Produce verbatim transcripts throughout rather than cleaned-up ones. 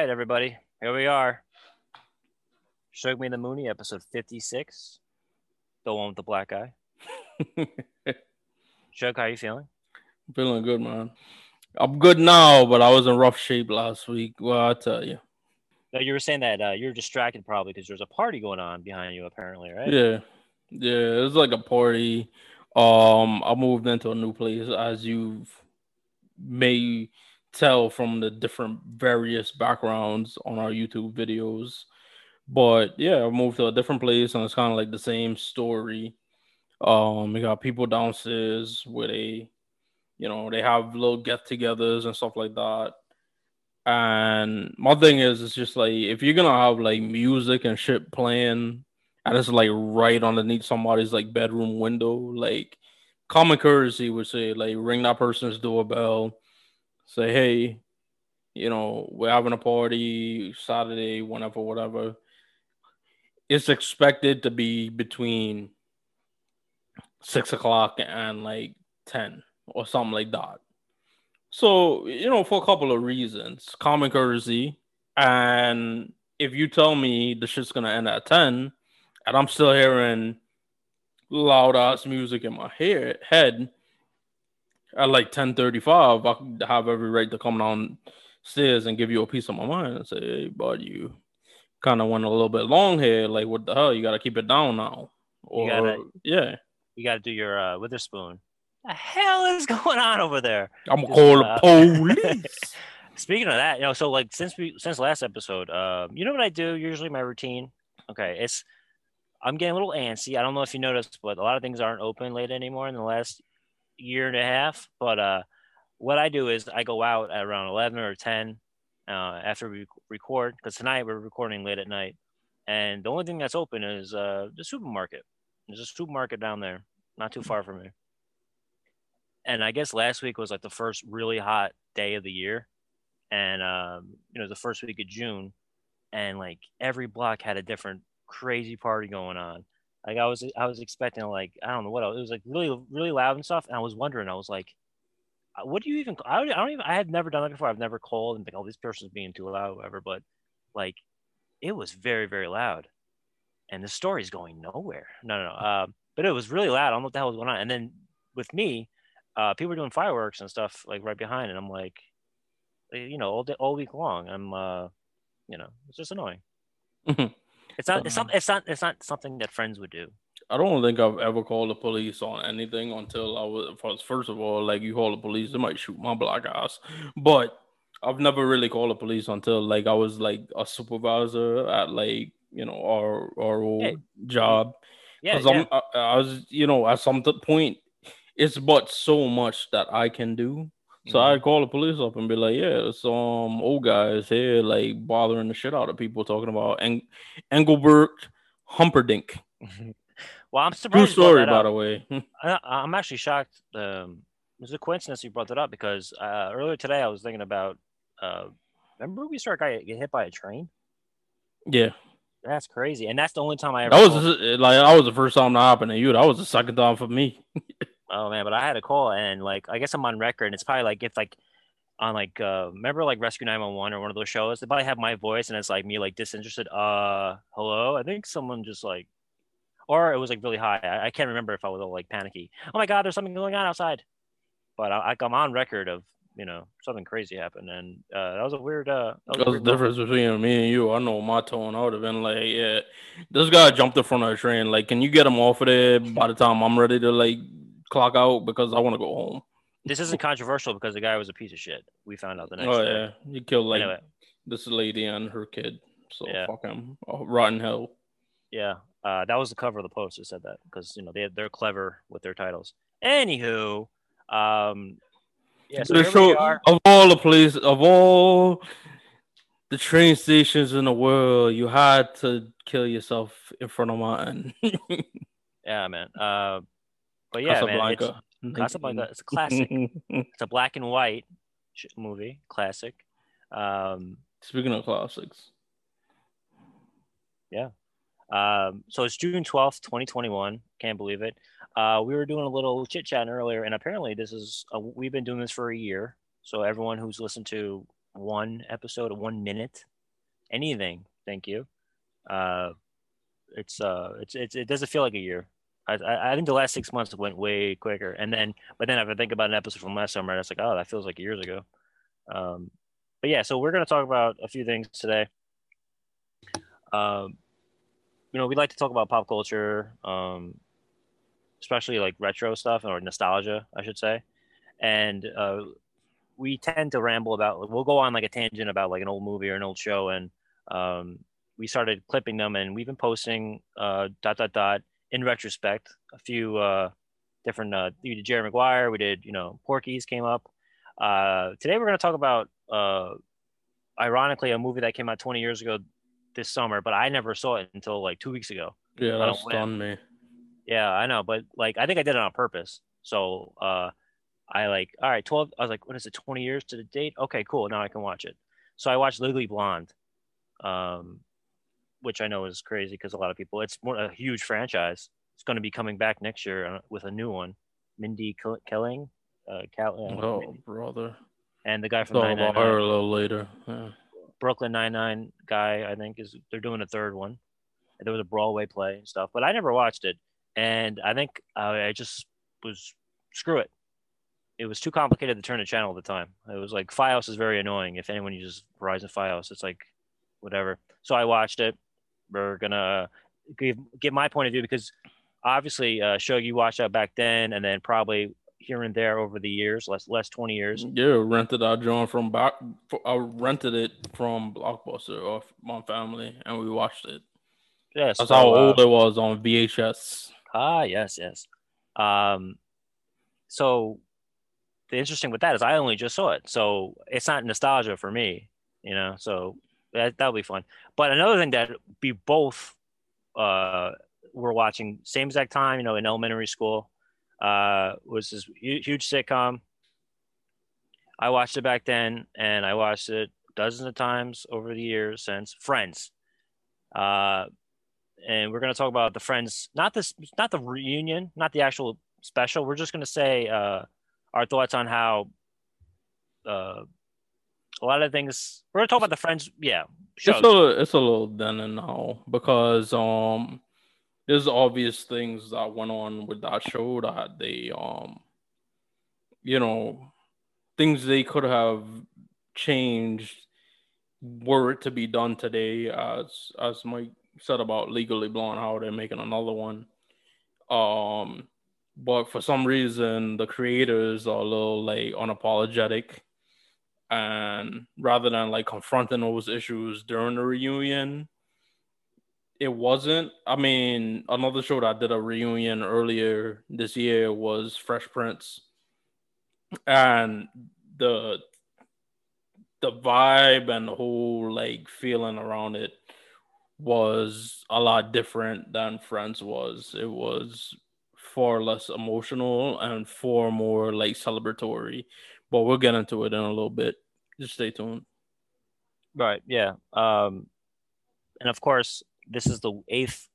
right, everybody, here we are. Shook Me the Mooney, episode fifty-six. The one with the black guy. Chuck, how you feeling? Feeling good, man. I'm good now, but I was in rough shape last week. Well, I tell you. No, you were saying that uh, you were distracted probably because there's a party going on behind you, apparently, right? Yeah, yeah. It was like a party. Um, I moved into a new place, as you may tell from the different various backgrounds on our YouTube videos. But yeah, I moved to a different place, and it's kind of like the same story. Um, we got people downstairs where they, you know, they have little get-togethers and stuff like that. And my thing is, it's just like, if you're gonna have like music and shit playing, and it's like right underneath somebody's like bedroom window, like common courtesy would say, like, ring that person's doorbell, say, hey, you know, we're having a party Saturday, whenever, whatever. It's expected to be between six o'clock and like ten or something like that. So, you know, for a couple of reasons, common courtesy. And if you tell me the shit's going to end at ten and I'm still hearing loud ass music in my hair, head at like ten thirty-five, I could have every right to come downstairs and give you a piece of my mind and say, hey, bud, you kind of went a little bit long here. Like, what the hell? You got to keep it down now. Or, you gotta, yeah. You got to do your uh, Witherspoon. The hell is going on over there? I'm gonna call uh, the police. Speaking of that, you know, so like since we since last episode, um, you know what I do usually, my routine. Okay, it's I'm getting a little antsy. I don't know if you noticed, but a lot of things aren't open late anymore in the last year and a half. But uh, what I do is I go out at around eleven or ten uh, after we record, because tonight we're recording late at night, and the only thing that's open is uh, the supermarket. There's a supermarket down there, not too far from me. And I guess last week was like the first really hot day of the year. And, um, you know, the first week of June, and like every block had a different crazy party going on. Like I was, I was expecting like, I don't know what else. It was like really, really loud and stuff. And I was wondering, I was like, what do you even, I don't even, I had never done that before. I've never called and been like, oh, this person's being too loud, whatever. But like, it was very, very loud. And the story's going nowhere. No, no, no. Uh, but it was really loud. I don't know what the hell was going on. And then with me, Uh, people were doing fireworks and stuff like right behind, and I'm like, you know, all day, all week long. I'm, uh, you know, it's just annoying. it's not, it's not, it's not, it's not something that friends would do. I don't think I've ever called the police on anything until I was first of all like, you call the police, they might shoot my black ass. But I've never really called the police until like I was like a supervisor at like, you know, our our old yeah. job. Yeah, yeah. I, I was, you know, at some point. It's but so much that I can do. So mm-hmm. I'd call the police up and be like, yeah, some old guys here like bothering the shit out of people talking about Eng- Engelbert Humperdinck. Well, I'm surprised. True story, by the way. I, I'm actually shocked. Um, it was a coincidence you brought that up because uh, earlier today I was thinking about, uh, remember we saw a guy get hit by a train? Yeah. That's crazy. And that's the only time I ever. That was a, like, that was the first time that happened to you. That was the second time for me. Oh man, but I had a call and like I guess I'm on record, and it's probably like if like on like uh remember like Rescue nine one one or one of those shows, they probably have my voice and it's like me like disinterested, uh hello. I think someone just like, or it was like really high. I, I can't remember if I was all like panicky. Oh my god, there's something going on outside. But I I'm on record of, you know, something crazy happened, and uh that was a weird uh that was, that was weird the difference moment. Between me and you. I know my tone, I would have been like, yeah, this guy jumped in front of a train, like can you get him off of there by the time I'm ready to like clock out because I want to go home. This isn't controversial because the guy was a piece of shit. We found out the next oh, day. Oh yeah, he killed like anyway. This lady and her kid. So yeah. Fuck him. Oh, rotten hell. Yeah, uh, that was the cover of the Post that said that because you know they they're clever with their titles. Anywho, um, yeah. So here we are. Of all the places, of all the train stations in the world, you had to kill yourself in front of mine. Yeah, man. Uh, But yeah, Casablanca. Man, it's, Casablanca, it's a classic. It's a black and white movie, classic. Um, Speaking of classics, yeah. Um, so it's June twelfth, twenty twenty one. Can't believe it. Uh, we were doing a little chit chatting earlier, and apparently this is a, we've been doing this for a year. So everyone who's listened to one episode, one minute, anything. Thank you. Uh, it's uh, it's, it's it doesn't feel like a year. I I think the last six months went way quicker, and then but then if I think about an episode from last summer, that's like, oh, that feels like years ago. Um, but yeah, so we're gonna talk about a few things today. Um, you know, we like to talk about pop culture, um, especially like retro stuff or nostalgia, I should say, and uh, we tend to ramble about. We'll go on like a tangent about like an old movie or an old show, and um, we started clipping them, and we've been posting uh, dot dot dot. in retrospect, a few uh, different, uh, we did Jerry Maguire, we did, you know, Porky's came up. Uh, today we're going to talk about, uh, ironically, a movie that came out twenty years ago this summer, but I never saw it until like two weeks ago. Yeah, that stunned me. Yeah, I know, but like, I think I did it on purpose. So uh, I like, all right, twelve, I was like, what is it, twenty years to the date? Okay, cool, now I can watch it. So I watched Legally Blonde. Um, which I know is crazy because a lot of people, it's more a huge franchise. It's going to be coming back next year with a new one. Mindy Kaling. Uh, Cal- oh, Mindy. brother. And the guy from nine nine nine. I'll hire a little later. Yeah. Brooklyn nine nine guy, I think, is they're doing a third one. There was a Broadway play and stuff, but I never watched it. And I think uh, I just was, screw it. It was too complicated to turn the channel at the time. It was like, Fios is very annoying. If anyone uses Verizon Fios, it's like, whatever. So I watched it. We're gonna give, give my point of view because obviously uh show you watched out back then and then probably here and there over the years, less less twenty years. Yeah, rented our joint from I rented it from Blockbuster off my family and we watched it. Yes, yeah, that's so, how old uh, it was on V H S. Ah, yes, yes. Um, so the interesting with that is I only just saw it, so it's not nostalgia for me, you know. So that that'll be fun. But another thing that we both uh, were watching same exact time, you know, in elementary school, uh, was this huge sitcom. I watched it back then, and I watched it dozens of times over the years since. Friends, uh, and we're gonna talk about the Friends, not this, not the reunion, not the actual special. We're just gonna say uh, our thoughts on how. Uh, A lot of things we're gonna talk about the Friends, yeah. Shows. It's a it's a little then and now because um, there's obvious things that went on with that show that they um, you know, things they could have changed were it to be done today, as as Mike said about Legally Blonde, how they're making another one. Um, but for some reason the creators are a little like unapologetic. And rather than like confronting those issues during the reunion, it wasn't. I mean, another show that did a reunion earlier this year was Fresh Prince, and the the vibe and the whole like feeling around it was a lot different than Friends was. It was far less emotional and far more like celebratory. But we'll get into it in a little bit. Just stay tuned. Right, yeah. Um, and, of course, this is the eighth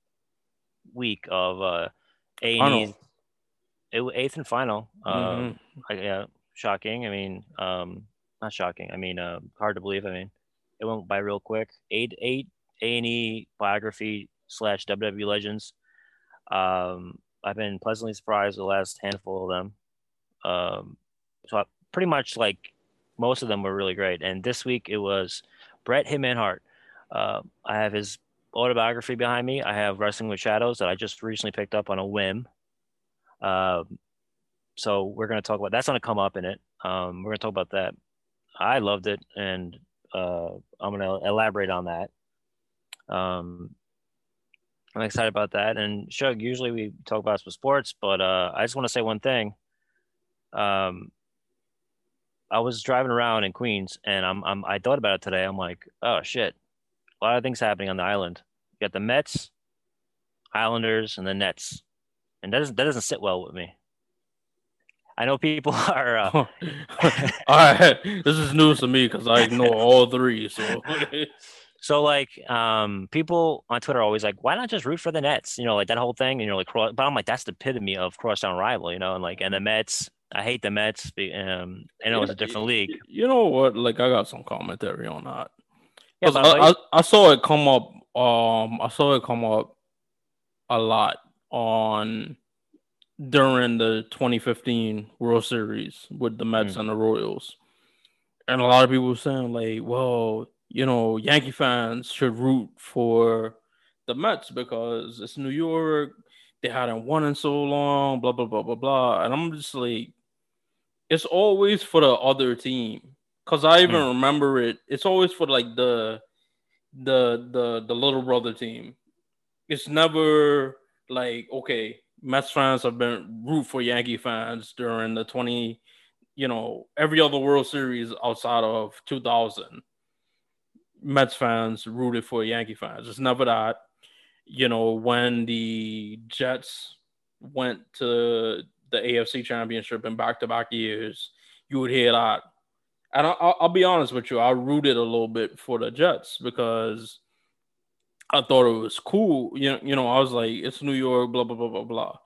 week of uh, A and E. Eighth and final. Mm-hmm. Uh, yeah, shocking. I mean, um, not shocking. I mean, uh, hard to believe. I mean, it went by real quick. Eight, eight A and E biography slash W W E Legends. Um, I've been pleasantly surprised the last handful of them. Um, so I... Pretty much like most of them were really great. And this week it was Bret Hitman Hart. Uh, I have his autobiography behind me. I have Wrestling with Shadows that I just recently picked up on a whim. Uh, so we're going to talk about that's going to come up in it. Um, we're going to talk about that. I loved it. And uh, I'm going to elaborate on that. Um, I'm excited about that. And Shug, usually we talk about some sports, but uh, I just want to say one thing. Um, I was driving around in Queens, and I'm, I'm I thought about it today. I'm like, oh shit, a lot of things happening on the island. You got the Mets, Islanders, and the Nets, and that doesn't that doesn't sit well with me. I know people are. Uh... all right, this is news to me because I ignore all three. So, so like, um, people on Twitter are always like, why not just root for the Nets? You know, like that whole thing, and you're like, but I'm like, that's the epitome of crosstown rival, you know, and like, and the Mets. I hate the Mets. Um, I know it's a different league. You know what? Like, I got some commentary on that. Yeah, I, I, I saw it come up. Um, I saw it come up a lot on during the twenty fifteen World Series with the Mets mm. and the Royals, and a lot of people were saying like, "Well, you know, Yankee fans should root for the Mets because it's New York. They hadn't won in so long, blah, blah, blah, blah, blah." And I'm just like, it's always for the other team. Because I even mm. remember it. It's always for, like, the, the, the, the little brother team. It's never, like, okay, Mets fans have been root for Yankee fans during the twenty, you know, every other World Series outside of two thousand. Mets fans rooted for Yankee fans. It's never that. You know, when the Jets went to the A F C Championship in back-to-back years, you would hear that. And I'll, I'll be honest with you, I rooted a little bit for the Jets because I thought it was cool. You know, you know, I was like, it's New York, blah, blah, blah, blah, blah.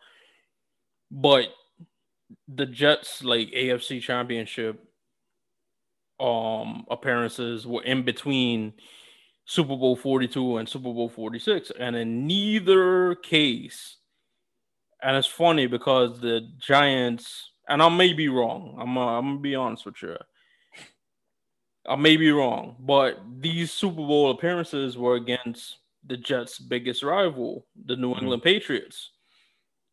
But the Jets, like, A F C Championship um, appearances were in between Super Bowl forty-two and Super Bowl forty-six. And in neither case, and it's funny because the Giants, and I may be wrong, I'm, uh, I'm going to be honest with you. I may be wrong, but these Super Bowl appearances were against the Jets' biggest rival, the New mm-hmm. England Patriots.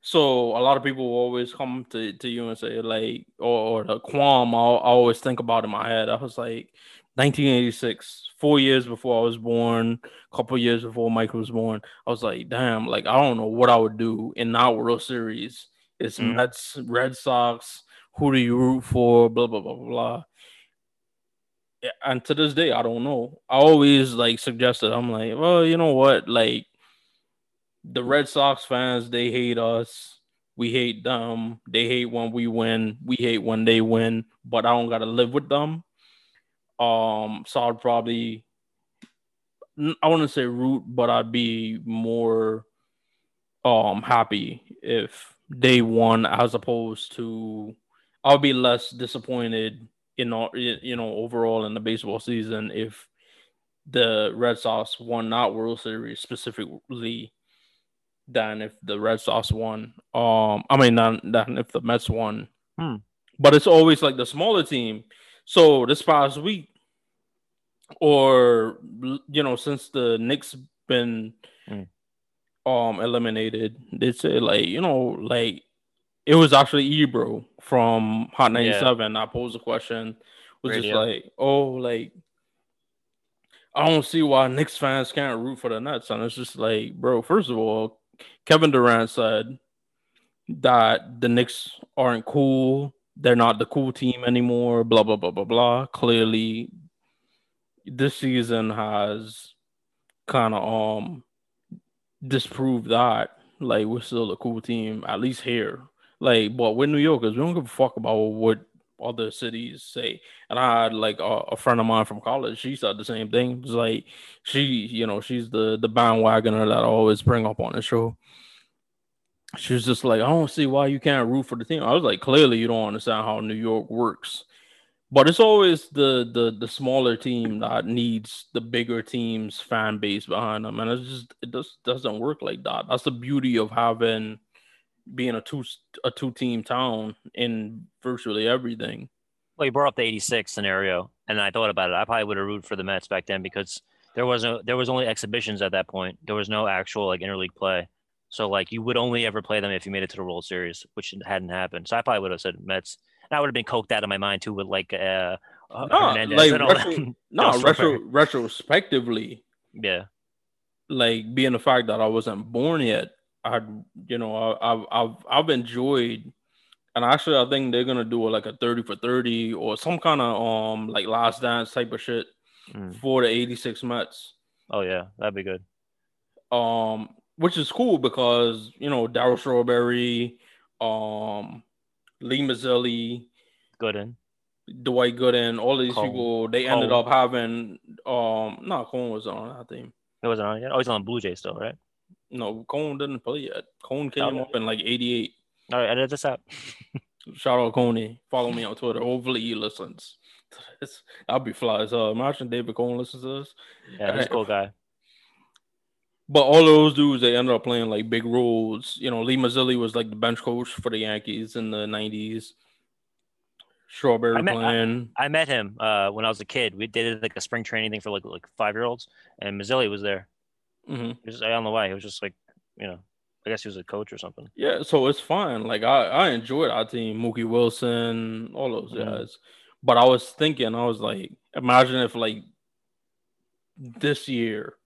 So a lot of people will always come to, to you and say, like, or, or the qualm I always think about in my head. I was like, nineteen eighty-six, four years before I was born, a couple years before Michael was born, I was like, damn, like, I don't know what I would do in that World Series. It's mm. Mets, Red Sox, who do you root for, blah, blah, blah, blah, blah. And to this day, I don't know. I always, like, suggested, I'm like, well, you know what? Like, the Red Sox fans, they hate us. We hate them. They hate when we win. We hate when they win. But I don't got to live with them. Um, so I'd probably, I wouldn't say root, but I'd be more um happy if they won as opposed to, I'll be less disappointed in all, you know, overall in the baseball season if the Red Sox won not World Series specifically than if the Red Sox won. Um, I mean, than, than if the Mets won. Hmm. But it's always like the smaller team. So this past week, or, you know, since the Knicks been mm. um eliminated, they say, like, you know, like, it was actually Ebro from Hot ninety-seven. Yeah. I posed a question, was just like, oh, like, I don't see why Knicks fans can't root for the Nets. And it's just like, bro, first of all, Kevin Durant said that the Knicks aren't cool. They're not the cool team anymore, blah, blah, blah, blah, blah. Clearly, this season has kind of um disproved that. Like, we're still a cool team, at least here. Like, but we're New Yorkers. We don't give a fuck about what other cities say. And I had, like, a, a friend of mine from college. She said the same thing. It was like, she, you know, she's the, the bandwagoner that I always bring up on the show. She was just like, I don't see why you can't root for the team. I was like, clearly you don't understand how New York works. But it's always the the the smaller team that needs the bigger team's fan base behind them. And it's just, it just doesn't work like that. That's the beauty of having, being a two a two team town in virtually everything. Well, you brought up the eighty-six scenario, and I thought about it. I probably would have rooted for the Mets back then because there was no, there was only exhibitions at that point. There was no actual, like, interleague play. So, like, you would only ever play them if you made it to the World Series, which hadn't happened. So I probably would have said Mets. And I would have been coked out of my mind, too, with, like, uh, no, Hernandez like and all retro, that. No, no retro, retrospectively. Yeah. Like, being the fact that I wasn't born yet, I, you know, I, I've, I've, I've enjoyed. And actually, I think they're going to do, like, a thirty for thirty or some kind of, um like, Last Dance type of shit mm. for the eighty-six Mets. Oh, yeah. That'd be good. Um... Which is cool because, you know, Darryl Strawberry, um, Lee Mazzilli, Gooden, Dwight Gooden, all of these Cole. people, they Cole. ended up having, um, no, Cone was on that team. It wasn't on yet? Oh, he's on Blue Jays still, right? No, Cone didn't play yet. Cone came oh, up in like eighty-eight. All right, edit this out. Shout out Coney. Follow me on Twitter. Hopefully he listens. I'll be fly as hell. Imagine David Cohen listens to this. Yeah, he's a cool guy. But all those dudes, they ended up playing like big roles. You know, Lee Mazzilli was like the bench coach for the Yankees in the nineties. Strawberry I met, Plan. I, I met him uh, when I was a kid. We did like a spring training thing for like like five year olds, and Mazzilli was there. Mm-hmm. He was just, I don't know why. He was just like, you know, I guess he was a coach or something. Yeah, so it's fine. Like I, I enjoyed our team, Mookie Wilson, all those mm-hmm. guys. But I was thinking, I was like, imagine if like this year,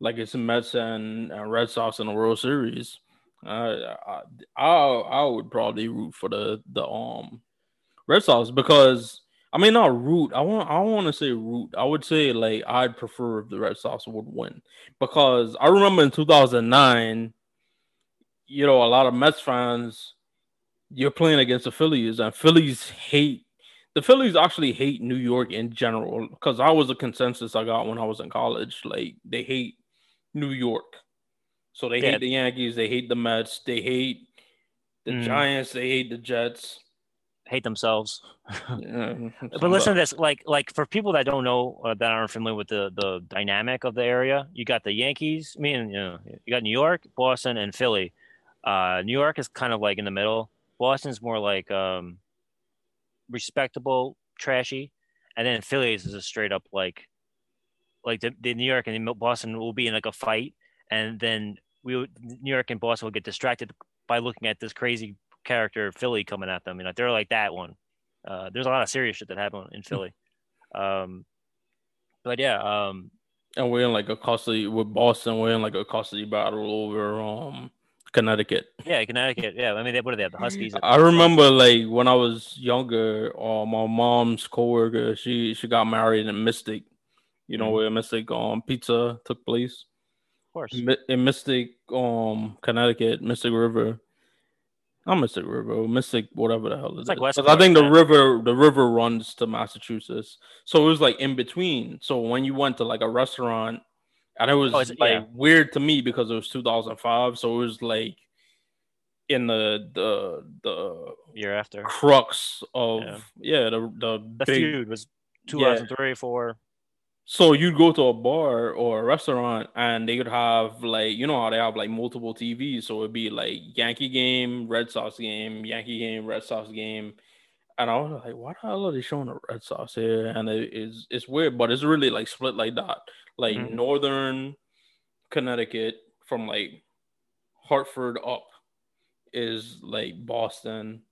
like it's the Mets and Red Sox in the World Series. I, I, I, I would probably root for the the um Red Sox because I mean not root. I want I want to say root. I would say like I'd prefer if the Red Sox would win because I remember in two thousand nine, you know, a lot of Mets fans, you're playing against the Phillies and Phillies hate. The Phillies actually hate New York in general because I was a consensus I got when I was in college. Like, they hate New York. So they yeah. hate the Yankees. They hate the Mets. They hate the mm. Giants. They hate the Jets. Hate themselves. yeah. But listen to this. Like, like for people that don't know, uh, that aren't familiar with the, the dynamic of the area, you got the Yankees. I mean, you know, you got New York, Boston, and Philly. Uh, New York is kind of like in the middle. Boston's more like... Um, respectable, trashy, and then Phillies is a straight up like, like the, the New York and the Boston will be in like a fight, and then we would, New York and Boston will get distracted by looking at this crazy character Philly coming at them. You know, they're like that one. Uh, there's a lot of serious shit that happened in Philly, um, but yeah. Um, and we're in like a custody with Boston. We're in like a custody battle over um. Connecticut. Yeah, Connecticut. Yeah, I mean, they, what are they? The Huskies. I remember, like, when I was younger, uh, my mom's coworker, she she got married in Mystic. You know, mm-hmm. where Mystic um pizza took place. Of course. Mi- in Mystic, um, Connecticut, Mystic River. Not Mystic River, Mystic, whatever the hell it it's is. Like West Coast, I think the man. river, the river runs to Massachusetts, so it was like in between. So when you went to like a restaurant. And it was oh, like yeah. weird to me because it was two thousand five, so it was like in the the the year after crux of yeah, yeah the the, the big, feud was two thousand three yeah. four. So you'd go to a bar or a restaurant and they would have like you know how they have like multiple T Vs, so it'd be like Yankee game, Red Sox game, Yankee game, Red Sox game. And I was like, why the hell are they showing the Red Sox here? And it is it's weird, but it's really like split like that. Like mm-hmm. northern Connecticut from like Hartford up is like Boston,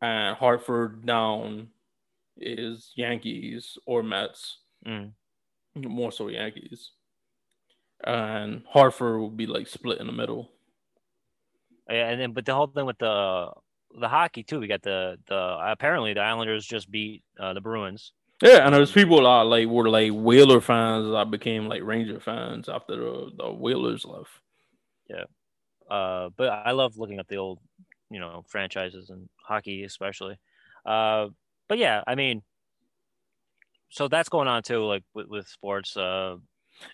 and Hartford down is Yankees or Mets. Mm. More so Yankees. And Hartford will be like split in the middle. Yeah, and then but the whole thing with the The hockey too. We got the the apparently the Islanders just beat uh, the Bruins. Yeah, and there's people that like were like Whaler fans that became like Ranger fans after the, the Whalers left. Yeah, uh, but I love looking up the old, you know, franchises and hockey especially. Uh, but yeah, I mean, so that's going on too, like with, with sports. Uh,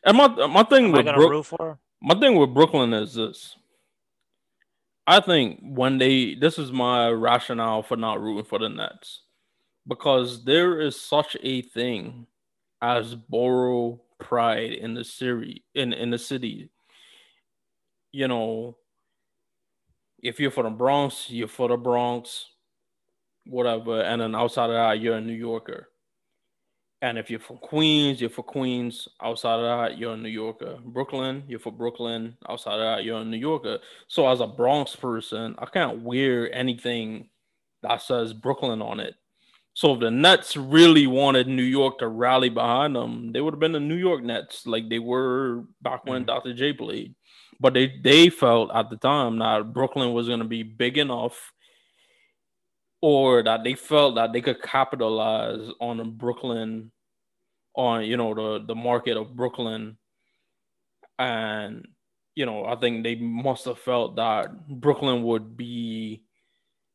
and my my thing with Bro- for? my thing with Brooklyn is this. I think when they, this is my rationale for not rooting for the Nets, because there is such a thing as borough pride in the city. In, in the city, you know, if you're for the Bronx, you're for the Bronx, whatever, and then outside of that, you're a New Yorker. And if you're from Queens, you're for Queens. Outside of that, you're a New Yorker. Brooklyn, you're for Brooklyn. Outside of that, you're a New Yorker. So as a Bronx person, I can't wear anything that says Brooklyn on it. So if the Nets really wanted New York to rally behind them, they would have been the New York Nets like they were back when mm-hmm. Doctor J played. But they, they felt at the time that Brooklyn was going to be big enough or that they felt that they could capitalize on the Brooklyn, on, you know, the, the market of Brooklyn. And, you know, I think they must have felt that Brooklyn would be,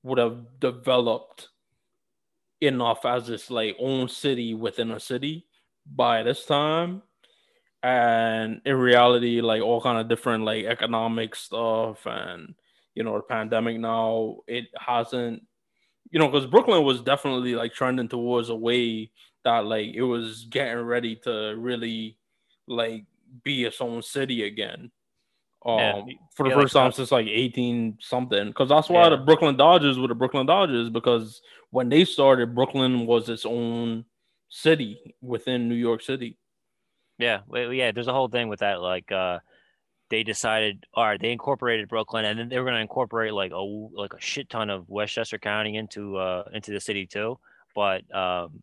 would have developed enough as this, like, own city within a city by this time. And in reality, like, all kind of different, like, economic stuff and, you know, the pandemic now, it hasn't, you know, because Brooklyn was definitely like trending towards a way that like it was getting ready to really like be its own city again. Um, yeah. For the yeah, first like, time since like eighteen something, because that's why yeah. the Brooklyn Dodgers were the Brooklyn Dodgers, because when they started, Brooklyn was its own city within New York City. Yeah, yeah. There's a whole thing with that. Like, uh, they decided, all right, they incorporated Brooklyn, and then they were going to incorporate like a like a shit ton of Westchester County into uh into the city too. But um,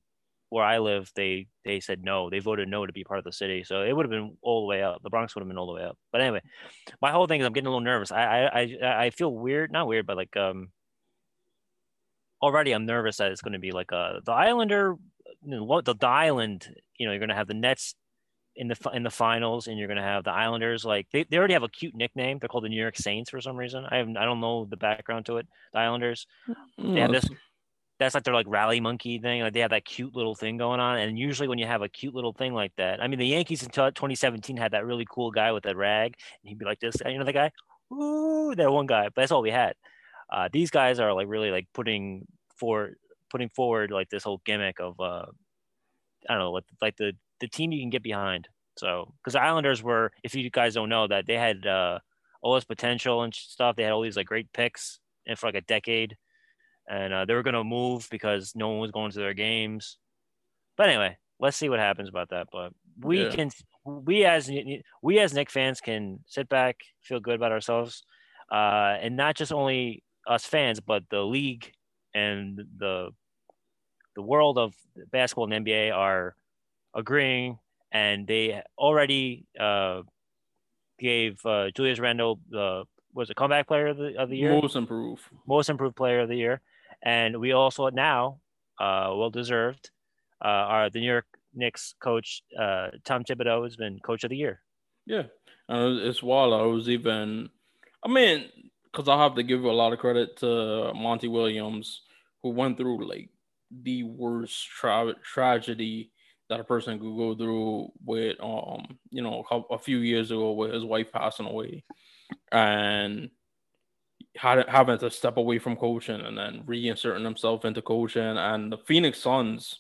where I live, they they said no. They voted no to be part of the city, so it would have been all the way up. The Bronx would have been all the way up. But anyway, my whole thing is I'm getting a little nervous. I I I, I feel weird, not weird, but like um. Already, I'm nervous that it's going to be like a the Islander, you know, the, the Island. You know, you're going to have the Nets in the in the finals, and you're going to have the Islanders. Like they, they already have a cute nickname. They're called the New York Saints for some reason. I have, I don't know the background to it. The Islanders. They have this. That's like their like rally monkey thing. Like they have that cute little thing going on. And usually when you have a cute little thing like that, I mean, the Yankees in twenty seventeen had that really cool guy with that rag, and he'd be like this. You know the guy? Ooh, that one guy. But that's all we had. Uh, these guys are like really like putting for putting forward like this whole gimmick of uh, I don't know, like like the. the team you can get behind. So, because the Islanders were, if you guys don't know that, they had uh, all this potential and stuff. They had all these like great picks and for like a decade, and uh, they were going to move because no one was going to their games. But anyway, let's see what happens about that. But we yeah. can, we as we as Knicks fans can sit back, feel good about ourselves, uh, and not just only us fans, but the league and the the world of basketball and N B A are agreeing, and they already uh, gave uh, Julius Randle the was a comeback player of the, of the year, most improved, most improved player of the year, and we also now uh, well deserved. Uh, our the New York Knicks coach uh, Tom Thibodeau has been coach of the year. Yeah, and uh, it's wild. I was even, I mean, because I have to give a lot of credit to Monty Williams, who went through like the worst tra- tragedy. That a person could go through with, um, you know, a few years ago with his wife passing away, and had, having to step away from coaching and then reinserting himself into coaching. And the Phoenix Suns,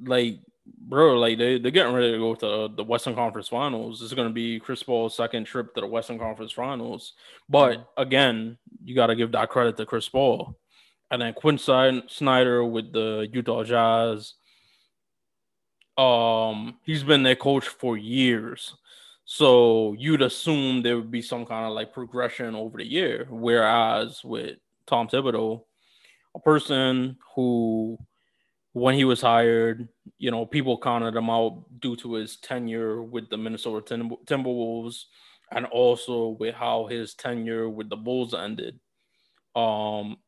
like, bro, like they they're getting ready to go to the Western Conference Finals. It's gonna be Chris Paul's second trip to the Western Conference Finals. But again, you got to give that credit to Chris Paul, and then Quinn Snyder with the Utah Jazz. Um, he's been their coach for years, so you'd assume there would be some kind of like progression over the year. Whereas with Tom Thibodeau, a person who, when he was hired, you know, people counted him out due to his tenure with the Minnesota Tim- Timberwolves, and also with how his tenure with the Bulls ended. Um,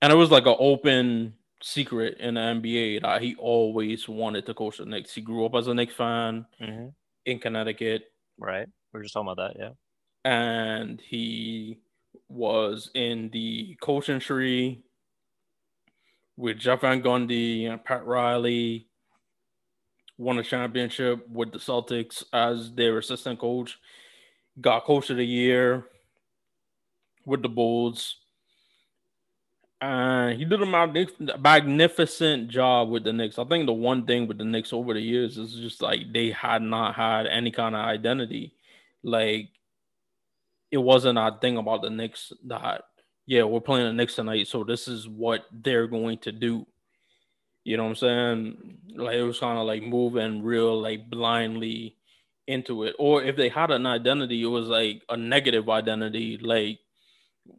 and it was like an open secret in the N B A that he always wanted to coach the Knicks. He grew up as a Knicks fan mm-hmm. in Connecticut. Right. We were just talking about that, yeah. And he was in the coaching tree with Jeff Van Gundy and Pat Riley. Won a championship with the Celtics as their assistant coach. Got coach of the year with the Bulls. And uh, he did a mag- magnificent job with the Knicks. I think the one thing with the Knicks over the years is just like they had not had any kind of identity. Like it wasn't a thing about the Knicks that, yeah, we're playing the Knicks tonight, so this is what they're going to do. You know what I'm saying? Like it was kind of like moving real like blindly into it. Or if they had an identity, it was like a negative identity. Like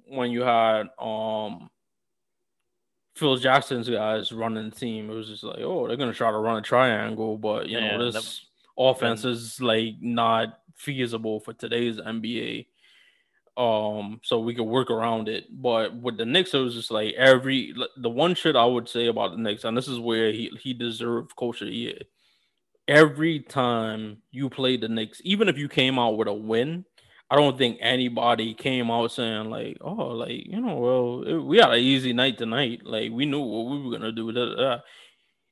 when you had um. Phil Jackson's guys running the team. It was just like, oh, they're gonna try to run a triangle, but you yeah, know this that, offense and, is like not feasible for today's N B A. Um, so we could work around it. But with the Knicks, it was just like every the one shit I would say about the Knicks, and this is where he he deserved coach of the year. Every time you played the Knicks, even if you came out with a win, I don't think anybody came out saying like, oh, like, you know, well, it, we had an easy night tonight. Like, we knew what we were going to do. Da, da, da.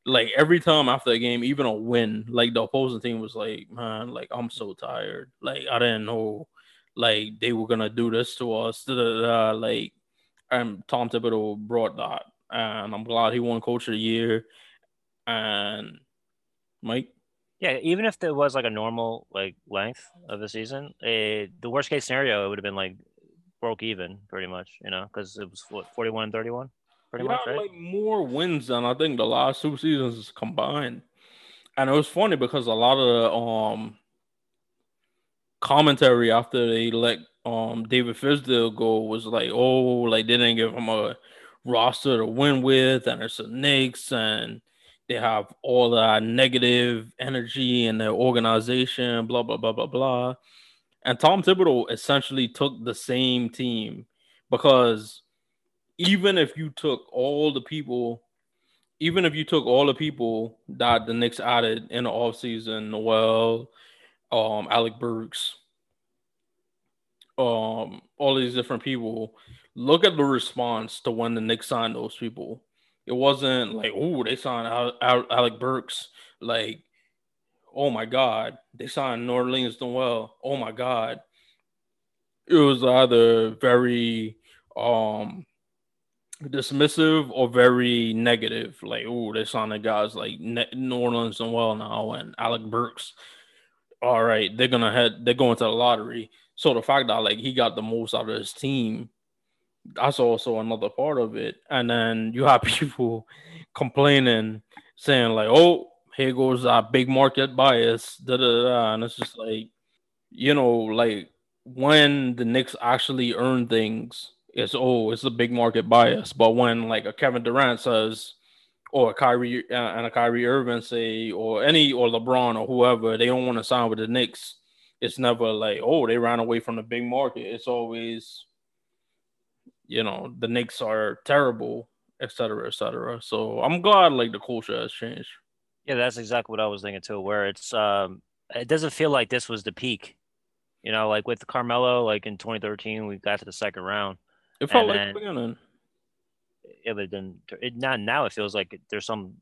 Like, every time after a game, even a win, like, the opposing team was like, man, like, I'm so tired. Like, I didn't know, like, they were going to do this to us. Da, da, da. Like, um, Tom Thibodeau brought that. And I'm glad he won Coach of the Year. And Mike? Yeah, even if there was like a normal like length of a season, it, the worst case scenario, it would have been like broke even pretty much, you know, because it was what, forty-one and thirty-one pretty yeah, much, right? Like more wins than I think the last two seasons combined. And it was funny because a lot of the um, commentary after they let um, David Fizdale go was like, oh, like they didn't give him a roster to win with, and it's the Knicks, and they have all that negative energy in their organization, blah, blah, blah, blah, blah. And Tom Thibodeau essentially took the same team, because even if you took all the people, even if you took all the people that the Knicks added in the offseason, Noel, um, Alec Burks, um, all these different people, look at the response to when the Knicks signed those people. It wasn't like, oh, they signed Alec Burks. Like, oh, my God. They signed New Orleans Noel. Oh, my God. It was either very um, dismissive or very negative. Like, oh, they signed the guys like New Orleans Noel now and Alec Burks. All right, they're going to head, they're going to the lottery. So the fact that, like, he got the most out of his team, that's also another part of it. And then you have people complaining, saying like, oh, here goes that big market bias, da, da, da. And it's just like, you know, like when the Knicks actually earn things, it's, oh, it's the big market bias. But when like a Kevin Durant says, or a Kyrie uh, and a Kyrie Irving say, or any, or LeBron or whoever, they don't want to sign with the Knicks, it's never like, oh, they ran away from the big market. It's always, you know, the Knicks are terrible, et cetera, et cetera. So I'm glad, like, the culture has changed. Yeah, that's exactly what I was thinking, too, where it's um, – it doesn't feel like this was the peak. You know, like, with Carmelo, like, in twenty thirteen, we got to the second round. It felt like then, the beginning. Yeah, but then it, not now it feels like there's some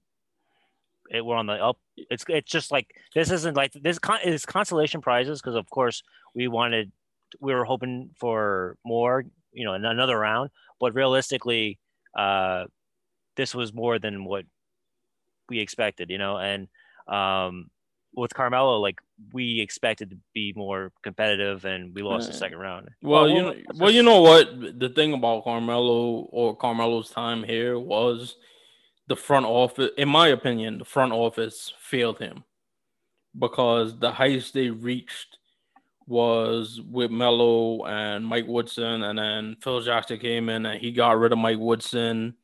it, – we're on the up. It's it's just like this isn't like – this con- it's consolation prizes because, of course, we wanted – we were hoping for more – you know, another round, but realistically, uh, this was more than what we expected, you know, and um, with Carmelo, like we expected to be more competitive and we lost mm. the second round. Well, well you know, just... well, you know what? The thing about Carmelo or Carmelo's time here was the front office, in my opinion, the front office failed him because the heights they reached was with Melo and Mike Woodson, and then Phil Jackson came in and he got rid of Mike Woodson.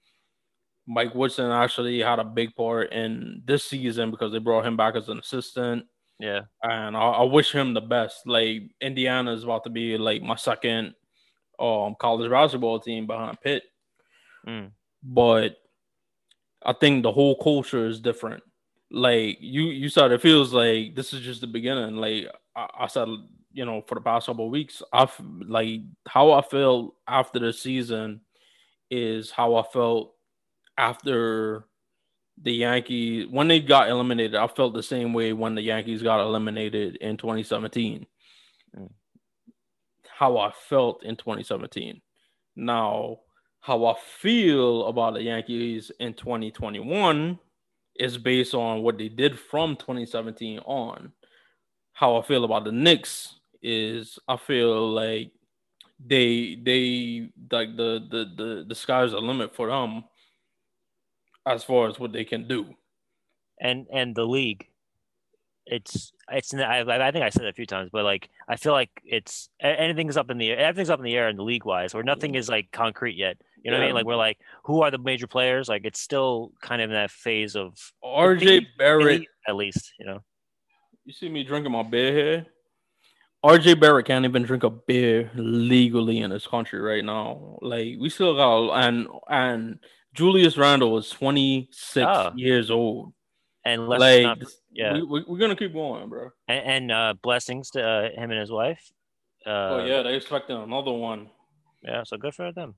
Mike Woodson actually had a big part in this season because they brought him back as an assistant. Yeah, and I, I wish him the best. Like Indiana is about to be like my second um college basketball team behind Pitt, mm. but I think the whole culture is different. Like you, you said, it feels like this is just the beginning. Like I, I said. You know, for the past couple of weeks, I've like how I feel after the season is how I felt after the Yankees when they got eliminated. I felt the same way when the Yankees got eliminated in twenty seventeen. Mm. How I felt in twenty seventeen. Now, how I feel about the Yankees in twenty twenty-one is based on what they did from twenty seventeen on. How I feel about the Knicks is I feel like they they like the the the, the sky's the limit for them as far as what they can do, and and the league, it's it's I I think I said it a few times, but like I feel like it's anything's up in the air, everything's up in the air in the league wise, where nothing is like concrete yet. You know yeah. what I mean? Like we're like, who are the major players? Like it's still kind of in that phase of R J Barrett at least, you know. You see me drinking my beer here? R J Barrett can't even drink a beer legally in this country right now. Like, we still got... And and Julius Randle is twenty-six oh. years old. And let's like, not, yeah. we, we, we're going to keep going, bro. And, and uh, blessings to uh, him and his wife. Uh, oh, yeah. They're expecting another one. Yeah, so good for them.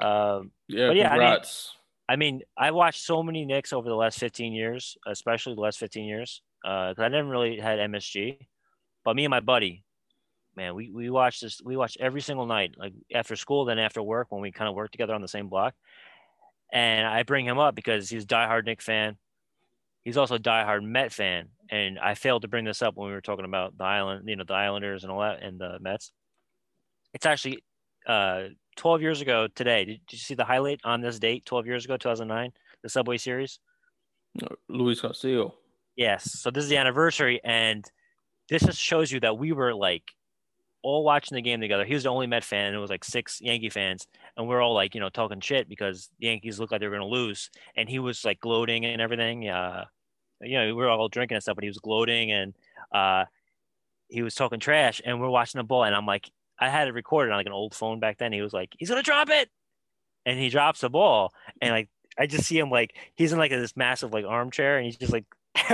Uh, yeah, but yeah, congrats. I mean, I mean, I watched so many Knicks over the last fifteen years, especially the last fifteen years. Because uh, I never really had M S G, but me and my buddy, man, we, we watched this, we watched every single night, like after school, then after work, when we kind of worked together on the same block. And I bring him up because he's a diehard Knicks fan. He's also a diehard Met fan. And I failed to bring this up when we were talking about the island, you know, the Islanders and all that and the Mets. It's actually uh, twelve years ago today. Did, did you see the highlight on this date, twelve years ago, two thousand nine, the Subway Series? Luis Castillo. Yes. So this is the anniversary. And this just shows you that we were like all watching the game together. He was the only Met fan, and it was like six Yankee fans. And we're all like, you know, talking shit because the Yankees looked like they were going to lose. And he was like gloating and everything. Uh, you know, we were all drinking and stuff, but he was gloating and uh, he was talking trash. And we're watching the ball. And I'm like, I had it recorded on like an old phone back then. He was like, he's going to drop it. And he drops the ball. And like, I just see him like, he's in like this massive like armchair, and he's just like,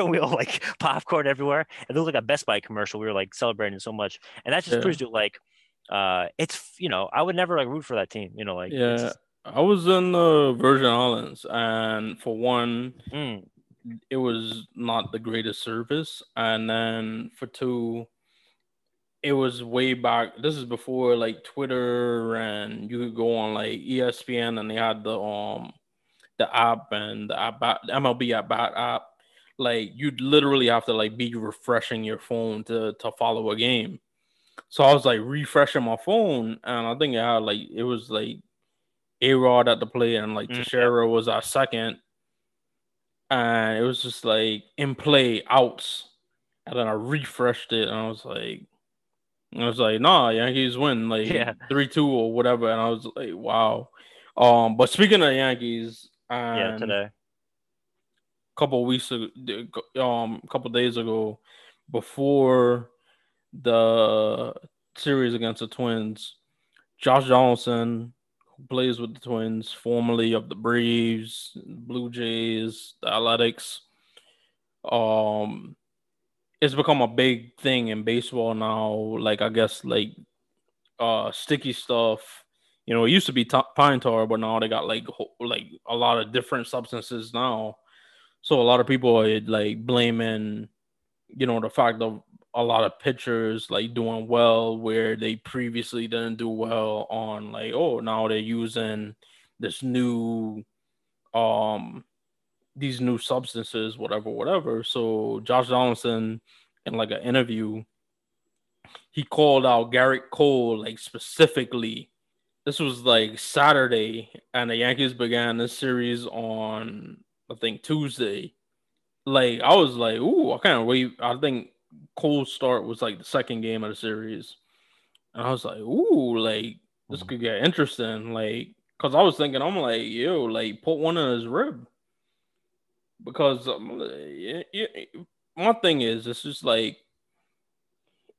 we all like popcorn everywhere. It looked like a Best Buy commercial. We were like celebrating so much. And that just yeah. proves you like, uh, it's, you know, I would never like root for that team, you know, like. Yeah, it's... I was in the Virgin Islands, and for one, mm. it was not the greatest service. And then for two, it was way back. This is before like Twitter, and you could go on like E S P N, and they had the, um, the app and the app, M L B at bat app. Like, you'd literally have to like be refreshing your phone to to follow a game. So I was like refreshing my phone, and I think it had like it was like A-Rod at the plate, and like mm-hmm. Teixeira was our second, and it was just like in play outs. And then I refreshed it, and I was like, I was like, nah, Yankees win like yeah. three two or whatever. And I was like, wow. Um, but speaking of Yankees, and yeah, today. couple of weeks ago, um, couple of days ago, before the series against the Twins, Josh Donaldson, who plays with the Twins, formerly of the Braves, Blue Jays, the Athletics, um, it's become a big thing in baseball now. Like, I guess, like, uh, sticky stuff. You know, it used to be t- pine tar, but now they got like ho- like a lot of different substances now. So a lot of people are like blaming, you know, the fact of a lot of pitchers like doing well where they previously didn't do well on like, oh, now they're using this new, um, these new substances, whatever, whatever. So Josh Donaldson, in like an interview, he called out Garrett Cole like specifically. This was like Saturday, and the Yankees began this series on, I think, Tuesday. Like, I was like, ooh, I can't wait. I think Cole's start was like the second game of the series. And I was like, ooh, like, this could get interesting. Like, because I was thinking, I'm like, yo, like, put one in his rib. Because um, it, it, my thing is, it's just like,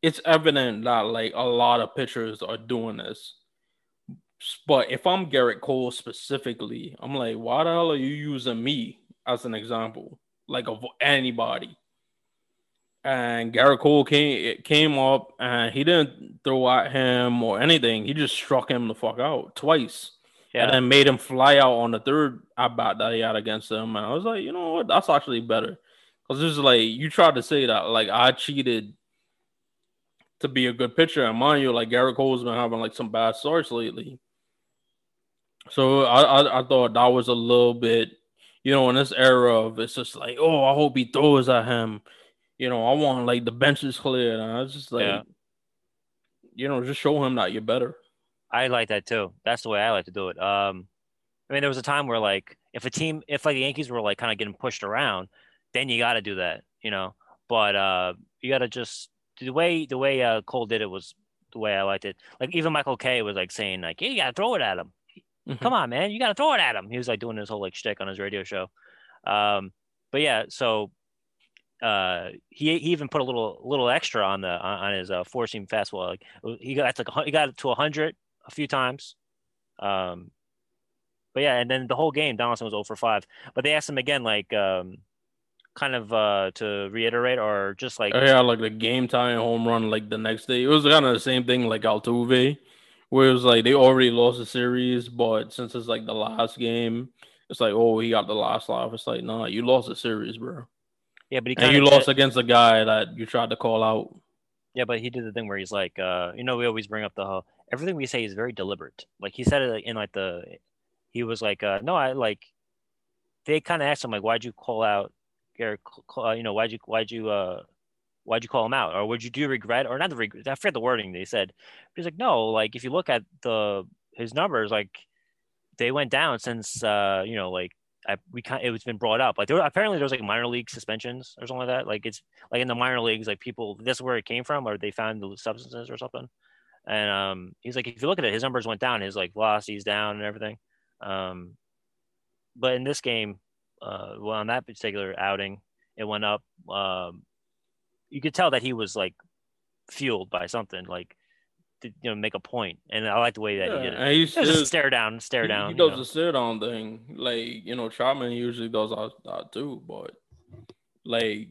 it's evident that like a lot of pitchers are doing this. But if I'm Garrett Cole specifically, I'm like, why the hell are you using me as an example, like of anybody? And Garrett Cole came came up, and he didn't throw at him or anything. He just struck him the fuck out twice, yeah. and then made him fly out on the third at bat that he had against him. And I was like, you know what, that's actually better, because it's like you tried to say that like I cheated to be a good pitcher. And mind you, like Garrett Cole's been having like some bad starts lately. So I, I, I thought that was a little bit, you know, in this era of it's just like, oh, I hope he throws at him. You know, I want like the benches cleared. And I was just like, yeah. you know, just show him that you're better. I like that too. That's the way I like to do it. Um, I mean, there was a time where like if a team, if like the Yankees were like kind of getting pushed around, then you got to do that, you know. But uh, you got to just the way the way uh, Cole did it was the way I liked it. Like even Michael Kay was like saying like, yeah, you got to throw it at him. Mm-hmm. Come on, man. You got to throw it at him. He was like doing his whole like shtick on his radio show. Um, but yeah, so uh, he, he even put a little little extra on the on, on his uh, four seam fastball. Like he got to, he got to one hundred a few times. Um, but yeah, and then the whole game, Donaldson was zero for five. But they asked him again, like um, kind of uh, to reiterate or just like. Oh, yeah, like the game tying home run like the next day. It was kind of the same thing like Altuve. Where it was like they already lost the series, but since it's like the last game, it's like, oh, he got the last laugh. It's like, nah, you lost the series, bro. Yeah, but he and you did... lost against a guy that you tried to call out. Yeah, but he did the thing where he's like, uh, you know, we always bring up the whole, everything we say is very deliberate. Like he said it in like the, he was like, uh, no, I like, they kind of asked him like, why'd you call out, or, uh, you know, why'd you, why'd you, uh, why'd you call him out? Or would you do regret or not the regret? I forget the wording they said. He's like, no, like if you look at the, his numbers, like they went down since, uh, you know, like, I, we kind it was been brought up like there were, apparently there was like minor league suspensions or something like that, like it's like in the minor leagues, like people, that's where it came from, or they found the substances or something. And um he's like, if you look at it, his numbers went down, his like velocity's down and everything, um but in this game, uh well, on that particular outing, it went up. Um you could tell that he was like fueled by something, like to, you know, make a point, and I like the way that yeah, he did it. He still, just stare down, stare he, down. He does the stare down thing, like, you know. Chapman usually does that, that too, but like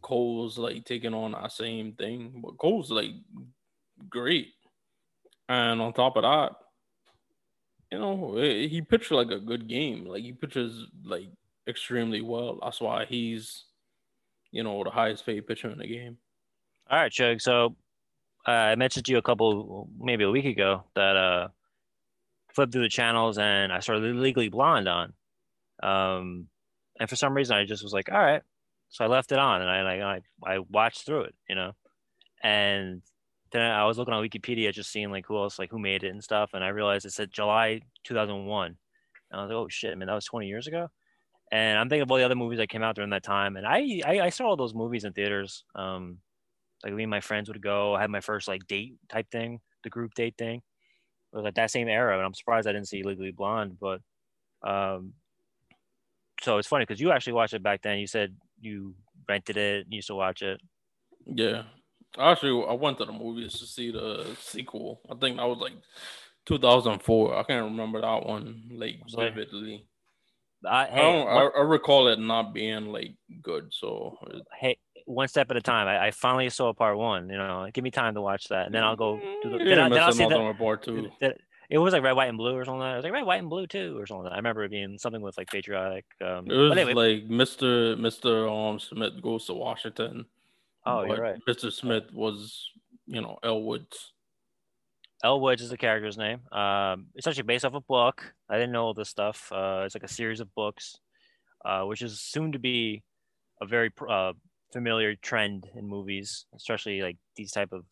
Cole's like taking on that same thing. But Cole's like great, and on top of that, you know, it, he pitched like a good game. Like he pitches like extremely well. That's why he's, you know, the highest paid pitcher in the game. All right, Chug. So. Uh, I mentioned to you a couple, maybe a week ago, that uh, flipped through the channels and I started Legally Blonde on. Um, and for some reason, I just was like, all right. So I left it on and I, I, I watched through it, you know. And then I was looking on Wikipedia, just seeing like who else, like who made it and stuff. And I realized it said July two thousand one. And I was like, oh shit, man, that was twenty years ago. And I'm thinking of all the other movies that came out during that time. And I, I, I saw all those movies in theaters. Um, Like me and my friends would go. I had my first like date type thing, the group date thing. It was like that same era, and I'm surprised I didn't see Legally Blonde. But um, so it's funny because you actually watched it back then. You said you rented it, and you used to watch it. Yeah, actually, I went to the movies to see the sequel. I think that was like two thousand four. I can't remember that one like vividly. I, hey, I don't. What... I, I recall it not being like good. So hey. One step at a time. I, I finally saw part one. You know, give me time to watch that, and then I'll go. Do the, you then, I, then I'll see that, part two. That, it was like Red, White, and Blue or something. Like that. It was like Red, White, and Blue too or something. Like that. I remember it being something with like patriotic. Um, it was anyway. Like Mister Mister Um Smith Goes to Washington. Oh, you're right. Mister Smith was, you know, L. Woods. L. Woods is the character's name. Um, it's actually based off a book. I didn't know all this stuff. Uh, it's like a series of books, uh, which is soon to be a very uh, familiar trend in movies, especially like these type of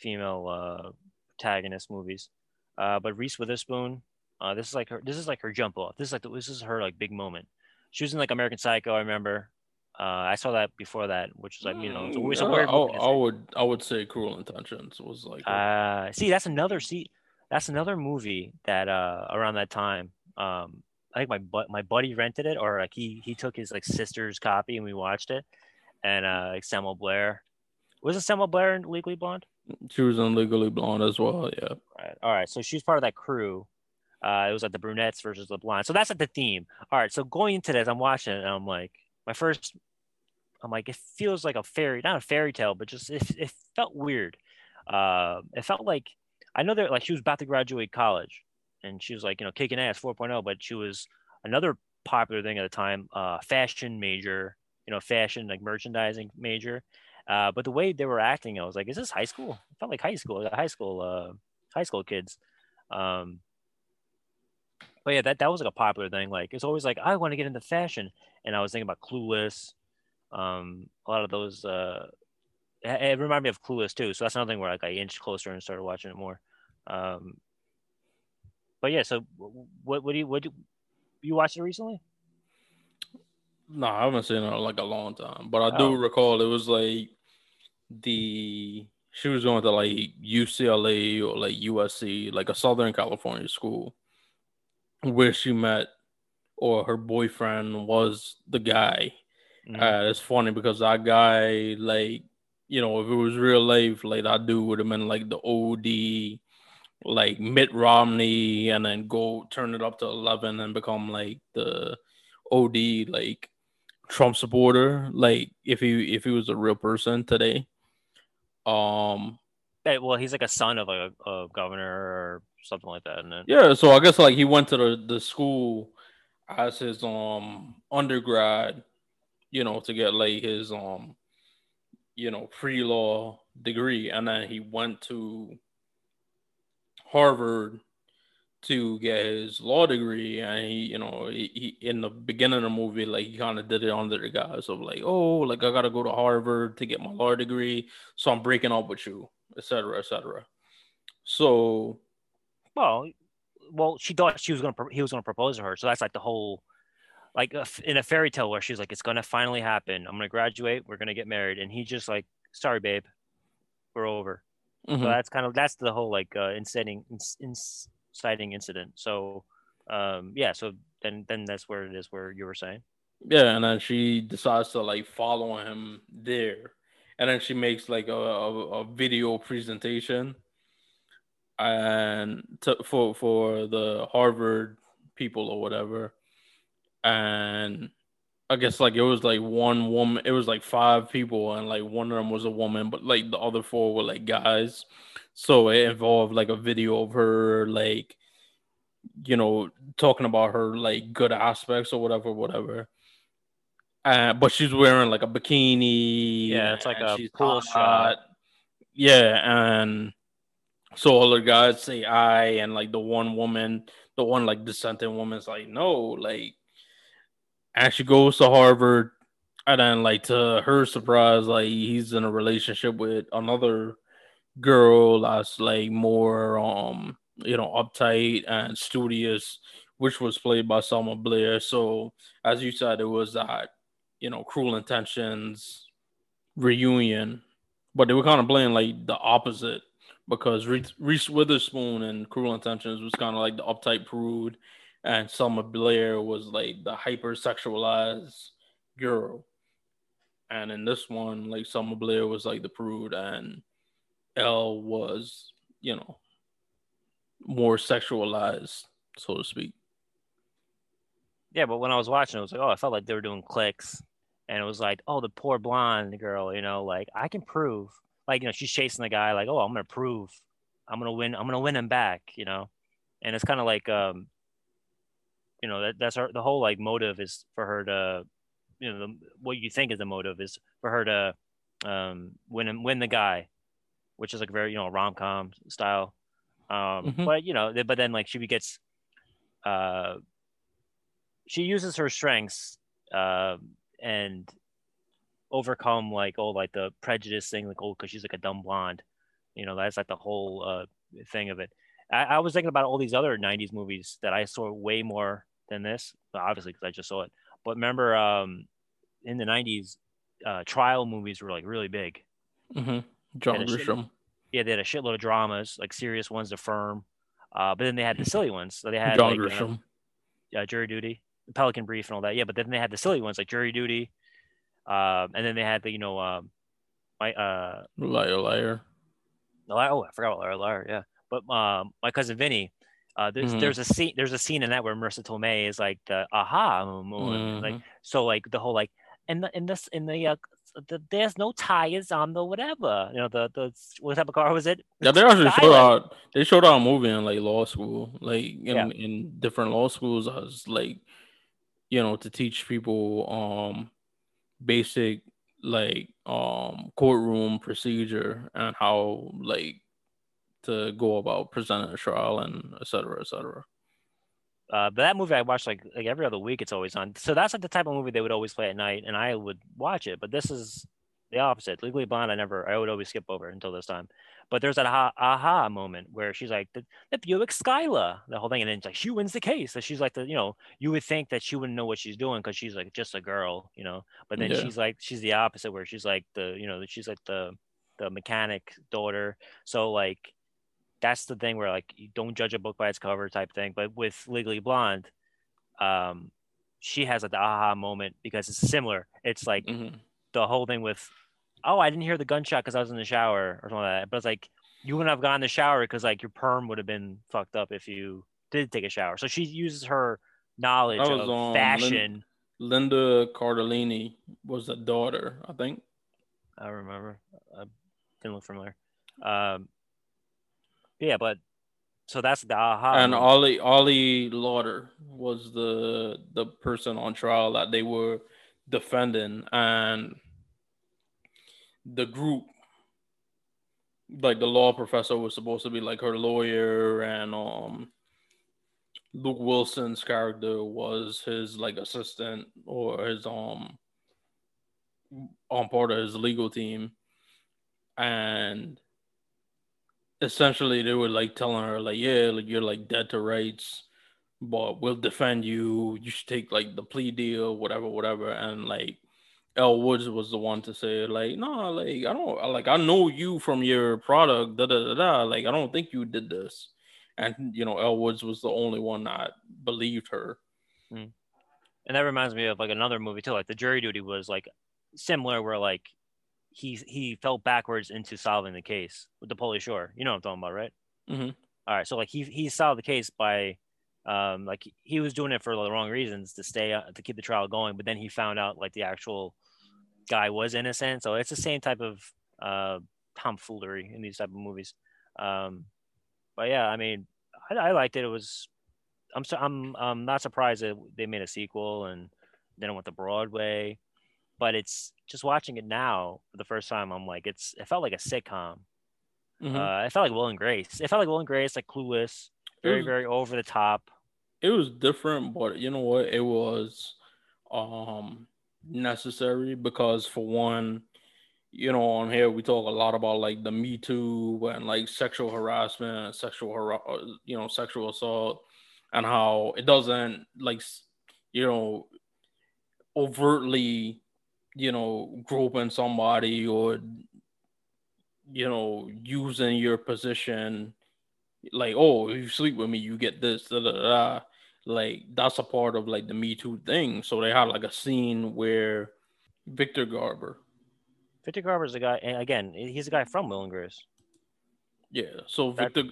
female uh protagonist movies, uh but Reese Witherspoon, uh this is like her this is like her jump off, this is like the, this is her like big moment. She was in like American Psycho, I remember. uh I saw that before that, which was like, you know, it's a, it's a weird uh, movie. I, I would I would say Cruel Intentions was like a... uh see that's another see that's another movie that uh around that time, um I think my bu- my buddy rented it, or like he he took his like sister's copy and we watched it. And uh, like Selma Blair. Wasn't Selma Blair in Legally Blonde? She was in Legally Blonde as well, yeah. All right, All right. So she's part of that crew. Uh, it was like the brunettes versus the blonde. So that's like the theme. All right, so going into this, I'm watching it, and I'm like, my first, I'm like, it feels like a fairy, not a fairy tale, but just it, it felt weird. Uh, it felt like, I know that like she was about to graduate college, and she was like, you know, kicking ass four point oh, but she was another popular thing at the time, uh, fashion major. You know, fashion, like merchandising major. Uh, but the way they were acting, I was like, is this high school? It felt like high school, high school, uh, high school kids. Um, but yeah, that, that was like a popular thing. Like, it's always like, I want to get into fashion. And I was thinking about Clueless. Um, a lot of those, uh, it, it reminded me of Clueless too. So that's another thing where like I inched closer and started watching it more. Um, but yeah, so what, what do you, what do you watched it recently? No, I haven't seen her in like a long time, but I do oh. recall it was like the she was going to like U C L A or like U S C, like a Southern California school, where she met, or her boyfriend was the guy. Mm-hmm. Uh, it's funny because that guy, like, you know, if it was real life, like that dude would have been like the O D, like Mitt Romney, and then go turn it up to eleven and become like the O D, like Trump supporter, like if he if he was a real person today. Um hey, well, he's like a son of a, a governor or something like that, isn't it? Yeah, so I guess like he went to the, the school as his um undergrad, you know, to get like his um you know pre-law degree, and then he went to Harvard to get his law degree, and he, you know, he, he in the beginning of the movie, like, he kind of did it under the guise of like, oh, like, I gotta go to Harvard to get my law degree, so I'm breaking up with you, et cetera, et cetera. So, well, well, she thought she was gonna, he was gonna propose to her, so that's like the whole, like, in a fairy tale where she's like, it's gonna finally happen, I'm gonna graduate, we're gonna get married, and he just like, sorry, babe, we're over. Mm-hmm. So that's kind of, that's the whole like uh, inciting, inciting. Exciting incident. So um yeah, so then then that's where it is, where you were saying. Yeah, and then she decides to like follow him there, and then she makes like a, a, a video presentation and to, for for the Harvard people or whatever, and I guess like it was like one woman, it was like five people, and like one of them was a woman, but like the other four were like guys. So it involved like a video of her, like, you know, talking about her like good aspects or whatever, whatever. Uh, but she's wearing like a bikini. Yeah, it's like a pool shot. Yeah, and so all the guys say aye, and like the one woman, the one like dissenting woman's like no, like. And she goes to Harvard, and then, like, to her surprise, like, he's in a relationship with another girl that's, like, more, um, you know, uptight and studious, which was played by Selma Blair. So, as you said, it was that, you know, Cruel Intentions reunion. But they were kind of playing, like, the opposite, because Reese Witherspoon in Cruel Intentions was kind of like the uptight prude, and Selma Blair was like the hypersexualized girl. And in this one, like, Selma Blair was like the prude, and Elle was, you know, more sexualized, so to speak. Yeah, but when I was watching, it was like, oh, I felt like they were doing clicks. And it was like, oh, the poor blonde girl, you know, like, I can prove. Like, you know, she's chasing the guy, like, oh, I'm going to prove. I'm going to win. I'm going to win him back, you know. And it's kind of like, um, you know, that that's her, the whole like motive is for her to, you know, the, what you think is the motive is for her to um, win win the guy, which is like very, you know, rom-com style. Um, mm-hmm. But, you know, but then like she gets, uh, she uses her strengths uh, and overcome like, oh, like the prejudice thing, like, oh, because she's like a dumb blonde. You know, that's like the whole uh, thing of it. I, I was thinking about all these other nineties movies that I saw way more than this, obviously, because I just saw it. But remember, um, in the nineties, uh, trial movies were like really big. Mm-hmm. John Grisham. Yeah, they had a shitload of dramas, like serious ones, The Firm. Uh, but then they had the silly ones. So they had John like, Grisham. Uh, uh, Jury Duty, Pelican Brief, and all that. Yeah, but then they had the silly ones like Jury Duty. Uh, and then they had the, you know, uh, my uh, Liar, Liar. Oh, I forgot about Liar, Liar. Yeah. But um, My Cousin Vinny, uh, there's mm-hmm. there's a scene there's a scene in that where Marissa Tomei is like the aha moment, mm-hmm. like so like the whole like and the, in this in the, uh, the there's no tires on the whatever, you know, the the what type of car was it? Yeah, they actually showed out they showed out a movie in like law school, like in, yeah. in different law schools, as like, you know, to teach people um basic like um courtroom procedure and how like to go about presenting a trial and et cetera, et cetera. Uh, but that movie I watch like, like every other week, it's always on. So that's like the type of movie they would always play at night, and I would watch it. But this is the opposite. Legally Blonde, I never, I would always skip over until this time. But there's that aha, aha moment where she's like, the, the Buick Skyla, the whole thing. And then it's like, she wins the case. So she's like, the, you know, you would think that she wouldn't know what she's doing because she's like just a girl, you know. But then yeah. she's like, she's the opposite where she's like the, you know, she's like the, the mechanic daughter. So like, that's the thing where like you don't judge a book by its cover type thing. But with Legally Blonde, um, she has like the aha moment because it's similar. It's like mm-hmm. the whole thing with, oh, I didn't hear the gunshot because I was in the shower or something like that. But it's like you wouldn't have gone in the shower because like your perm would have been fucked up if you did take a shower. So she uses her knowledge was, of um, fashion. Lin- Linda Cardellini was the daughter, I think. I remember. I didn't look familiar. Um, Yeah, but so that's the aha. And Ollie Ollie Lauder was the the person on trial that they were defending, and the group like the law professor was supposed to be like her lawyer, and um Luke Wilson's character was his like assistant or his um on part of his legal team. And essentially they were like telling her like, yeah, like you're like dead to rights, but we'll defend you. You should take like the plea deal, whatever, whatever. And like Elle Woods was the one to say like, no, nah, like I don't like I know you from your product, da da da da. Like I don't think you did this. And you know, Elle Woods was the only one that believed her. Mm. And that reminds me of like another movie too. Like The Jury Duty was like similar, where like he he fell backwards into solving the case with the Pauly Shore. You know what I'm talking about, right? Mm-hmm. All right, so like he he solved the case by um like he was doing it for the wrong reasons to stay uh, to keep the trial going, but then he found out like the actual guy was innocent. So it's the same type of uh tomfoolery in these type of movies. Um, but yeah, I mean, I, I liked it. It was I'm so I'm I'm not surprised that they made a sequel and then it went to Broadway. But it's just watching it now for the first time. I'm like, it's. It felt like a sitcom. Mm-hmm. Uh, it felt like Will and Grace. It felt like Will and Grace, like Clueless, very, was, very over the top. It was different, but you know what? It was um, necessary because, for one, you know, on here we talk a lot about like the Me Too and like sexual harassment, sexual har- you know, sexual assault, and how it doesn't like, you know, overtly, you know, groping somebody or, you know, using your position, like, oh, if you sleep with me, you get this, da, da, da. Like, that's a part of, like, the Me Too thing. So they had, like, a scene where Victor Garber. Victor Garber's a guy, and again, he's a guy from Will and Grace. Yeah, so that... Victor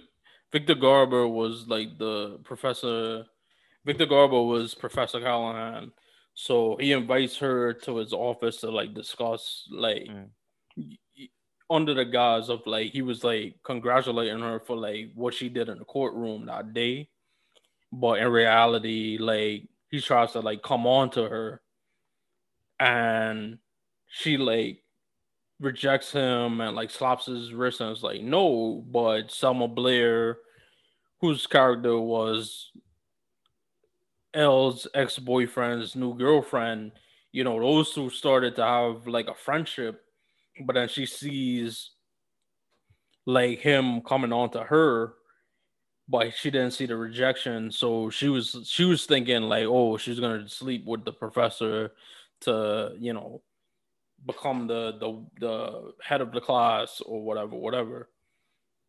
Victor Garber was, like, the professor. Victor Garber was Professor Callahan. So he invites her to his office to like discuss, like mm. under the guise of like, he was like congratulating her for like what she did in the courtroom that day. But in reality, like he tries to like come on to her and she like rejects him and like slaps his wrist and is like, no, but Selma Blair, whose character was Elle's ex-boyfriend's new girlfriend, you know, those two started to have like a friendship, but then she sees like him coming on to her, but she didn't see the rejection. So she was she was thinking like, oh, she's gonna sleep with the professor to, you know, become the the, the head of the class or whatever, whatever.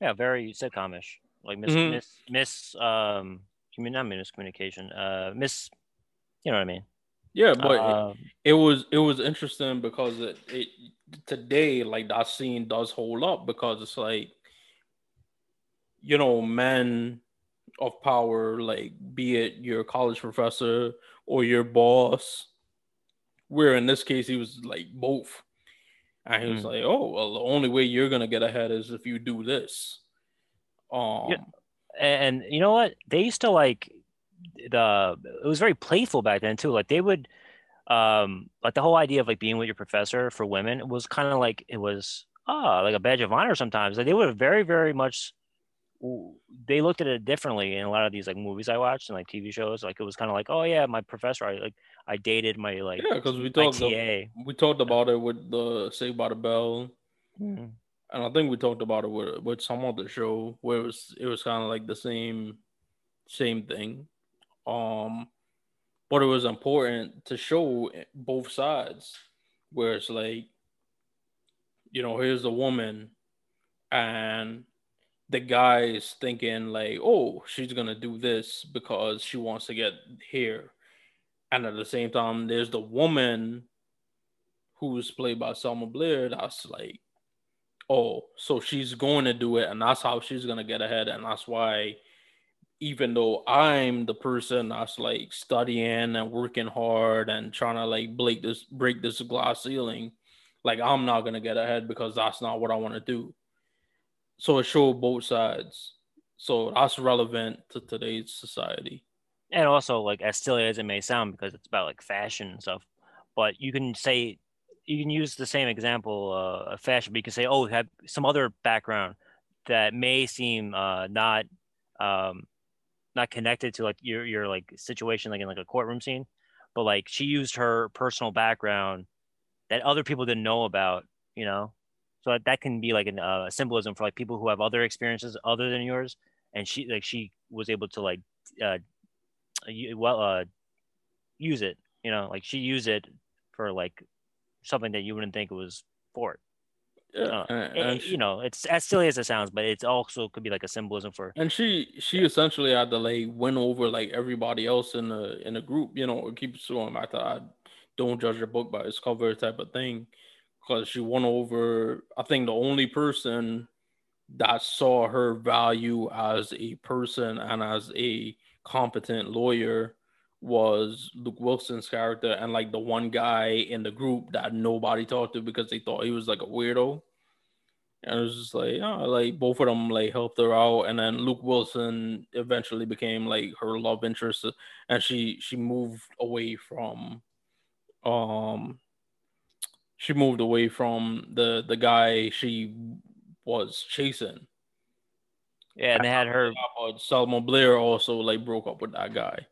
Yeah, very sitcom-ish. Like Miss mm-hmm. Miss Miss um I mean, not miscommunication, uh, miss, you know what I mean? Yeah, but uh, it, it was it was interesting because it, it today, like that scene does hold up because it's like, you know, men of power, like be it your college professor or your boss, where in this case he was like both, and he was mm-hmm. like, oh, well, the only way you're gonna get ahead is if you do this. Um. Yeah. And you know what? They used to like the, it was very playful back then too. Like they would, um, like the whole idea of like being with your professor for women was kind of like, it was, ah, oh, like a badge of honor sometimes. Like they would very, very much, they looked at it differently in a lot of these like movies I watched and like T V shows. Like it was kind of like, oh yeah, my professor, I like, I dated my like, yeah, because we talked, the, we talked about it with the Saved by the Bell. Hmm. And I think we talked about it with, with some other show where it was it was kind of like the same same thing, um, but it was important to show both sides, where it's like, you know, here's the woman, and the guy's thinking like, oh, she's gonna do this because she wants to get here, and at the same time, there's the woman who's played by Selma Blair that's like, oh, so she's going to do it, and that's how she's going to get ahead, and that's why, even though I'm the person that's, like, studying and working hard and trying to, like, break this, break this glass ceiling, like, I'm not going to get ahead because that's not what I want to do. So it showed both sides. So that's relevant to today's society. And also, like, as silly as it may sound because it's about, like, fashion and stuff, but you can say... you can use the same example uh, of fashion, but you can say, oh, have some other background that may seem uh, not um, not connected to like your your like situation, like in like a courtroom scene, but like she used her personal background that other people didn't know about, you know. So that, that can be like a uh, symbolism for like people who have other experiences other than yours, and she like she was able to like uh, well uh, use it, you know, like she used it for like something that you wouldn't think it was for it. Uh, and, and it, she, you know, it's as silly as it sounds, but it's also could be like a symbolism for. And she she essentially had to like win over like everybody else in the in the group. You know, it keeps going back to I don't judge a book by its cover type of thing, because she won over. I think the only person that saw her value as a person and as a competent lawyer was Luke Wilson's character, and like the one guy in the group that nobody talked to because they thought he was like a weirdo. And it was just like, oh, like both of them like helped her out, and then Luke Wilson eventually became like her love interest, and she she moved away from, um, she moved away from the the guy she was chasing. Yeah, and they had her. Selma Blair also like broke up with that guy.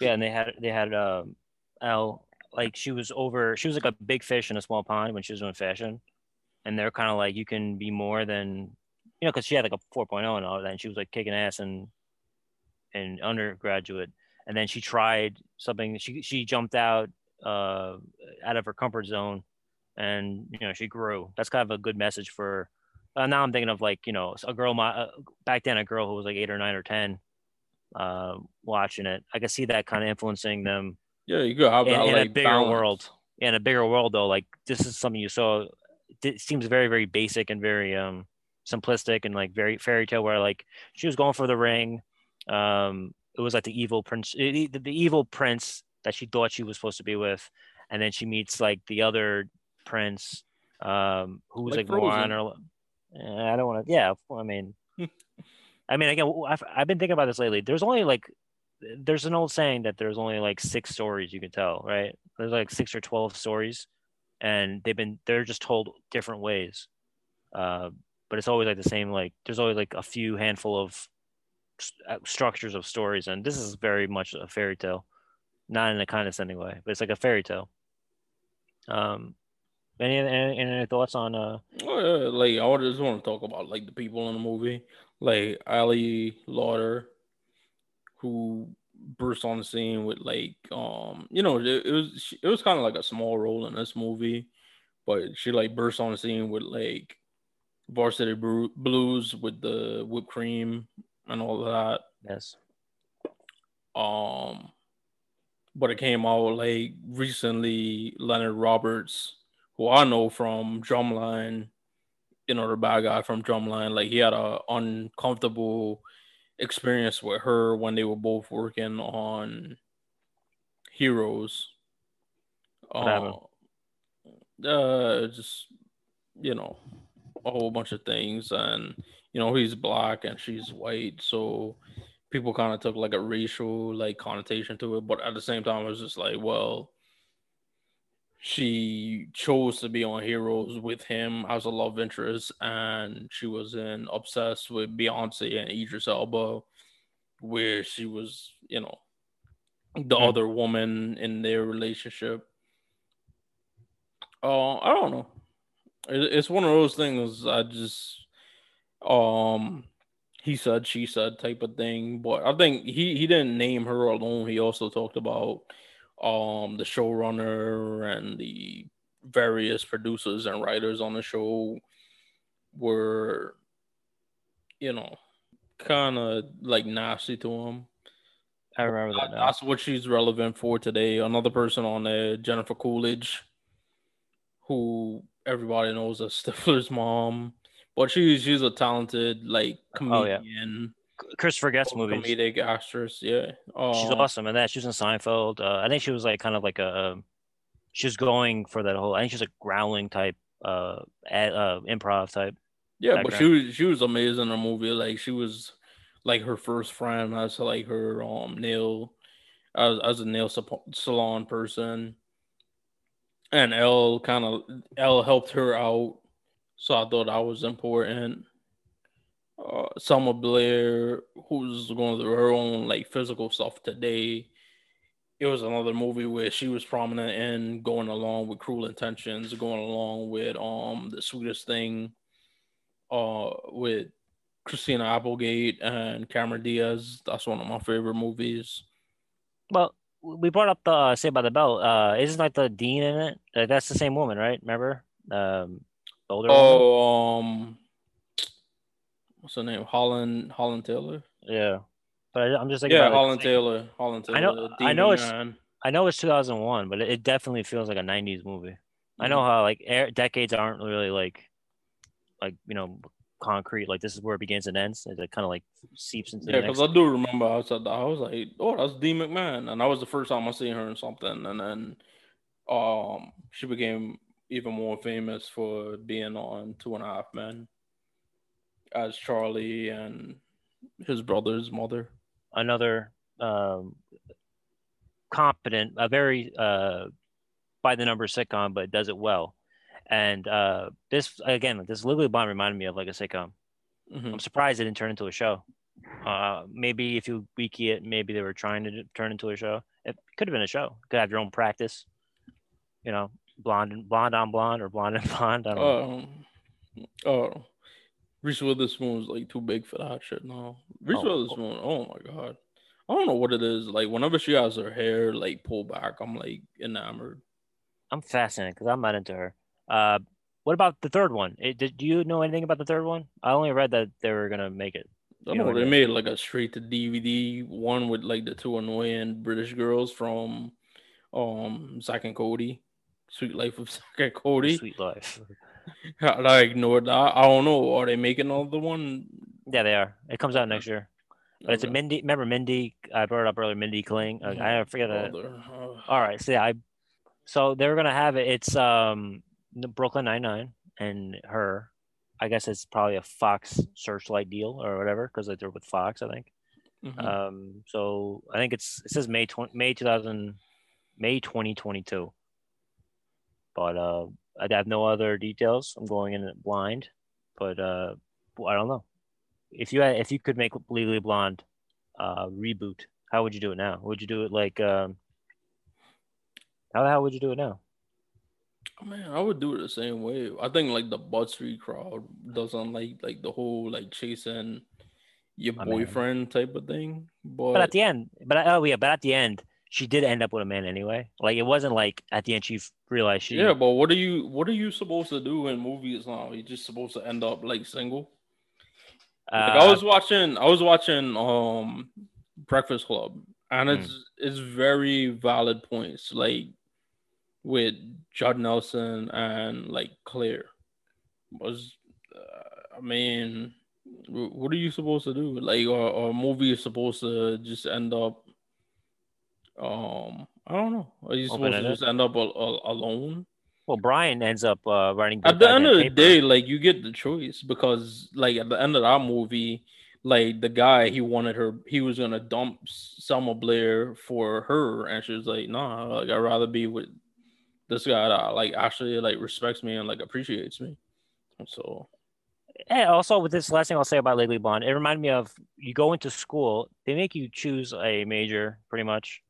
Yeah, and they had they had um, Al, like she was over. She was like a big fish in a small pond when she was doing fashion, and they're kind of like, you can be more than, you know, because she had like a four point oh and all of that, and she was like kicking ass in in undergraduate, and then she tried something. She she jumped out uh, out of her comfort zone, and you know she grew. That's kind of a good message for. Uh, now I'm thinking of like, you know, a girl my uh, back then a girl who was like eight or nine or ten. Uh, watching it, I could see that kind of influencing them. Yeah, you go in, in like a bigger balance. world. In a bigger world, though, like this is something you saw. It seems very, very basic and very um simplistic and like very fairy tale. Where like she was going for the ring. Um, it was like the evil prince, it, the, the evil prince that she thought she was supposed to be with, and then she meets like the other prince, um, who was like, like more on or. I don't want to. Yeah, I mean. I mean, again, I've, I've been thinking about this lately. There's only like, there's an old saying that there's only like six stories you can tell, right? There's like six or twelve stories, and they've been, they're just told different ways. Uh, but it's always like the same, like, there's always like a few handful of st- structures of stories. And this is very much a fairy tale, not in a condescending way, but it's like a fairy tale. Um, Any, any any thoughts on uh? Oh, yeah, like I just want to talk about like the people in the movie, like Ali Lauder, who burst on the scene with like um you know it, it was it was kind of like a small role in this movie, but she like burst on the scene with like Varsity Blues with the whipped cream and all that. Yes. Um, but it came out like recently. Leonard Roberts. Who I know from Drumline, you know, the bad guy from Drumline, like he had a uncomfortable experience with her when they were both working on Heroes. Uh, uh, just, you know, a whole bunch of things. And, you know, he's black and she's white. So people kind of took like a racial like connotation to it. But at the same time, I was just like, well, she chose to be on Heroes with him as a love interest, and she was in Obsessed with Beyonce and Idris Elba, where she was, you know, the mm-hmm. other woman in their relationship. Uh, I don't know. It's one of those things I just, um, he said, she said type of thing. But I think he, he didn't name her alone. He also talked about Um, the showrunner and the various producers and writers on the show were, you know, kind of like nasty to him. I remember that. Now. That's what she's relevant for today. Another person on there, Jennifer Coolidge, who everybody knows as Stifler's mom, but she's she's a talented like comedian. Oh, yeah. Christopher Guest movies. Comedic actress, yeah. Um, she's awesome in that. She was in Seinfeld. Uh, I think she was like kind of like a. She was going for that whole. I think she's a growling type, uh, ad, uh, improv type. Yeah, background. But she was she was amazing in the movie. Like she was, like her first friend as like her um nail, as as a nail salon person. And Elle kind of Elle helped her out, so I thought that was important. Uh, Selma Blair, who's going through her own like physical stuff today, it was another movie where she was prominent in, going along with Cruel Intentions, going along with um The Sweetest Thing, uh with Christina Applegate and Cameron Diaz. That's one of my favorite movies. Well, we brought up the uh, Saved by the Bell. Uh, isn't like the dean in it? Uh, that's the same woman, right? Remember, um, the older. Oh, woman? um, what's her name? Holland Holland Taylor. Yeah, but I, I'm just like yeah, Holland like, Taylor. Holland Taylor. I know. Dean I know it's. Nine. I know it's two thousand one, but it, it definitely feels like a nineties movie. Mm-hmm. I know how like air, decades aren't really like, like you know. concrete, like this is where it begins and ends. It kind of like seeps into. Yeah, because I do remember I said that. I was like, "Oh, that's Dee McMahon," and that was the first time I seen her in something. And then, um, she became even more famous for being on Two and a Half Men as Charlie and his brother's mother. Another um, competent, a very uh, by the numbers sitcom, but does it well. And uh, this, again, this Legally Blonde reminded me of like a sitcom. Mm-hmm. I'm surprised it didn't turn into a show. Uh, maybe if you wiki it, maybe they were trying to turn into a show. It could have been a show. Could have your own practice. You know, blonde, blonde on blonde or blonde and blonde. I don't um, know. Oh, Reese Witherspoon is like too big for that shit now. Reese oh. Witherspoon, oh my God. I don't know what it is. Like whenever she has her hair like pulled back, I'm like enamored. I'm fascinated because I'm not into her. Uh, what about the third one? It, did you know anything about the third one? I only read that they were gonna make it. I know, know they made like a straight to D V D one with like the two annoying British girls from, um, Zack and Cody, Sweet Life of Zack and Cody. Sweet Life. I ignored that. I don't know. Are they making another one? Yeah, they are. It comes out next year. But okay. It's a Mindy. Remember Mindy? I brought it up earlier. Mindy Kaling. Okay, I forget that. Oh, all right. So yeah, I. So they're gonna have it. It's um. Brooklyn Nine-Nine and her. I guess it's probably a Fox Searchlight deal or whatever because they're with Fox, I think. Mm-hmm. Um, so I think it's it says May twenty, May two thousand, May twenty twenty-two. But uh, I have no other details. I'm going in blind, but uh, I don't know. If you had, if you could make Legally Blonde uh, reboot, how would you do it now? Would you do it like um, how the hell would you do it now? Man, I would do it the same way. I think like the Butt Street crowd doesn't like like the whole like chasing your my boyfriend man. Type of thing. But... but at the end, but oh yeah, but at the end, she did end up with a man anyway. Like it wasn't like at the end she realized she. Yeah, but what are you what are you supposed to do in movies now? You're just supposed to end up like single. Like, uh... I was watching, I was watching um Breakfast Club, and mm. it's it's very valid points like. With Judd Nelson and like Claire, was uh, I mean, what are you supposed to do? Like, a, a movie is supposed to just end up. Um, I don't know. Are you supposed to just end up a, a, alone? Well, Brian ends up uh, writing. At the end of the day, like you get the choice because, like, at the end of that movie, like the guy he wanted her, he was gonna dump Selma Blair for her, and she was like, "Nah, like I'd rather be with." This guy uh, like actually like respects me and like appreciates me. So hey, also with this last thing I'll say about Legally Blonde, it reminded me of you go into school, they make you choose a major pretty much,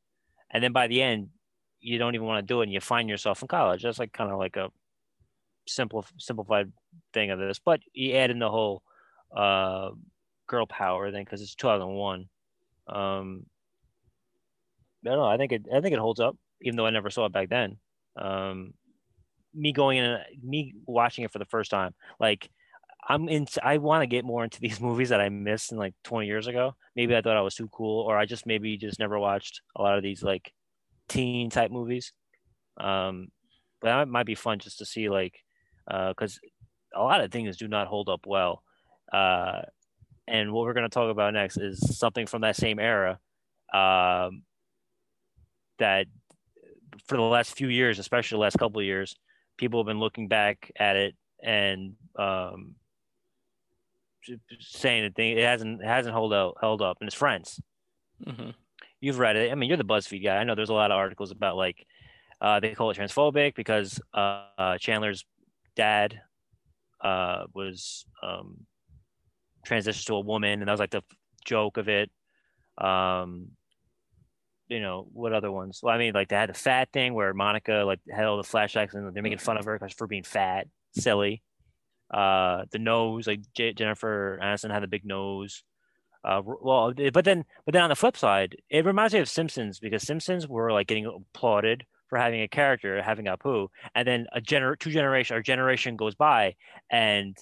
and then by the end you don't even want to do it and you find yourself in college. That's like kind of like a simple simplified thing of this, but you add in the whole uh girl power thing because it's two thousand one. um I don't know, I think it I think it holds up even though I never saw it back then. Um, me going in, and me watching it for the first time. Like, I'm into. I want to get more into these movies that I missed in like twenty years ago. Maybe I thought I was too cool, or I just maybe just never watched a lot of these like teen type movies. Um, but it might be fun just to see like, because uh, a lot of things do not hold up well. Uh, and what we're gonna talk about next is something from that same era. Um, that. For the last few years, especially the last couple of years, people have been looking back at it and um, saying that it hasn't hasn't held out held up. And it's Friends. Mm-hmm. You've read it. I mean, you're the BuzzFeed guy. I know there's a lot of articles about like Uh, they call it transphobic because uh, uh, Chandler's dad uh, was um, transitioned to a woman, and that was like the joke of it. Um, you know, what other ones? Well, I mean, like they had the fat thing where Monica like had all the flashbacks and they're making fun of her for being fat, silly. Uh, the nose, like J- Jennifer Aniston had a big nose. Uh, well, but then, but then on the flip side, it reminds me of Simpsons, because Simpsons were like getting applauded for having a character, having Apu, and then a gener two generation, our generation goes by, and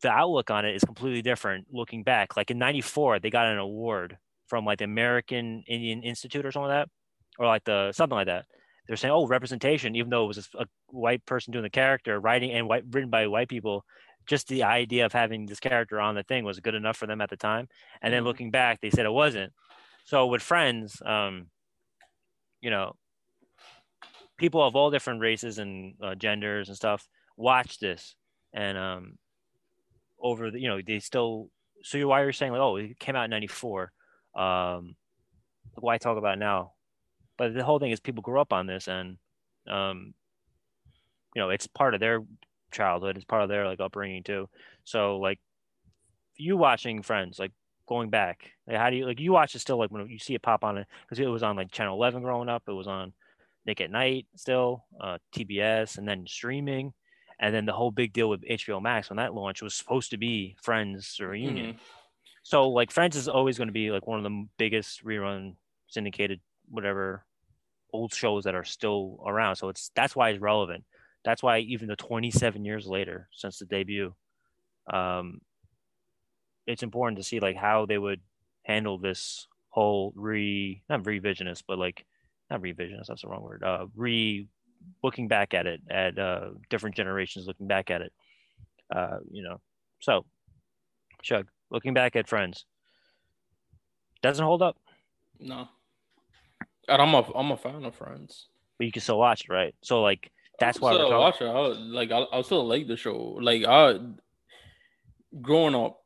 the outlook on it is completely different. Looking back, like in ninety-four, they got an award from like the American Indian Institute or something like that, or like the something like that. They're saying, oh, representation, even though it was a, a white person doing the character, writing and white written by white people. Just the idea of having this character on the thing was good enough for them at the time. And then looking back, they said it wasn't. So with Friends, um, you know, people of all different races and uh, genders and stuff watch this. And um, over the, you know, they still, so you're, why you're saying like, oh, it came out in ninety-four. Um, why talk about it now? But the whole thing is people grew up on this, and, um, you know, it's part of their childhood, is part of their like upbringing too. So like you watching Friends, like going back, like, how do you like you watch it still, like when you see it pop on it, because it was on like channel eleven growing up, it was on Nick at Night still, uh T B S, and then streaming, and then the whole big deal with H B O Max when that launch was supposed to be Friends reunion. Mm-hmm. So like Friends is always going to be like one of the biggest rerun syndicated whatever old shows that are still around, so it's that's why it's relevant. That's why even the twenty-seven years later since the debut, um, it's important to see like how they would handle this whole re, not revisionist, but like not revisionist, that's the wrong word. Uh, re looking back at it, at uh, different generations looking back at it, uh, you know. So, Chug, looking back at Friends, doesn't hold up. No. And I'm a, I'm a fan of Friends. But you can still watch it, right? So like, that's why I watch it. I was, like I, I still like the show. Like I, growing up,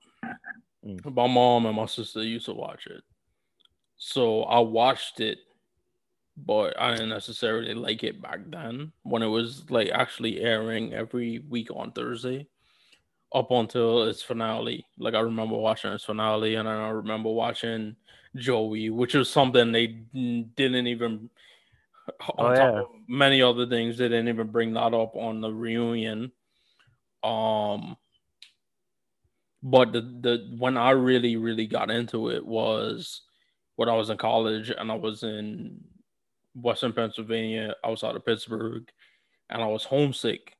mm. my mom and my sister used to watch it, so I watched it, but I didn't necessarily like it back then when it was like actually airing every week on Thursday, up until its finale. Like I remember watching its finale, and I remember watching Joey, which was something they didn't even. On oh, top yeah. of many other things, they didn't even bring that up on the reunion. Um, but the, the when I really, really got into it was when I was in college, and I was in Western Pennsylvania, outside of Pittsburgh, and I was homesick.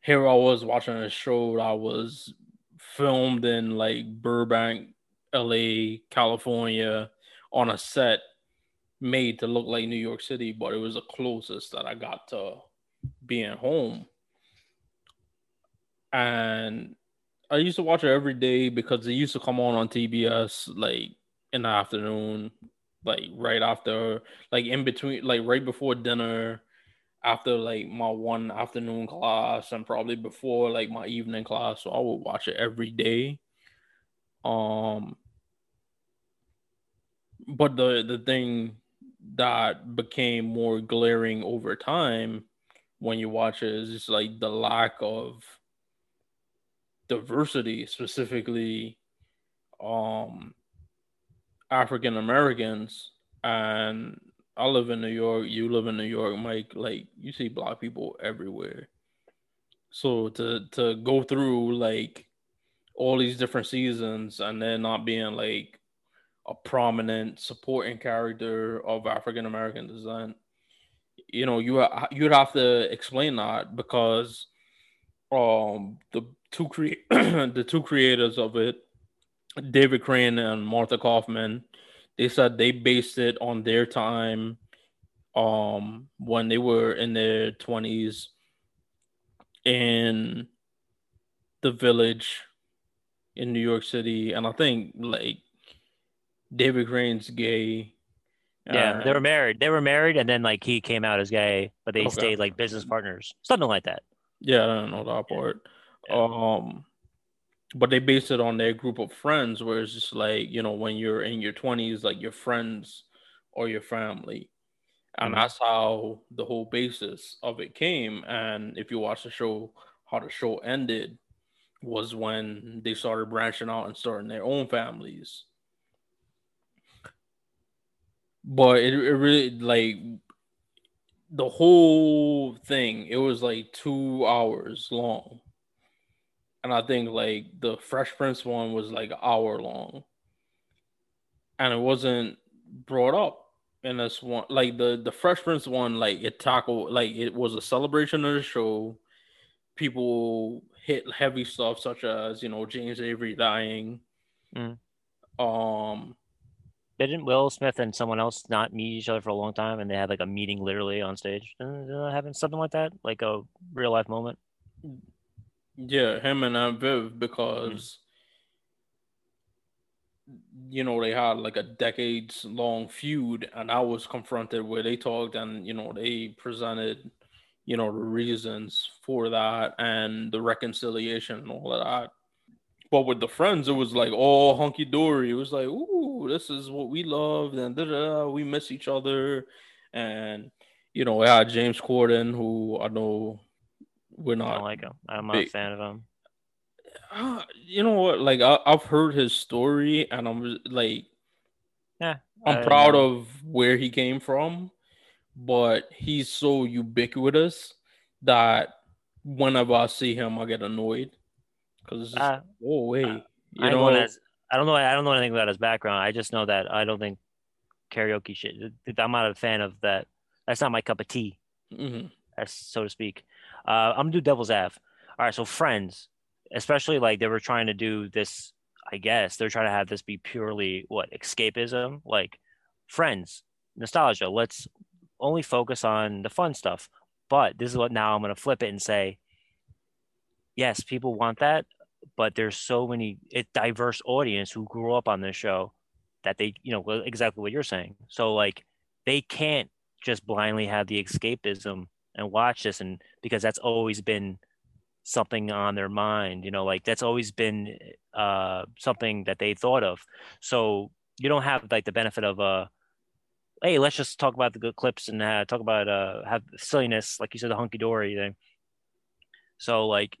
Here I was watching a show that was filmed in like Burbank, L A, California, on a set made to look like New York City, but it was the closest that I got to being home. And I used to watch it every day because it used to come on on T B S, like in the afternoon, like right after, like in between, like right before dinner, after like my one afternoon class, and probably before like my evening class. So I would watch it every day. Um, but the, the thing that became more glaring over time when you watch it is just like the lack of diversity, specifically um African Americans. And I live in New York, you live in New York, Mike, like you see black people everywhere. So to to go through like all these different seasons and then not being like a prominent supporting character of African American descent, you know, you you'd have to explain that, because um the two cre the two creators of it, David Crane and Martha Kaufman, they said they based it on their time, um when they were in their twenties in the Village in New York City, and I think like David Crane's gay. Yeah, uh, they were married. They were married, and then like he came out as gay, but they okay. stayed like business partners, something like that. Yeah, I don't know that part. Yeah. Um, but they based it on their group of friends, where it's just like, you know, when you're in your twenties, like your friends or your family, And mm-hmm. that's how the whole basis of it came. And if you watch the show, how the show ended was when they started branching out and starting their own families. But it, it really, like, the whole thing, it was like two hours long. And I think, like, the Fresh Prince one was like an hour long. And it wasn't brought up in this one. Like, the, the Fresh Prince one, like, it tackled, like, it was a celebration of the show. People hit heavy stuff such as, you know, James Avery dying. Mm. Um, Didn't Will Smith and someone else not meet each other for a long time, and they had like a meeting literally on stage? Didn't it happen, something like that? Like a real life moment? Yeah, him and Aunt Viv, because, mm. you know, they had like a decades long feud, and I was confronted where they talked and, you know, they presented, you know, the reasons for that and the reconciliation and all of that. But with the friends, it was like all hunky-dory. It was like, ooh, this is what we love, and da-da, we miss each other. And, you know, I had James Corden, who I know we're not... I don't like him. I'm not big. a fan of him. Uh, you know what? Like, I, I've heard his story, and I'm like... Yeah, I'm proud know. of where he came from, but he's so ubiquitous that whenever I see him, I get annoyed. Because uh, oh wait, uh, you I know, know as, I don't know. I don't know anything about his background. I just know that I don't think karaoke shit. I'm not a fan of that. That's not my cup of tea, mm-hmm. as so to speak. Uh, I'm gonna do Devil's Ave. All right, so Friends, especially like they were trying to do this. I guess they're trying to have this be purely what escapism, like Friends, nostalgia. Let's only focus on the fun stuff. But this is what now I'm gonna flip it and say. Yes, people want that. But there's so many it, diverse audience who grew up on this show that they, you know, exactly what you're saying. So like they can't just blindly have the escapism and watch this, and because that's always been something on their mind, you know, like that's always been uh, something that they thought of. So you don't have like the benefit of, uh, hey, let's just talk about the good clips and uh, talk about uh, have silliness, like you said, the hunky dory thing. So like.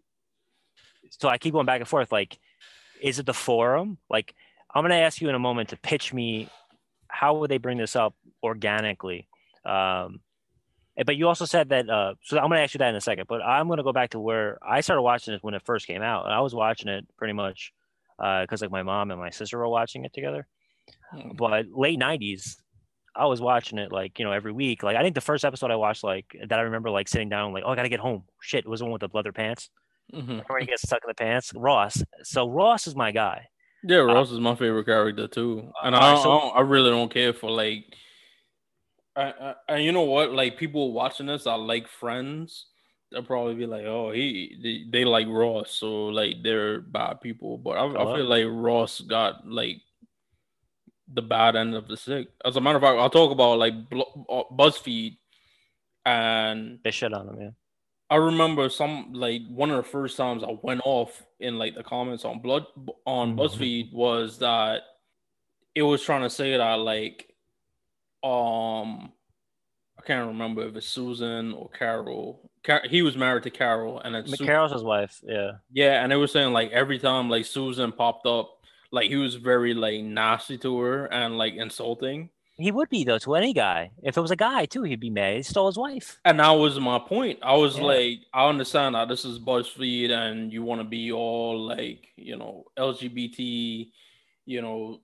So I keep going back and forth. Like, is it the forum? Like, I'm going to ask you in a moment to pitch me how would they bring this up organically. Um, but you also said that. Uh, so I'm going to ask you that in a second. But I'm going to go back to where I started watching it when it first came out, and I was watching it pretty much because uh, like my mom and my sister were watching it together. Hmm. But late nineties, I was watching it like you know every week. Like I think the first episode I watched like that I remember like sitting down like oh I got to get home. Shit, it was the one with the leather pants. Mm-hmm. Where he gets stuck in the pants, Ross. So Ross is my guy. Yeah, Ross um, is my favorite character too, and I, don't, so, I, don't, I really don't care for like. I, I, you know what? Like people watching this, I like Friends. They'll probably be like, "Oh, he they, they like Ross, so like they're bad people." But I, I, I feel like Ross got like the bad end of the stick. As a matter of fact, I'll talk about like BuzzFeed and they shit on him. Yeah. I remember some like one of the first times I went off in like the comments on blood on BuzzFeed was that it was trying to say that like um I can't remember if it's Susan or Carol. Car- he was married to Carol, and it's Su- Carol's his wife. Yeah, yeah, and it was saying like every time like Susan popped up, like he was very like nasty to her and like insulting. He would be, though, to any guy. If it was a guy, too, he'd be mad. He stole his wife. And that was my point. I was yeah. like, I understand that this is BuzzFeed and you want to be all, like, you know, L G B T, you know,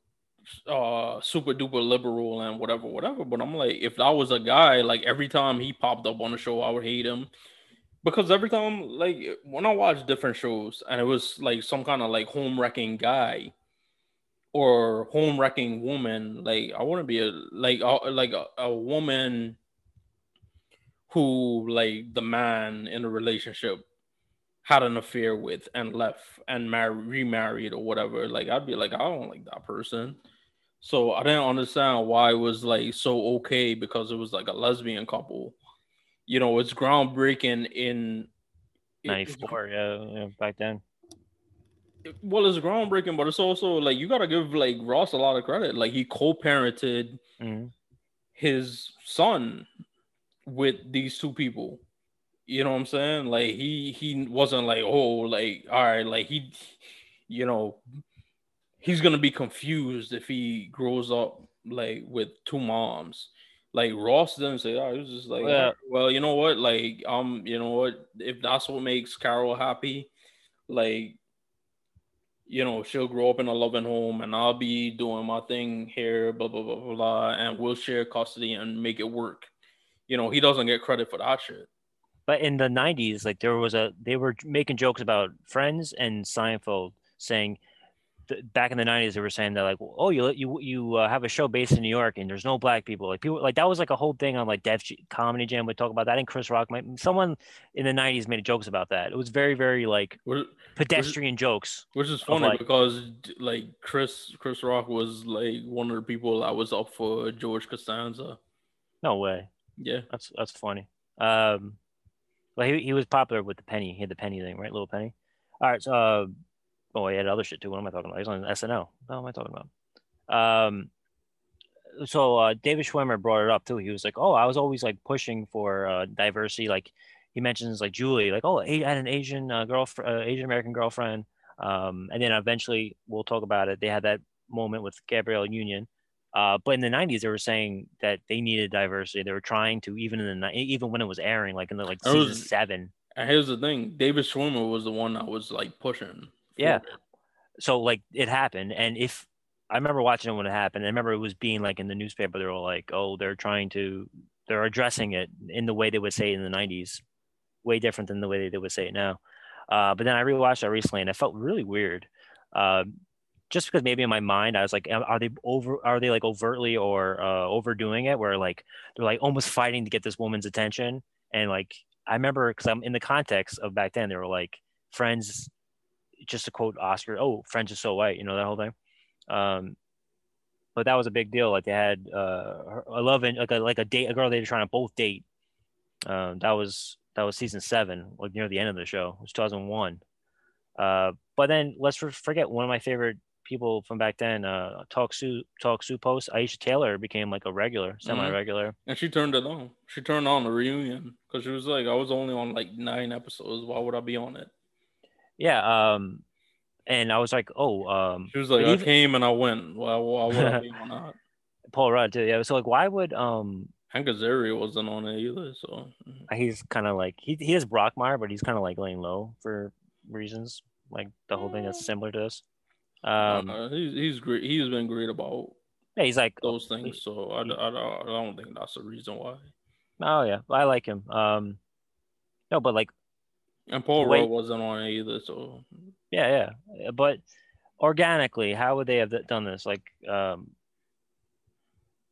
uh, super-duper liberal and whatever, whatever. But I'm like, if that was a guy, like, every time he popped up on the show, I would hate him. Because every time, like, when I watched different shows and it was, like, some kind of, like, home-wrecking guy, or home wrecking woman, like I want to be a like a, like a, a woman who like the man in a relationship had an affair with and left and mar- remarried or whatever. Like I'd be like I don't like that person, so I didn't understand why it was like so okay because it was like a lesbian couple. You know, it's groundbreaking in ninety-four, yeah, yeah, back then. Well, it's groundbreaking, but it's also like you gotta give like Ross a lot of credit. Like he co-parented mm-hmm. his son with these two people. You know what I'm saying? Like, he he wasn't like, oh, like, all right, like, he, you know, he's going to be confused if he grows up, like, with two moms. Like, Ross didn't say that. He was just like, yeah. well, you know what? Like, um, you know what? If that's what makes Carol happy, like, you know, she'll grow up in a loving home, and I'll be doing my thing here, blah, blah, blah, blah, blah, and we'll share custody and make it work. You know, he doesn't get credit for that shit. But in the nineties, like, there was a, they were making jokes about Friends and Seinfeld, saying, th- back in the nineties, they were saying that, like, oh, you you you uh, have a show based in New York and there's no black people. Like, people, like, that was like a whole thing on, like, Def Comedy Jam would talk about that. And Chris Rock, might, someone in the nineties made jokes about that. It was very, very, like, which, pedestrian which, jokes. Which is funny, like, because, like, Chris Chris Rock was, like, one of the people that was up for George Costanza. No way. Yeah. That's, that's funny. Um, Well, he he was popular with the penny. He had the penny thing, right? Little Penny. All right. So, uh, oh, he had other shit too. What am I talking about? He's on S N L. What am I talking about? Um, so uh, David Schwimmer brought it up too. He was like, "Oh, I was always like pushing for uh, diversity." Like, he mentions like Julie, like, "Oh, I had an Asian uh, girlfriend, uh, Asian American girlfriend," um, and then eventually we'll talk about it. They had that moment with Gabrielle Union. Uh, but in the nineties, they were saying that they needed diversity. They were trying to, even in the even when it was airing, like in the like season was, seven. And here's the thing: David Schwimmer was the one that was like pushing. Yeah. It. So like it happened, and if I remember watching it when it happened, I remember it was being like in the newspaper. They were like, "Oh, they're trying to, they're addressing it in the way they would say it in the nineties, way different than the way they would say it now." Uh, but then I rewatched that recently, and it felt really weird. Uh, Just because maybe in my mind I was like, are they over? Are they like overtly or uh, overdoing it? Where like they're like almost fighting to get this woman's attention. And like I remember because I'm in the context of back then, they were like, Friends, just to quote Oscar, "Oh, Friends is so white," you know, that whole thing. Um, but that was a big deal. Like they had uh, a love and like a like a date, a girl they were trying to both date. Um, that was that was season seven, like near the end of the show. It was two thousand one. Uh, but then let's forget one of my favorite people from back then, uh, Talk Soup, Talk Soup host Aisha Taylor became like a regular, semi-regular, mm-hmm. and she turned it on. She turned on the reunion because she was like, "I was only on like nine episodes. Why would I be on it?" Yeah, um, and I was like, "Oh," um, she was like, "I even... came and I went. Why, why would I be on that?" Paul Rudd too. Yeah, so like, why would um? Hank Azaria wasn't on it either, so he's kind of like he he is Brockmire, but he's kind of like laying low for reasons like the whole thing that's similar to this. Um, uh, he's, he's great. He's been great about yeah, he's like those things. So I, I, I don't think that's the reason why. Oh yeah, I like him. Um, no, but like, and Paul Rudd wasn't on it either. So yeah, yeah. But organically, how would they have done this? Like, um,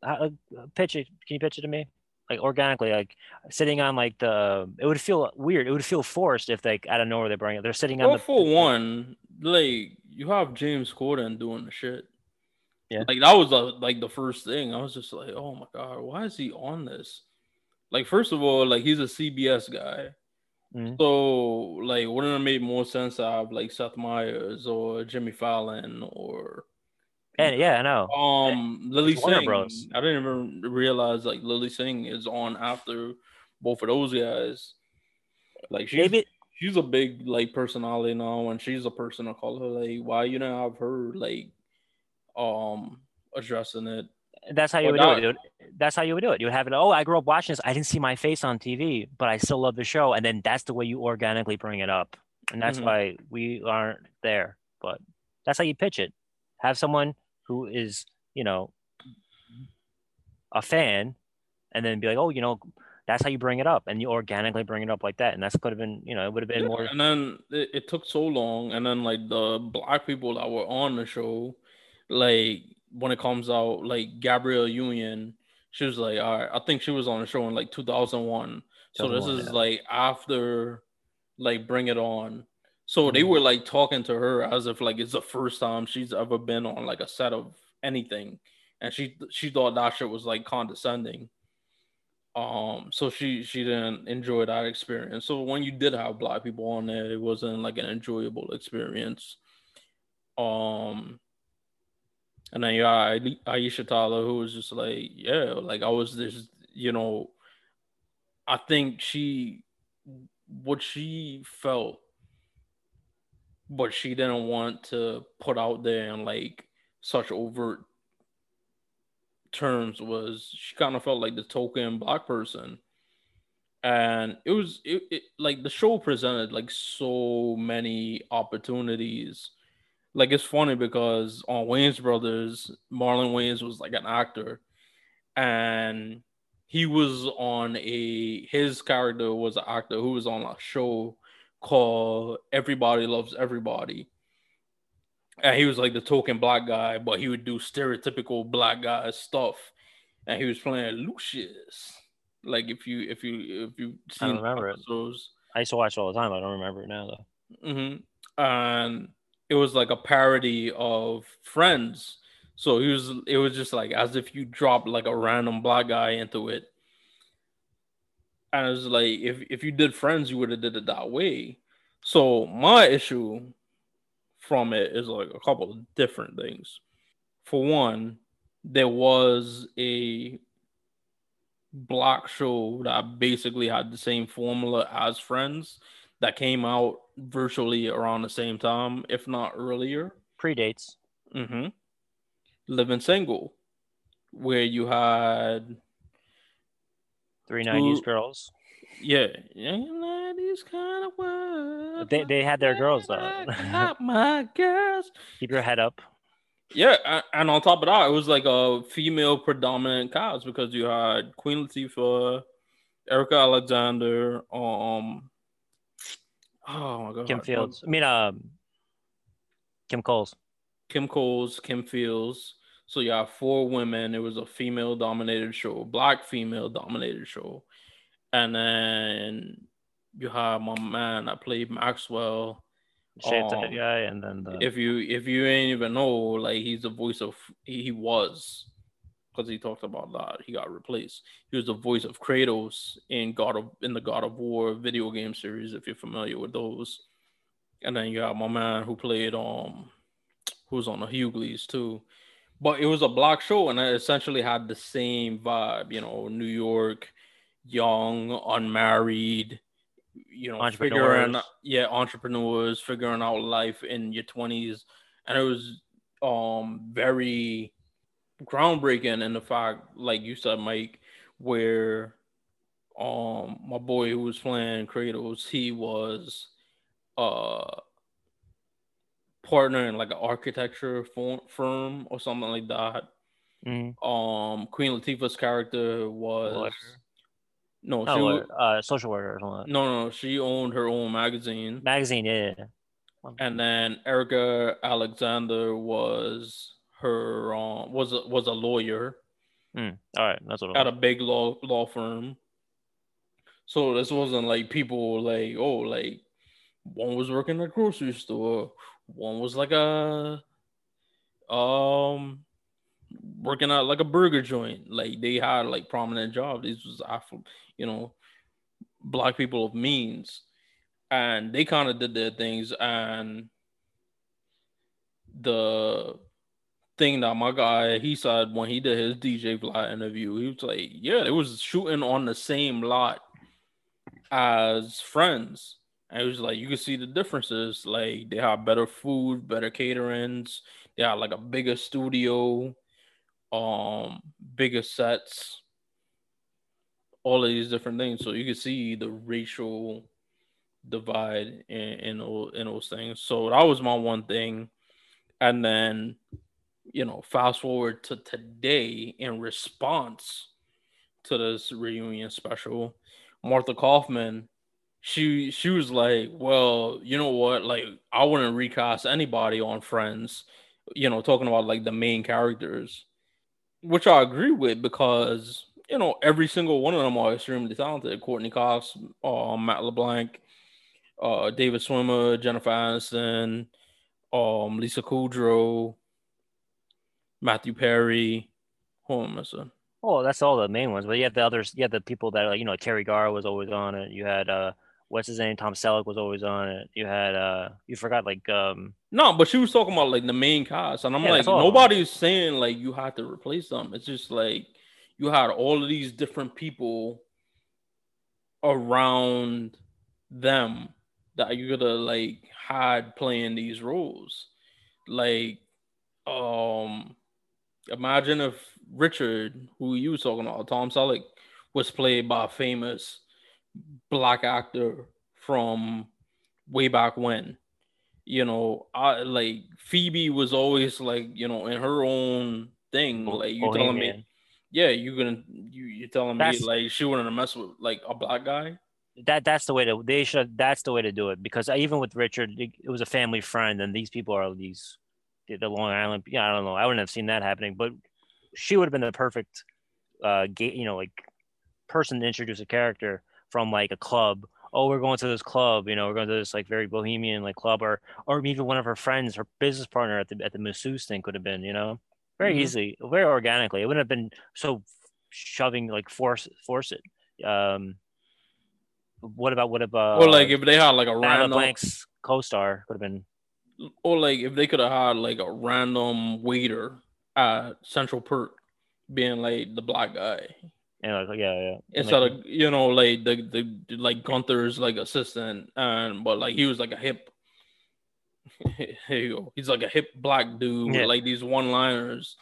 how, pitch it. Can you pitch it to me? Like organically, like sitting on like the. It would feel weird. It would feel forced if they I don't know where they bring it. They're sitting on. Well, the, for one, like. You have James Corden doing the shit. Yeah. Like, that was, a, like, the first thing. I was just like, oh, my God, why is he on this? Like, first of all, like, he's a C B S guy. Mm-hmm. So, like, wouldn't it make more sense to have, like, Seth Meyers or Jimmy Fallon or... And, yeah, I know. Um, yeah. Lily Singh. Bros. I didn't even realize, like, Lily Singh is on after both of those guys. Like, she's... David- She's a big, like, personality now, and she's a person of color. Like, why you don't have her, like, um, addressing it? That's how you would do it, dude. That's how you would do it. You would have it, oh, I grew up watching this. I didn't see my face on T V, but I still love the show. And then that's the way you organically bring it up. And that's mm-hmm. why we aren't there. But that's how you pitch it. Have someone who is, you know, a fan, and then be like, oh, you know, that's how you bring it up, and you organically bring it up like that. And that's could have been, you know, it would have been yeah, more. And then it, it took so long. And then like the black people that were on the show, like when it comes out, like Gabrielle Union, she was like, all right, I think she was on the show in like two thousand one. So this is yeah. like after like Bring It On. So mm-hmm. they were like talking to her as if like it's the first time she's ever been on like a set of anything. And she, she thought that shit was like condescending. Um, so she she didn't enjoy that experience. So when you did have black people on there, it wasn't like an enjoyable experience. Um, And then yeah, Aisha Tyler, who was just like, yeah, like I was this, you know, I think she, what she felt, but she didn't want to put out there in like such overt terms, was she kind of felt like the token black person. And it was it, it like the show presented like so many opportunities. Like, it's funny because on Wayans Brothers, Marlon Wayans was like an actor, and he was on a, his character was an actor who was on a show called Everybody Loves Everybody. And he was like the token black guy, but he would do stereotypical black guy stuff. And he was playing Lucius. Like, if you, if you, if you see episodes, it. I used to watch it all the time. I don't remember it now though. Mm-hmm. And it was like a parody of Friends. So he was, it was just like as if you dropped like a random black guy into it. And it was like, if, if you did Friends, you would have did it that way. So my issue from it is like a couple of different things. For one, there was a black show that basically had the same formula as Friends that came out virtually around the same time, if not earlier. Predates. Mm-hmm. Living Single, where you had three nineties girls. Yeah. nineties kind of world. They they had their girls though. My girls. Keep your head up. Yeah, and on top of that, it was like a female predominant cast because you had Queen Latifah, Erica Alexander, um oh my god, Kim Fields. I mean, um, Kim Coles. Kim Coles, Kim Fields. So you have four women. It was a female-dominated show, black female-dominated show, and then you have my man that played Maxwell. Shaped um, that guy, and then the... if you if you ain't even know, like he's the voice of he, he was because he talked about that he got replaced. He was the voice of Kratos in God of in the God of War video game series, if you're familiar with those. And then you have my man who played um. who's on the Hughleys too. But it was a black show and it essentially had the same vibe, you know, New York, young, unmarried, you know, figuring yeah, entrepreneurs, figuring out life in your twenties. And it was um very groundbreaking in the fact, like you said, Mike, where um my boy who was playing Kratos, he was uh partner in like an architecture firm or something like that. Mm-hmm. Um, Queen Latifah's character was lawyer. no, she was, uh, social worker. Or something. No, no, she owned her own magazine. Magazine, yeah. And then Erica Alexander was her um was a, was a lawyer. Mm. All right, that's what at a big law law firm. So this wasn't like people like oh like one was working at a grocery store. One was like a, um, working at like a burger joint. Like they had like prominent jobs. This was Afro, you know, black people of means, and they kind of did their things. And the thing that my guy he said when he did his D J Vlad interview, he was like, "Yeah, it was shooting on the same lot as Friends." And it was like, you could see the differences. Like, they have better food, better caterings. They had like a bigger studio, um, bigger sets, all of these different things. So you could see the racial divide in, in, all, in those things. So that was my one thing. And then, you know, fast forward to today in response to this reunion special, Martha Kaufman, She she was like, well, you know what? Like, I wouldn't recast anybody on Friends, you know, talking about like the main characters, which I agree with because, you know, every single one of them are extremely talented. Courtney Cox, uh, Matt LeBlanc, uh, David Schwimmer, Jennifer Aniston, um, Lisa Kudrow, Matthew Perry. Who am I missing? Oh, that's all the main ones. But you have the others. You have the people that, are, you know, Terry Garr was always on it. You had, uh, what's his name? Tom Selleck was always on it. You had uh, you forgot like um. No, but she was talking about like the main cast, and I'm yeah, like, nobody's saying like you have to replace them. It's just like you had all of these different people around them that you gotta like hide playing these roles. Like, um, imagine if Richard, who you were talking about, Tom Selleck, was played by a famous black actor from way back when. You know, I like Phoebe was always like, you know, in her own thing. Like you oh, telling hey, me, yeah, you're gonna you you're telling that's, me like she wanted to mess with like a black guy. That that's the way to they should. That's the way to do it, because I, even with Richard, it, it was a family friend, and these people are these the Long Island. Yeah, I don't know. I wouldn't have seen that happening, but she would have been the perfect, uh, gay, you know, like person to introduce a character from like a club. Oh, we're going to this club, you know, we're going to this like very bohemian like club, or or even one of her friends, her business partner at the at the masseuse thing could have been, you know, very mm-hmm. easily, very organically. It wouldn't have been so shoving like force force it. Um, what about what about? Or like if they had like a random Blank's co-star could have been. Or like if they could have had like a random waiter at Central Perk being like the black guy. And like yeah, yeah. Instead like, of you know, like the, the like Gunther's like assistant, and but like he was like a hip. Here you go. He's like a hip black dude yeah. with like these one-liners,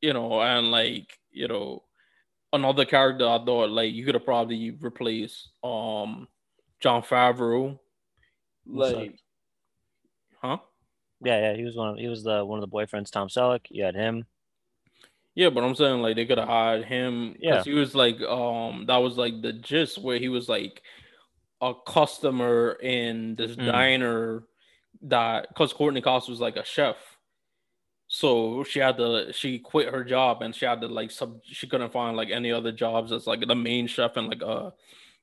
you know, and like you know, another character I thought like you could have probably replaced um Jon Favreau, like, like huh? Yeah, yeah. He was one. Of, he was the one of the boyfriends. Tom Selleck. You had him. Yeah, but I'm saying like they could have hired him. Yeah, he was like um that was like the gist where he was like a customer in this mm. diner that because Courtney Cox was like a chef, so she had to she quit her job and she had to like sub she couldn't find like any other jobs as like the main chef in like a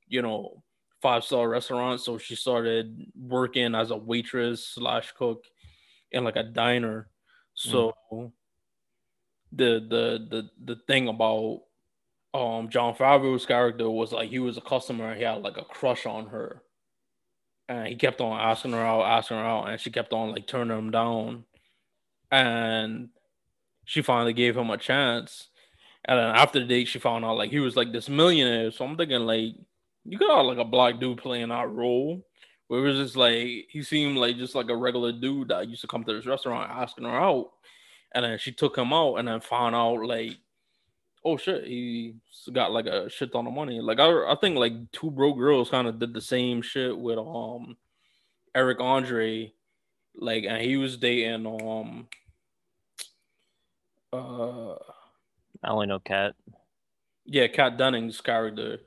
you know five star restaurant, so she started working as a waitress slash cook in like a diner, so. Mm. The the the the thing about um Jon Favreau's character was like he was a customer and he had like a crush on her, and he kept on asking her out, asking her out, and she kept on like turning him down, and she finally gave him a chance, and then after the date she found out like he was like this millionaire. So I'm thinking like you got like a black dude playing that role, where it was just like he seemed like just like a regular dude that used to come to this restaurant asking her out. And then she took him out and then found out, like, oh, shit, he got, like, a shit ton of money. Like, I I think, like, Two Broke Girls kind of did the same shit with um Eric Andre. Like, and he was dating, um, uh, I only know Kat. Yeah, Kat Dennings' character.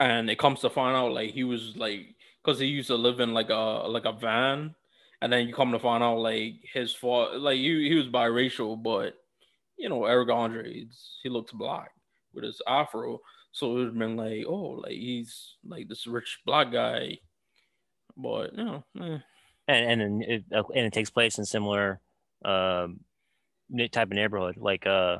And it comes to find out, like, he was, like, because he used to live in, like, a like, a van. And then you come to find out, like, his fault, like, he, he was biracial, but, you know, Eric Andre, he looked black with his afro. So it would have been like, oh, like, he's, like, this rich black guy. But, you know. Eh. And and it, and it takes place in similar um, type of neighborhood. Like, uh,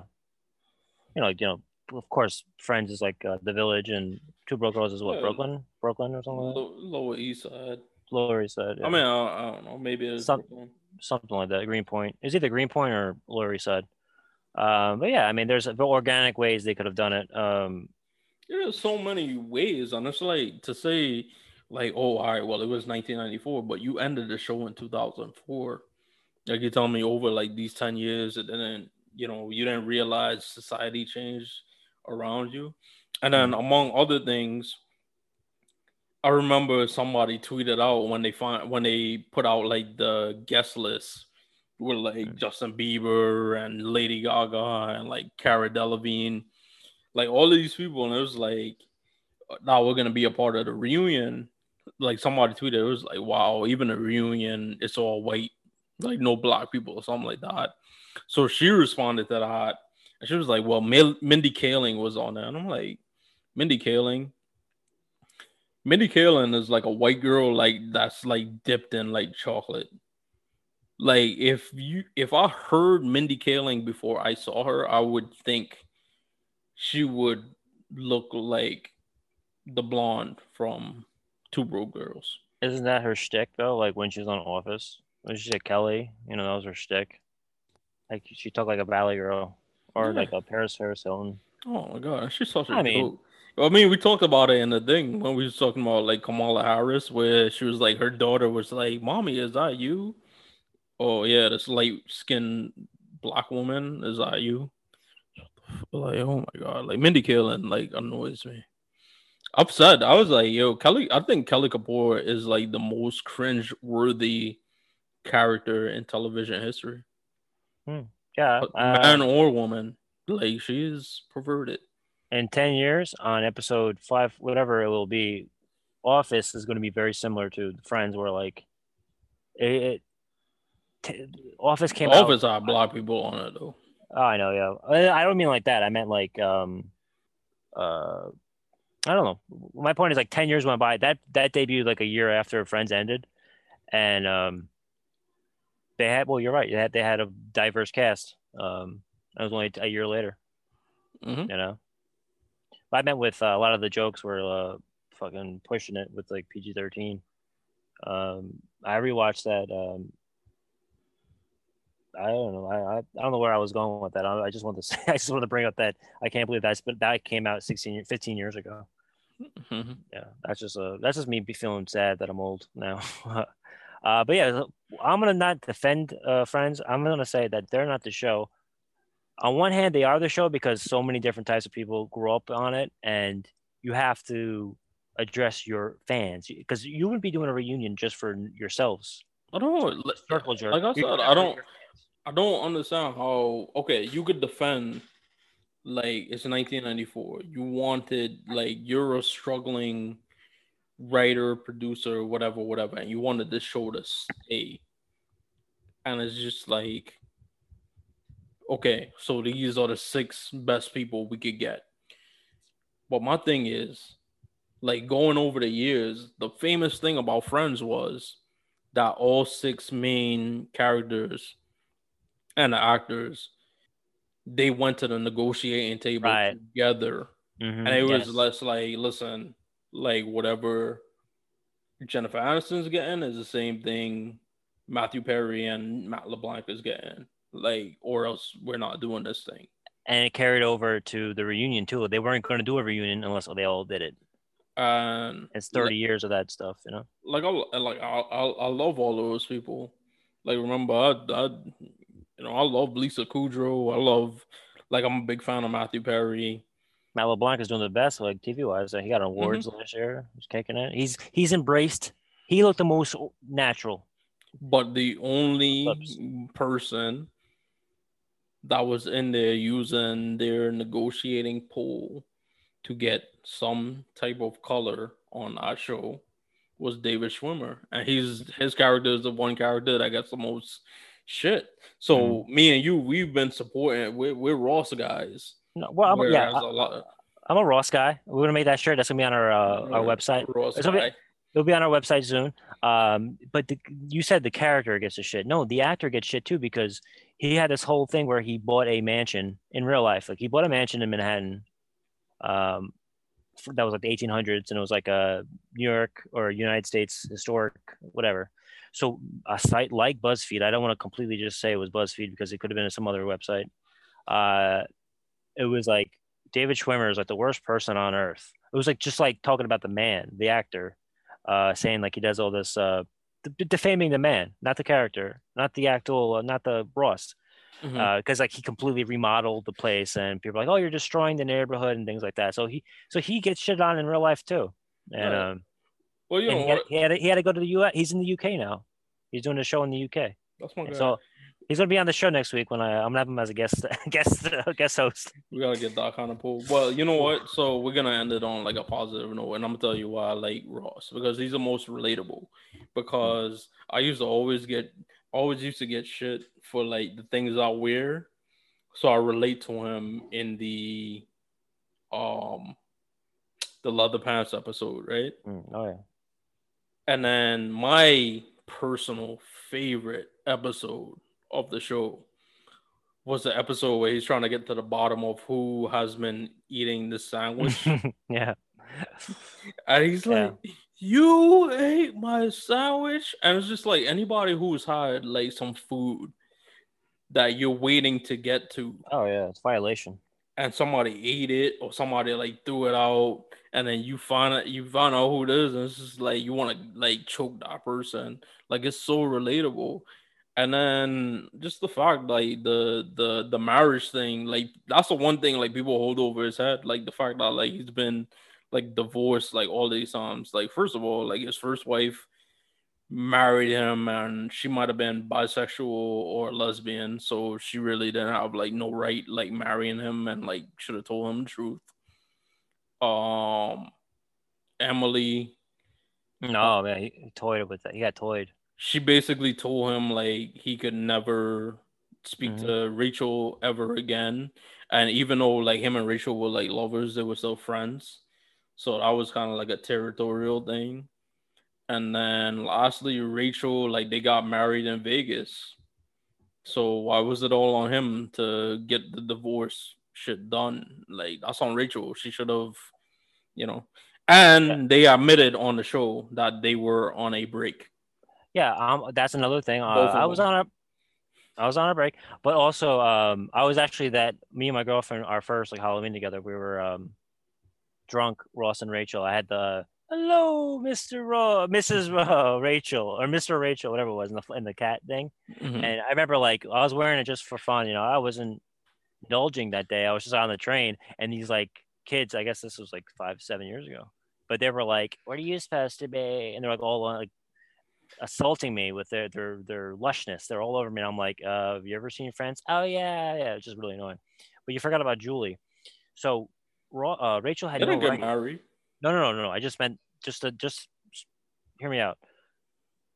you know, you know, of course, Friends is, like, uh, The Village, and Two Broke Girls is, what, yeah. Brooklyn? Brooklyn or something like that? L- Lower East Side. Lower East Side. Yeah. I mean, I, I don't know. Maybe it's Some, something like that. Greenpoint. It's either Greenpoint or Lower East Side. Um, but yeah, I mean, there's organic ways they could have done it. Um, There's so many ways, and it's like to say, like, oh, all right, well, it was nineteen ninety-four, but you ended the show in two thousand four. Like you're telling me over like these ten years, and then you know you didn't realize society changed around you, and then among other things. I remember somebody tweeted out when they find when they put out like the guest list with like Justin Bieber and Lady Gaga and like Cara Delevingne, like all of these people, and it was like, now we're gonna be a part of the reunion. Like somebody tweeted, it was like, wow, even a reunion, it's all white, like no black people or something like that. So she responded to that, and she was like, well, M- Mindy Kaling was on there, and I'm like, Mindy Kaling. Mindy Kaling is like a white girl, like that's like dipped in like chocolate. Like if you, if I heard Mindy Kaling before I saw her, I would think she would look like the blonde from two Road Girls. Isn't that her shtick, though? Like, when she was on Office, when she said Kelly, you know, that was her shtick. Like, she talked like a Valley girl or yeah. like a Paris Hilton. Oh, my God. She's such a I mean, dope. I mean, we talked about it in the thing when we was talking about, like, Kamala Harris, where she was like, her daughter was like, Mommy, is that you? Oh, yeah, this light-skinned black woman, is that you? Like, oh, my God. Like, Mindy Kaling, like, annoys me. Upset. I was like, yo, Kelly, I think Kelly Kapoor is, like, the most cringe-worthy character in television history. Hmm. Yeah. Uh, Man or woman. Like, she's perverted. In ten years, on episode five, whatever it will be, Office is going to be very similar to Friends, where, like, it... it t- Office came Office out... Office had black people on it, though. Oh, I know, yeah. I don't mean like that. I meant like, um, uh, I don't know. My point is, like, ten years went by. That that debuted like a year after Friends ended, and um, they had. Well, you're right. They had they had a diverse cast. Um, that was only a year later. Mm-hmm. You know, but I meant with uh, a lot of the jokes were uh, fucking pushing it with like P G thirteen. Um, I rewatched that. Um, I don't know. I, I I don't know where I was going with that. I, I just want to say, I just want to bring up that I can't believe that, but that came out sixteen, fifteen years ago. Mm-hmm. Yeah, that's just a that's just me be feeling sad that I'm old now. uh, but yeah, I'm gonna not defend uh, Friends. I'm gonna say that they're not the show. On one hand, they are the show because so many different types of people grew up on it, and you have to address your fans because you wouldn't be doing a reunion just for yourselves. I don't know. Circle jerk. Like I said, I don't. I don't understand how, okay, you could defend, like, it's nineteen ninety-four. You wanted, like, you're a struggling writer, producer, whatever, whatever, and you wanted this show to stay. And it's just like, okay, so these are the six best people we could get. But my thing is, like, going over the years, the famous thing about Friends was that all six main characters and the actors, they went to the negotiating table right. together. Mm-hmm. And it was yes. less like, listen, like whatever Jennifer Aniston's getting is the same thing Matthew Perry and Matt LeBlanc is getting. Like, or else we're not doing this thing. And it carried over to the reunion too. They weren't going to do a reunion unless they all did it. Um, it's thirty like, years of that stuff, you know? Like, I, like I, I, I love all those people. Like, remember, I... I You know, I love Lisa Kudrow. I love, like, I'm a big fan of Matthew Perry. Matt LeBlanc is doing the best, like, T V-wise. He got awards mm-hmm. last year. He's kicking it. He's he's embraced. He looked the most natural. But the only Oops. person that was in there using their negotiating pool to get some type of color on our show was David Schwimmer. And he's his character is the one character that gets the most... Shit. So mm-hmm. me and you, we've been supporting. We're, we're Ross guys. No, well, I'm, yeah, I, a lot of... I'm a Ross guy. We're gonna make that shirt. That's gonna be on our uh, our website. Ross guy. Be, it'll be on our website soon. Um, but the, you said the character gets the shit. No, the actor gets shit too because he had this whole thing where he bought a mansion in real life. Like he bought a mansion in Manhattan. Um, that was like the eighteen hundreds, and it was like a New York or United States historic whatever. So a site like BuzzFeed, I don't want to completely just say it was BuzzFeed because it could have been some other website. Uh, it was like David Schwimmer is like the worst person on earth. It was like just like talking about the man, the actor, uh, saying like he does all this uh, d- defaming the man, not the character, not the actual, uh, not the Ross, because mm-hmm. uh, like he completely remodeled the place and people are like, oh, you're destroying the neighborhood and things like that. So he so he gets shit on in real life too, and. Right. Um, Well, you know, he, had, he, had to, he had to go to the U S. He's in the U K now. He's doing a show in the U K. That's my guy. So he's gonna be on the show next week when I I'm gonna have him as a guest guest uh, guest host. We gotta get Doc on the pool. Well, you know what? So we're gonna end it on like a positive note, and I'm gonna tell you why I like Ross because he's the most relatable. Because I used to always get always used to get shit for like the things I wear, so I relate to him in the um the leather pants episode, right? Mm, oh yeah. And then my personal favorite episode of the show was the episode where he's trying to get to the bottom of who has been eating the sandwich. yeah. And he's like, yeah. you ate my sandwich. And it's just like anybody who's had like some food that you're waiting to get to. Oh yeah, it's violation. And somebody ate it, or somebody like threw it out, and then you find out you find out who it is, and it's just like you want to like choke that person. Like it's so relatable. And then just the fact like the the the marriage thing, like that's the one thing like people hold over his head, like the fact that like he's been like divorced like all these times. Like first of all, like his first wife married him, and she might have been bisexual or lesbian, so she really didn't have like no right like marrying him, and like should have told him the truth. Um, Emily, no man, he, he toyed with that. He got toyed. She basically told him like he could never speak mm-hmm. to Rachel ever again, and even though like him and Rachel were like lovers, they were still friends. So that was kind of like a territorial thing. And then lastly, Rachel, like they got married in Vegas. So why was it all on him to get the divorce shit done? Like that's on Rachel. She should have, you know, and yeah. They admitted on the show that they were on a break. Yeah. Um, that's another thing. Uh, I was on a, I was on a break, but also um, I was actually that me and my girlfriend, our first like Halloween together, we were um, drunk, Ross and Rachel. I had the, hello, Mister Ro- Missus Ro- Rachel or Mister Rachel, whatever it was in the, in the cat thing. Mm-hmm. And I remember like I was wearing it just for fun. You know, I wasn't indulging that day. I was just on the train, and these like kids, I guess this was like five, seven years ago, but they were like, what are you supposed to be? And they're like all like assaulting me with their, their, their lushness. They're all over me. And I'm like, uh, have you ever seen Friends? Oh yeah. Yeah. It's just really annoying. But you forgot about Julie. So uh, Rachel had no right. Married. No, no, no, no, no. I just meant just to just hear me out.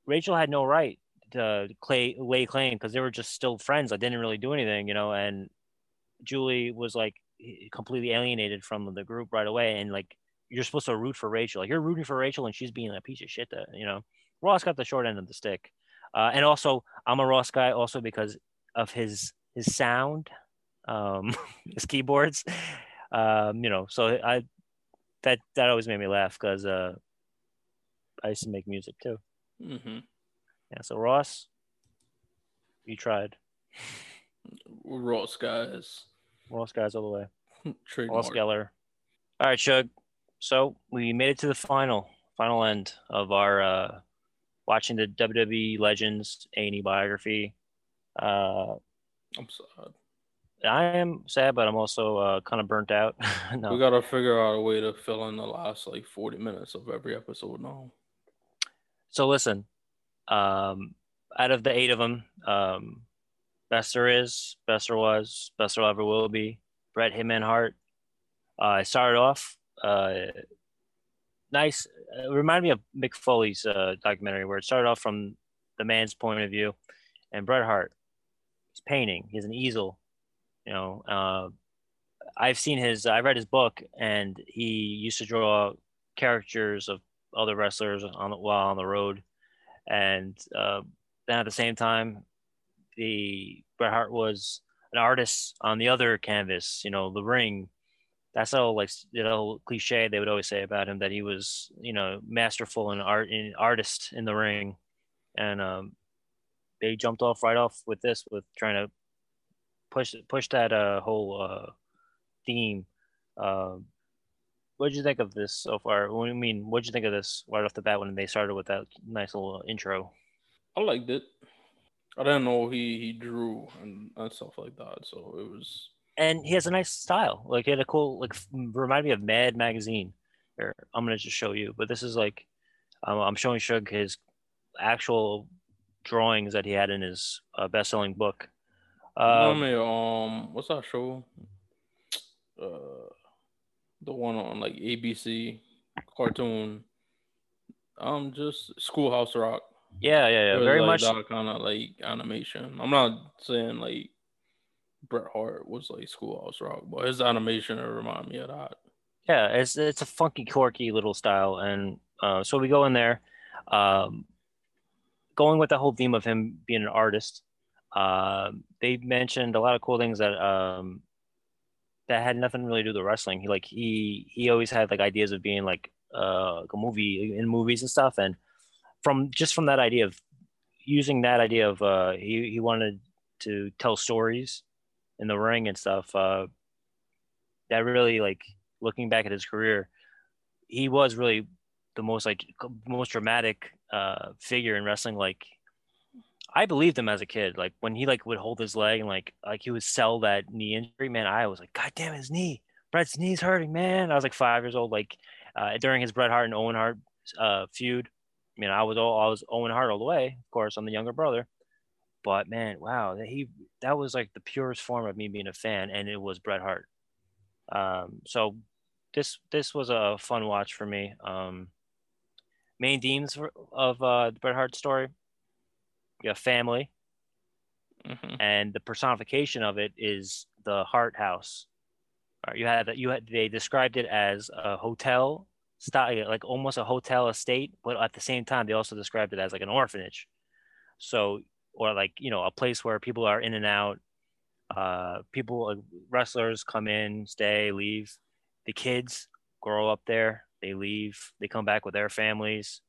Rachel had no right to clay, lay claim because they were just still friends. I didn't really do anything, you know. And Julie was like completely alienated from the group right away. And like, you're supposed to root for Rachel. Like, you're rooting for Rachel, and she's being a piece of shit. To, you know, Ross got the short end of the stick. Uh, and also, I'm a Ross guy also because of his his sound, um, his keyboards. Um, you know, so I. That that always made me laugh because uh, I used to make music too. Mm-hmm. Yeah, so Ross, you tried. Ross guys. Ross guys all the way. Trademark. Ross Geller. All right, Shug. So we made it to the final, final end of our uh, watching the W W E Legends A and E biography. Uh, I'm sorry. I am sad, but I'm also uh, kind of burnt out. No. We got to figure out a way to fill in the last like forty minutes of every episode now. So listen, um, out of the eight of them, um, best there is, best there was, best there ever will be, Bret Hitman Hart. Uh, I started off uh, nice. It reminded me of Mick Foley's uh, documentary where it started off from the man's point of view. And Bret Hart, he's painting. He's an easel. You know, uh, I've seen his, I read his book, and he used to draw caricatures of other wrestlers on the, while on the road. And uh, then at the same time, the Bret Hart was an artist on the other canvas, you know, the ring. That's all like, you know, cliche they would always say about him, that he was, you know, masterful and art in artist in the ring. And um, they jumped off right off with this, with trying to Push push that uh, whole uh, theme. Uh, what did you think of this so far? What do you mean? What did you think of this right off the bat when they started with that nice little intro? I liked it. I didn't know he, he drew and, and stuff like that, so it was. And he has a nice style. Like he had a cool like remind me of Mad Magazine. Here, I'm gonna just show you, but this is like um, I'm showing Shug his actual drawings that he had in his uh, best-selling book. Um, me, um, what's that show? Uh, the one on like A B C cartoon. Um, just Schoolhouse Rock. Yeah, yeah, yeah. Very like much that kind of like animation. I'm not saying like Bret Hart was like Schoolhouse Rock, but his animation reminded me of that. Yeah, it's it's a funky, quirky little style, and uh, so we go in there, um, going with the whole theme of him being an artist. Uh, they mentioned a lot of cool things that um that had nothing really to do with wrestling. He like he he always had like ideas of being like uh, like a movie in movies and stuff. And from just from that idea of using that idea of uh, he he wanted to tell stories in the ring and stuff. Uh, that really, like, looking back at his career, he was really the most like most dramatic uh, figure in wrestling. Like, I believed him as a kid. Like when he like would hold his leg and like like he would sell that knee injury, man. I was like, God damn, his knee. Bret's knee's hurting, man. I was like five years old. Like uh, during his Bret Hart and Owen Hart uh, feud, I mean, I was all I was Owen Hart all the way. Of course, I'm the younger brother. But man, wow, he that was like the purest form of me being a fan, and it was Bret Hart. Um, so this this was a fun watch for me. Um, main themes of uh, the Bret Hart story. You have family, mm-hmm. and the personification of it is the Hart House. You had you had they described it as a hotel style, like almost a hotel estate, but at the same time they also described it as like an orphanage, so or like you know a place where people are in and out. Uh, people wrestlers come in, stay, leave. The kids grow up there, they leave, they come back with their families.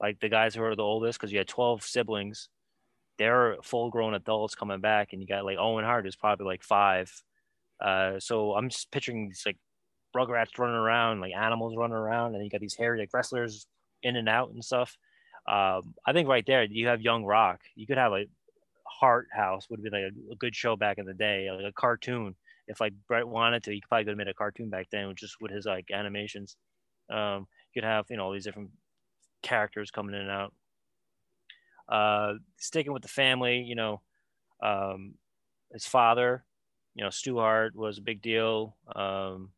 Like the guys who are the oldest, because you had twelve siblings, they're full grown adults coming back, and you got like Owen Hart is probably like five. Uh, so I'm just picturing these like rugrats running around, like animals running around, and you got these hairy like wrestlers in and out and stuff. Um, I think right there you have Young Rock. You could have like Hart House would be like a, a good show back in the day, like a cartoon. If like Bret wanted to, he probably could have made a cartoon back then, just with his like animations. Um, you could have you know all these different characters coming in and out. Uh, sticking with the family, you know, um, his father. You know, Stu Hart was a big deal. Um,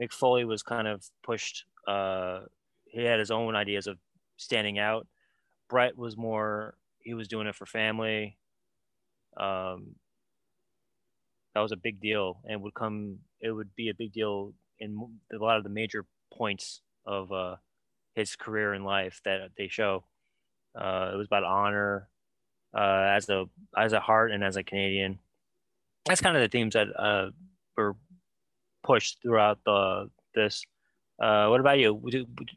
Mick Foley was kind of pushed. Uh, he had his own ideas of standing out. Bret was more, he was doing it for family. Um, that was a big deal and would come, it would be a big deal in a lot of the major points of uh, his career in life that they show. Uh, it was about honor uh, as a as a Hart and as a Canadian. That's kind of the themes that uh, were pushed throughout the this. Uh, what about you? Would you, would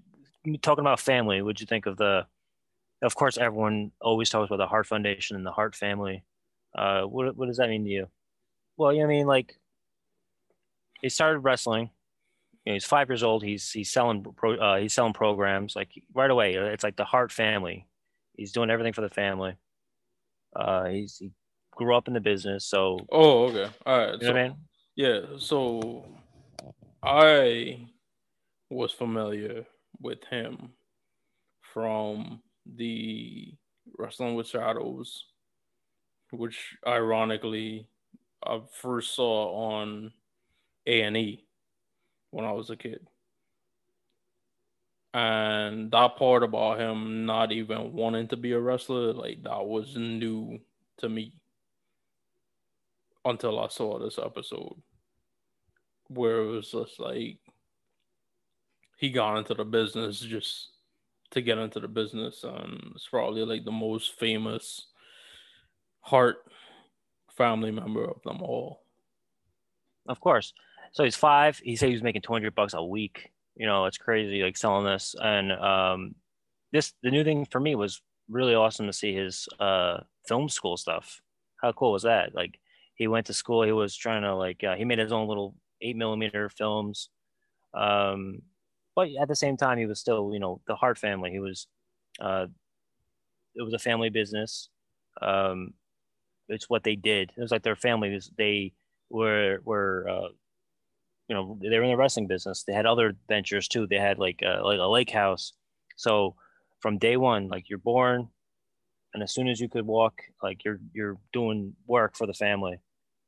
you? Talking about family, what'd you think of the? Of course, everyone always talks about the Hart Foundation and the Hart family. Uh, what what does that mean to you? Well, you know, I mean, like he started wrestling. You know, he's five years old. He's he's selling pro, uh, he's selling programs like right away. It's like the Hart family. He's doing everything for the family. Uh, he's. He, grew up in the business, so oh okay all right you know so, what I mean? yeah so I was familiar with him from the Wrestling with Shadows, which ironically I first saw on A and E when I was a kid, and that part about him not even wanting to be a wrestler, like that was new to me until I saw this episode where it was just like he got into the business just to get into the business. And it's probably like the most famous Hart family member of them all. Of course. So he's five. He said he was making two hundred bucks a week. You know, it's crazy, like selling this. And um, this, the new thing for me was really awesome to see his uh, film school stuff. How cool was that? Like, he went to school. He was trying to like, uh, he made his own little eight millimeter films. Um, but at the same time, he was still, you know, the Hart family. He was, uh, it was a family business. Um, it's what they did. It was like their family. They were, were uh, you know, they were in the wrestling business. They had other ventures too. They had like a, like a lake house. So from day one, like you're born, and as soon as you could walk, like you're you're doing work for the family.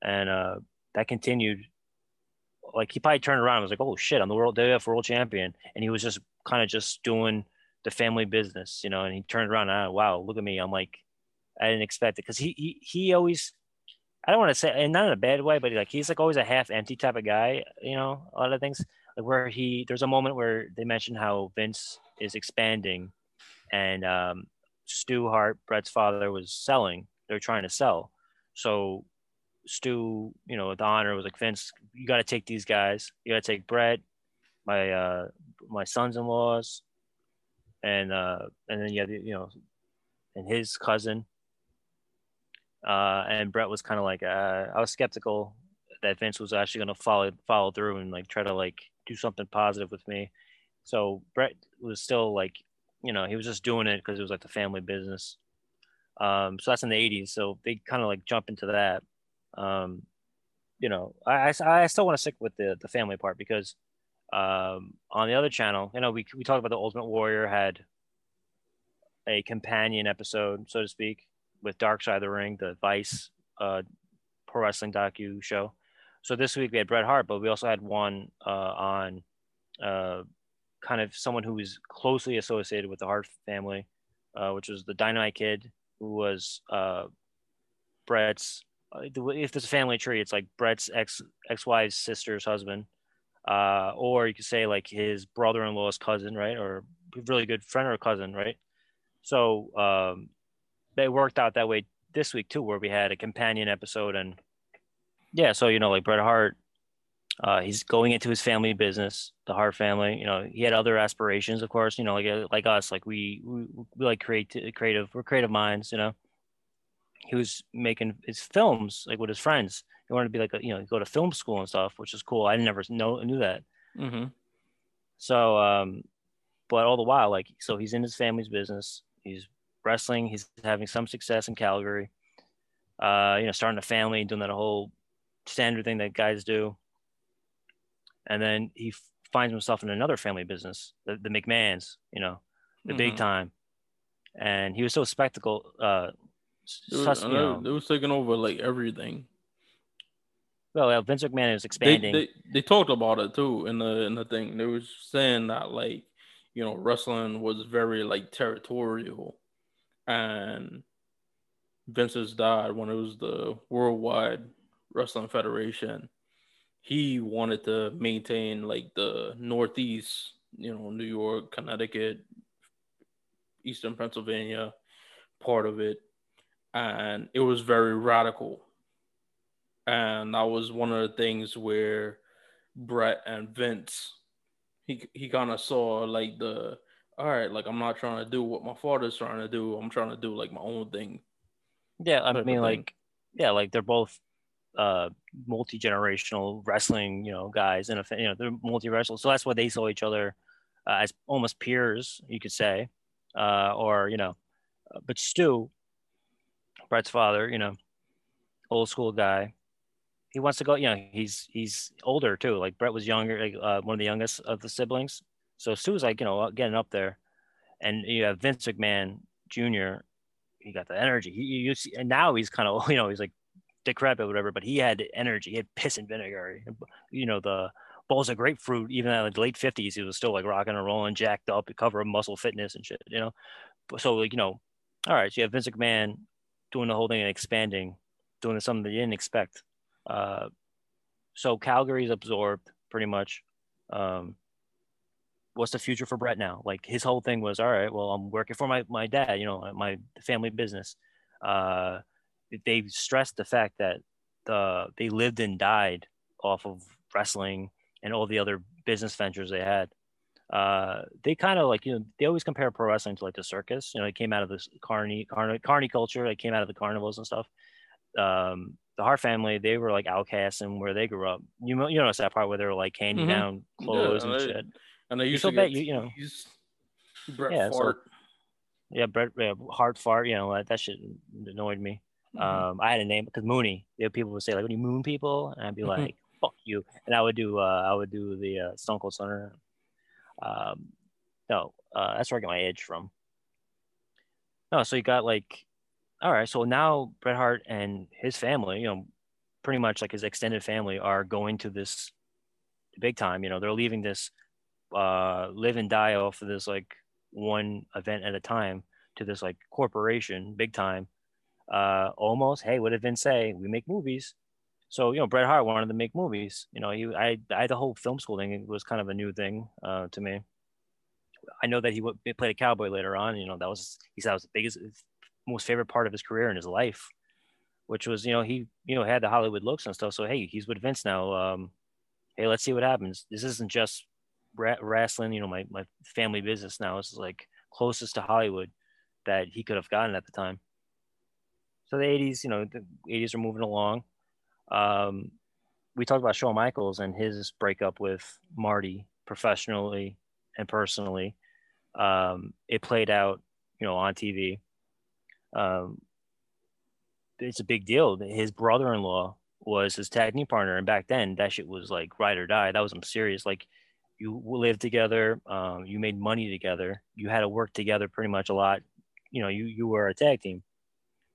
And uh, that continued. Like he probably turned around and was like, oh shit, I'm the world W W F world champion. And he was just kind of just doing the family business, you know, and he turned around and I, wow, look at me. I'm like, I didn't expect it. Cause he, he, he always, I don't want to say, and not in a bad way, but like, he's like always a half empty type of guy, you know, a lot of things like where he, there's a moment where they mentioned how Vince is expanding and, um, Stu Hart, Bret's father, was selling. They're trying to sell. So Stu, you know, the honor was like, Vince, you got to take these guys. You got to take Bret. my uh, my sons-in-laws, and uh, and then yeah, you know, and his cousin. Uh, and Brett was kind of like, uh, I was skeptical that Vince was actually going to follow follow through and like try to like do something positive with me. So Brett was still like, you know, he was just doing it because it was like the family business. Um, so that's in the eighties. So they kind of like jump into that. Um, you know, I, I, I still want to stick with the, the family part because um, on the other channel, you know, we, we talked about the Ultimate Warrior had a companion episode, so to speak, with Dark Side of the Ring, the Vice uh, pro wrestling docu show. So this week we had Bret Hart, but we also had one uh, on uh, kind of someone who was closely associated with the Hart family, uh, which was the Dynamite Kid, who was uh, Bret's, if there's a family tree, it's like Brett's ex, ex-wife's sister's husband, uh, or you could say like his brother-in-law's cousin, right? Or really good friend or cousin, right? So um, they worked out that way this week too, where we had a companion episode. And yeah, so, you know, like Bret Hart, uh, he's going into his family business, the Hart family. You know, he had other aspirations, of course, you know, like, like us, like we, we, we like create creative, we're creative minds, you know. He was making his films like with his friends. He wanted to be like, a, you know, go to film school and stuff, which is cool. I never know, knew that. Mm-hmm. So, um, but all the while, like, so he's in his family's business. He's wrestling. He's having some success in Calgary. Uh, you know, starting a family, doing that whole standard thing that guys do. And then he f- finds himself in another family business, the, the McMahons, you know, the mm-hmm. big time. And he was so spectacle, uh, It was, you know, it was taking over like everything. Well, Vince McMahon is expanding. They, they, they talked about it too in the in the thing. They were saying that like, you know, wrestling was very like territorial, and Vince's died when it was the Worldwide Wrestling Federation. He wanted to maintain like the Northeast, you know, New York, Connecticut, Eastern Pennsylvania, part of it. And it was very radical. And that was one of the things where Brett and Vince, he he kind of saw like the, all right, like I'm not trying to do what my father's trying to do. I'm trying to do like my own thing. Yeah, I mean like, yeah, like they're both uh, multi-generational wrestling, you know, guys. And, you know, they're multi-wrestlers. So that's why they saw each other uh, as almost peers, you could say. Uh, or, you know, but still, Brett's father, you know, old school guy. He wants to go, you know, he's he's older too. Like Brett was younger, like, uh, one of the youngest of the siblings. So Stu's like, you know, getting up there. And you have Vince McMahon Junior He got the energy. He you see, and now he's kind of, you know, he's like decrepit or whatever, but he had energy. He had piss and vinegar. You know, the balls of grapefruit, even in the late fifties, he was still like rocking and rolling, jacked up, cover of muscle fitness and shit, you know. So, like, you know, all right, so you have Vince McMahon doing the whole thing and expanding, doing something that you didn't expect. Uh, so Calgary's absorbed pretty much. Um, what's the future for Brett now? Like his whole thing was, all right, well, I'm working for my, my dad, you know, my family business. Uh, they stressed the fact that the, they lived and died off of wrestling and all the other business ventures they had. Uh, they kind of like, you know, they always compare pro wrestling to like the circus. You know, it came out of this carny, carny, carny culture. It came out of the carnivals and stuff. Um, the Hart family, they were like outcasts and where they grew up. You you notice that part where they were like handing mm-hmm. down clothes yeah, and, and they, shit. And they used to bet you, you know, Brett yeah, fart. So, yeah, Brett yeah, Hart fart. You know, that, that shit annoyed me. Mm-hmm. Um, I had a name because Mooney. You know, people would say like, "What do you moon people?" And I'd be mm-hmm. like, "Fuck you!" And I would do uh, I would do the uh, Stone Cold Stunner. Um, no, uh, that's where I get my edge from. No, so you got like, all right, so now Bret Hart and his family, you know, pretty much like his extended family are going to this big time, you know, they're leaving this, uh, live and die off of this, like one event at a time to this like corporation, big time, uh, almost, hey, what did Vince say? We make movies. So, you know, Bret Hart wanted to make movies. You know, he, I, I, the whole film school thing was kind of a new thing uh, to me. I know that he w- played a cowboy later on. You know, that was, he said that was the biggest, most favorite part of his career in his life, which was, you know, he, you know, had the Hollywood looks and stuff. So, hey, he's with Vince now. Um, hey, let's see what happens. This isn't just ra- wrestling, you know, my, my family business now is like closest to Hollywood that he could have gotten at the time. So the eighties, you know, the eighties are moving along. Um, we talked about Shawn Michaels and his breakup with Marty professionally and personally. Um, it played out, you know, on T V. Um, it's a big deal. His brother-in-law was his tag team partner. And back then that shit was like ride or die. That was some serious, like you lived together. Um, you made money together. You had to work together pretty much a lot. You know, you, you were a tag team.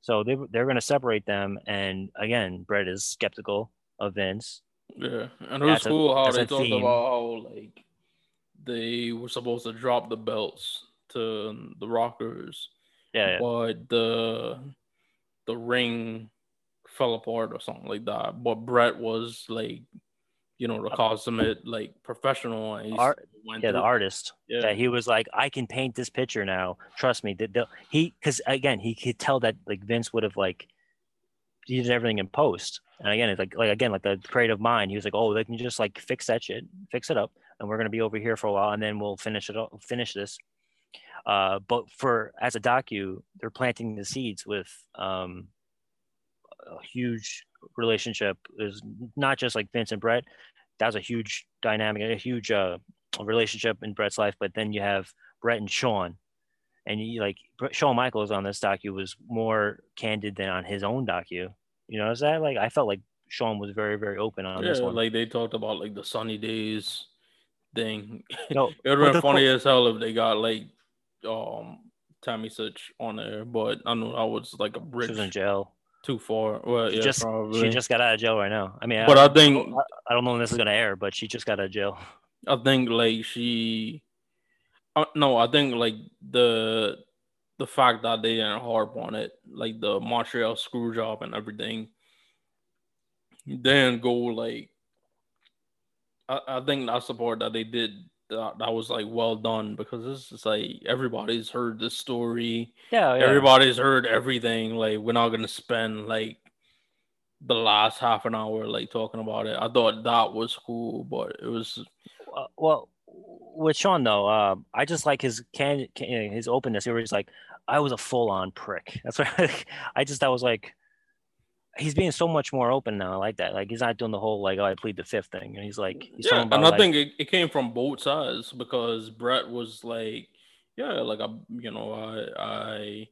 So they, they're going to separate them. And again, Brett is skeptical of Vince. Yeah. And it was cool how they talked about how like they were supposed to drop the belts to the Rockers. Yeah. But the, the ring fell apart or something like that. But Brett was like, you know, the consummate like professional. And Art, went yeah, through. the artist. Yeah. yeah, he was like, I can paint this picture now. Trust me. That he, because again, he could tell that like Vince would have like he did everything in post. And again, it's like like again like the creative mind. He was like, oh, they can just like fix that shit, fix it up, and we're gonna be over here for a while, and then we'll finish it up, finish this. Uh, but for as a docu, they're planting the seeds with um, a huge relationship. Is not just like Vince and Brett. That was a huge dynamic, a huge uh, relationship in Brett's life. But then you have Brett and Shawn, and you, like Shawn Michaels on this docu was more candid than on his own docu. You know, is that like I felt like Shawn was very, very open on yeah, this one. Like they talked about like the sunny days thing. No, it would have been funny cool. as hell if they got like um Tammy Sitch on there, but I know I was like a bridge. She was in jail. Too far. Well, she, yeah, just, she just got out of jail right now. I mean, but I, I think I don't know when this is gonna air, but she just got out of jail. I think like she, uh, no, I think like the the fact that they didn't harp on it, like the Montreal screw job and everything, then go like, I, I think that's the part that they did that, that was like well done, because this is like everybody's heard this story. Yeah, yeah. Everybody's heard everything. Like we're not gonna spend like the last half an hour like talking about it. I thought that was cool, but it was uh, well with Shawn though. Uh, I just like his can, can his openness. He was like, I was a full on prick. That's what I, I just that was like. He's being so much more open now. I like that. Like he's not doing the whole like, oh, I plead the fifth thing. And he's like, he's yeah. About, and I like, think it, it came from both sides, because Brett was like, yeah, like I, you know, I I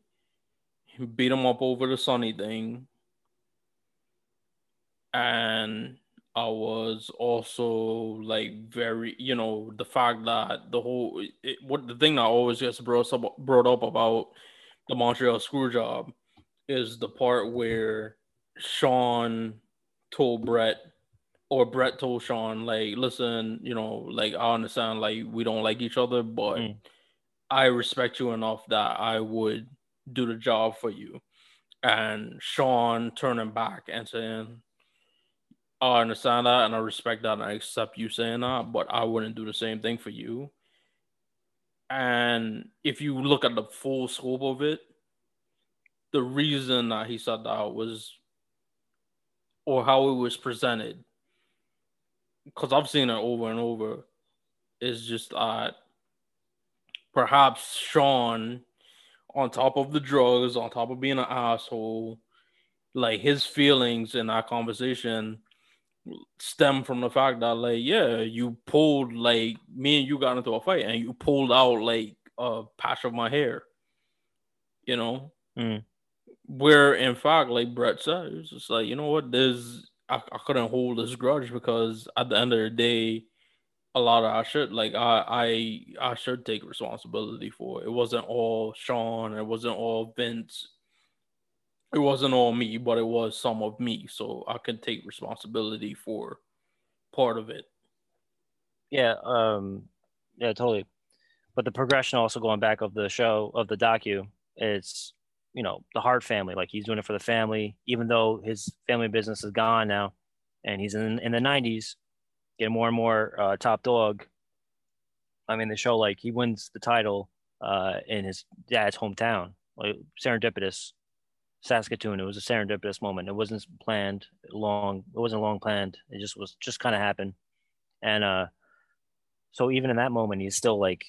beat him up over the Sunny thing, and I was also like very, you know, the fact that the whole it, what the thing that I always gets brought up brought up about the Montreal Screwjob is the part where Shawn told Brett, or Brett told Shawn, like, listen, you know, like, I understand, like, we don't like each other, but mm. I respect you enough that I would do the job for you. And Shawn turning back and saying, I understand that, and I respect that, and I accept you saying that, but I wouldn't do the same thing for you. And if you look at the full scope of it, the reason that he said that was, or how it was presented, because I've seen it over and over, is just that perhaps Shawn, on top of the drugs, on top of being an asshole, like his feelings in that conversation stem from the fact that, like, yeah, you pulled, like, me and you got into a fight and you pulled out, like, a patch of my hair, you know? Mm. Where, in fact, like Brett said, it's just like, you know what, there's, I, I couldn't hold this grudge, because at the end of the day, a lot of our shit, like, I, I, I should take responsibility for it. It wasn't all Shawn, it wasn't all Vince, it wasn't all me, but it was some of me, so I can take responsibility for part of it. Yeah, um, yeah, totally. But the progression also going back of the show, of the docu, it's, you know, the Hart family, like he's doing it for the family, even though his family business is gone now and he's in in the nineties, getting more and more uh, top dog. I mean, the show, like he wins the title uh, in his dad's hometown, like serendipitous, Saskatoon. It was a serendipitous moment. It wasn't planned long. It wasn't long planned. It just was just kind of happened. And uh, So even in that moment, he's still like,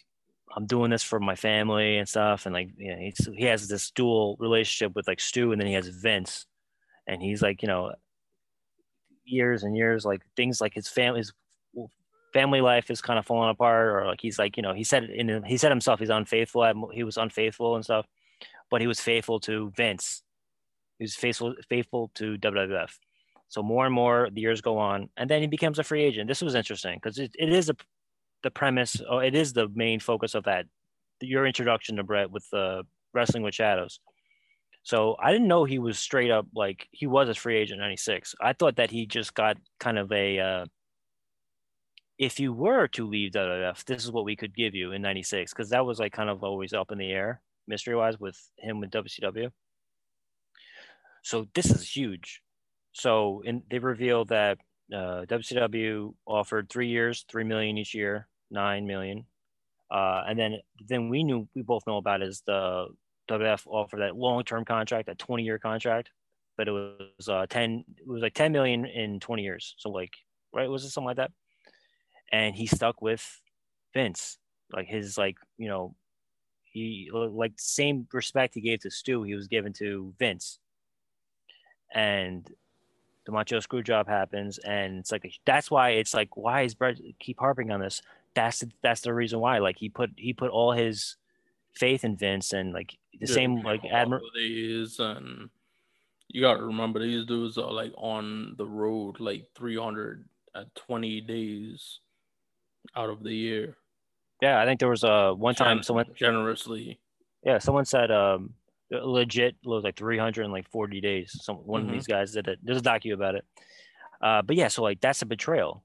I'm doing this for my family and stuff. And like, you know, he's, he has this dual relationship with like Stu, and then he has Vince, and he's like, you know, years and years, like things like his family, his family life is kind of falling apart, or like, he's like, you know, he said in he said himself, he's unfaithful. He was unfaithful and stuff, but he was faithful to Vince. He was faithful, faithful to W W F. So more and more the years go on, and then he becomes a free agent. This was interesting because it, it is a, the premise, or it is the main focus of that, your introduction to Brett with the uh, Wrestling with Shadows. So I didn't know he was straight up, like he was a free agent in ninety-six. I thought that he just got kind of a, uh, if you were to leave W W F, this is what we could give you in ninety-six. Cause that was like kind of always up in the air mystery wise with him with W C W. So this is huge. So in, they revealed that uh, W C W offered three years, three million each year, nine million, uh, and then then we knew we both know about is the W F offered that long-term contract, that twenty-year contract, but it was uh, ten, it was like ten million in twenty years. So like, right, was it something like that? And he stuck with Vince, like his like you know, he like same respect he gave to Stu, he was given to Vince. And the Macho Screwjob happens, and it's like that's why it's like why is Brett keep harping on this? That's the, that's the reason why. Like he put he put all his faith in Vince, and like the yeah, same like admiral. And you gotta remember these dudes are like on the road like three hundred twenty days out of the year. Yeah, I think there was a uh, one Gen- time someone generously. Yeah, someone said. um Legit, it was like three hundred forty days. Some one mm-hmm. of these guys did it. There's a docu about it. Uh, but yeah, so like that's a betrayal.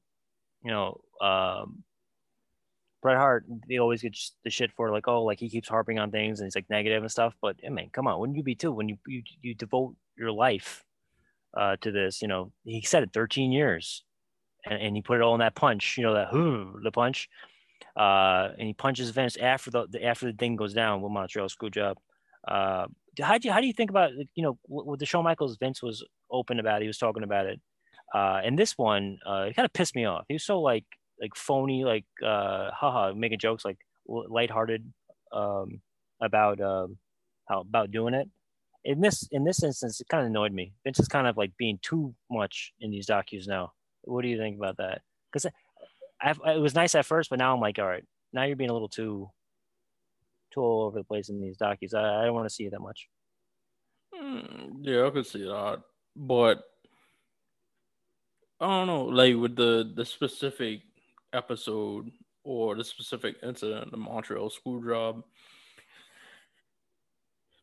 You know, um, Bret Hart, they always get the shit for like, oh, like he keeps harping on things and he's like negative and stuff. But I mean, come on, wouldn't you be too when you you, you devote your life uh, to this? You know, he said it thirteen years, and, and he put it all in that punch. You know that who the punch, uh, and he punches Vince after the, the after the thing goes down with Montreal Screwjob. Uh, how do you how do you think about you know with the Shawn Michaels? Vince was open about it. He was talking about it, uh, and this one uh, it kind of pissed me off. He was so like like phony, like uh, haha, making jokes, like lighthearted um, about um, how about doing it. In this in this instance, it kind of annoyed me. Vince is kind of like being too much in these docus now. What do you think about that? Because it was nice at first, but now I'm like, all right, now you're being a little too. all over the place in these docus. I, I don't want to see it that much. Mm, yeah, I could see that, but I don't know. Like with the the specific episode or the specific incident, the Montreal Screwjob.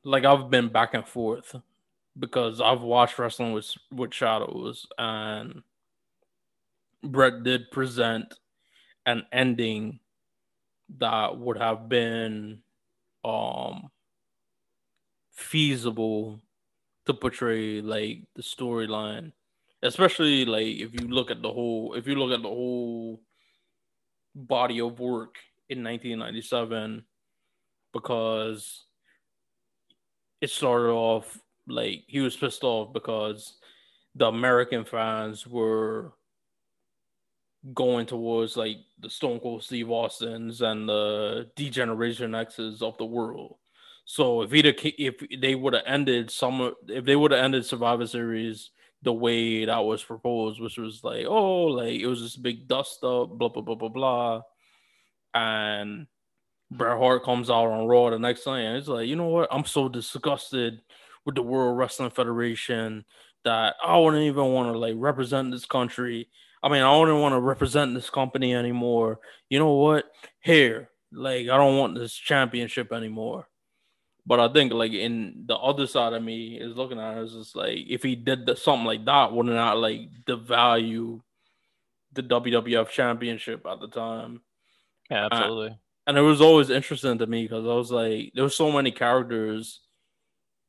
Like I've been back and forth because I've watched Wrestling with with Shadows, and Brett did present an ending that would have been. Um, feasible to portray like the storyline, especially like if you look at the whole if you look at the whole body of work in nineteen ninety-seven, because it started off like he was pissed off because the American fans were going towards like the Stone Cold Steve Austins and the D-Generation X's of the world. So if either if they would have ended some, if they would have ended Survivor Series the way that was proposed, which was like, oh, like it was this big dust up, blah blah blah blah blah, and Bret Hart comes out on Raw the next night and it's like, you know what? I'm so disgusted with the World Wrestling Federation that I wouldn't even want to like represent this country. I mean, I don't want to represent this company anymore. You know what? Here, like, I don't want this championship anymore. But I think, like, in the other side of me is looking at it, it's just like, if he did the, something like that, wouldn't I, like, devalue the W W F championship at the time? Yeah, absolutely. And, and it was always interesting to me because I was like, there were so many characters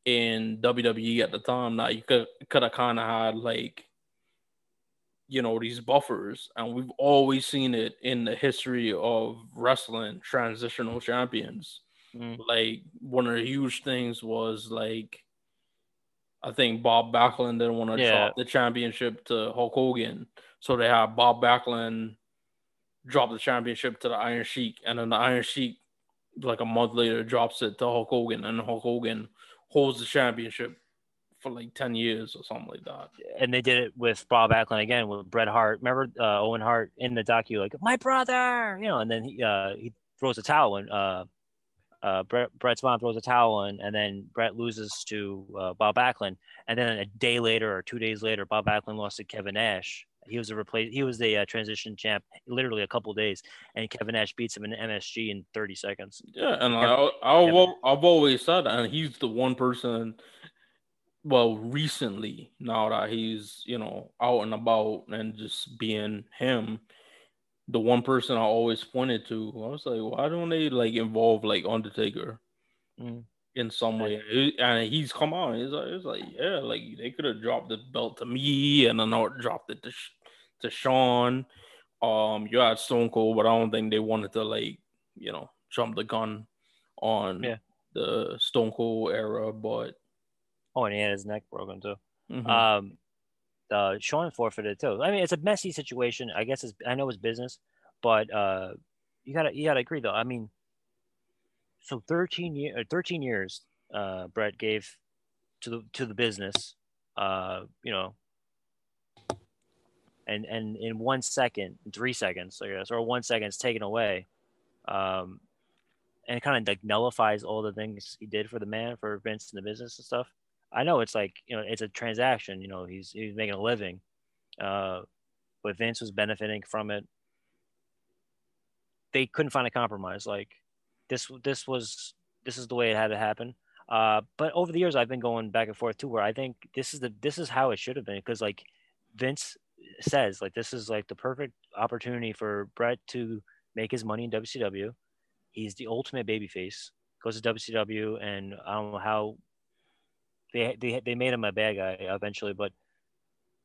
in W W E at the time that you could could have kind of had, like, you know, these buffers, and we've always seen it in the history of wrestling, transitional champions. Mm. Like one of the huge things was like, I think Bob Backlund didn't want to yeah. drop the championship to Hulk Hogan. So they had Bob Backlund dropped the championship to the Iron Sheik, and then the Iron Sheik, like a month later, drops it to Hulk Hogan, and Hulk Hogan holds the championship for like ten years or something like that. And they did it with Bob Backlund again with Bret Hart. Remember uh, Owen Hart in the docu, like my brother, you know, and then he uh, he throws a towel in. Uh, uh, Bret, Bret's mom throws a towel in, and then Bret loses to uh, Bob Backlund, and then a day later or two days later, Bob Backlund lost to Kevin Nash. He was a replace. He was the uh, transition champ, literally a couple days, and Kevin Nash beats him in M S G in thirty seconds. Yeah, and Kevin, I, I, I've, I've always said that, and he's the one person. Well, recently, now that he's, you know, out and about and just being him, the one person I always pointed to, I was like, why don't they like involve like Undertaker mm. in some way? And he's come out, he's like, it's like, yeah, like they could have dropped the belt to me, and then dropped it to to Shawn. Um, you had Stone Cold, but I don't think they wanted to like, you know, jump the gun on yeah. the Stone Cold era, but. Oh, and he had his neck broken, too. Mm-hmm. Um, uh, Sean forfeited, too. I mean, it's a messy situation. I guess it's, I know it's business, but uh, you gotta you gotta agree, though. I mean, so thirteen, year, thirteen years uh, Bret gave to the to the business, uh, you know, and, and in one second, three seconds, I guess, or one second, it's taken away. Um, and it kind of like nullifies all the things he did for the man, for Vince and the business and stuff. I know it's like, you know, it's a transaction, you know, he's he's making a living. Uh, but Vince was benefiting from it. They couldn't find a compromise. Like this this was this is the way it had to happen. Uh, but over the years I've been going back and forth too, where I think this is the this is how it should have been, because like Vince says, like this is like the perfect opportunity for Bret to make his money in W C W. He's the ultimate babyface. Goes to W C W, and I don't know how They they they made him a bad guy eventually, but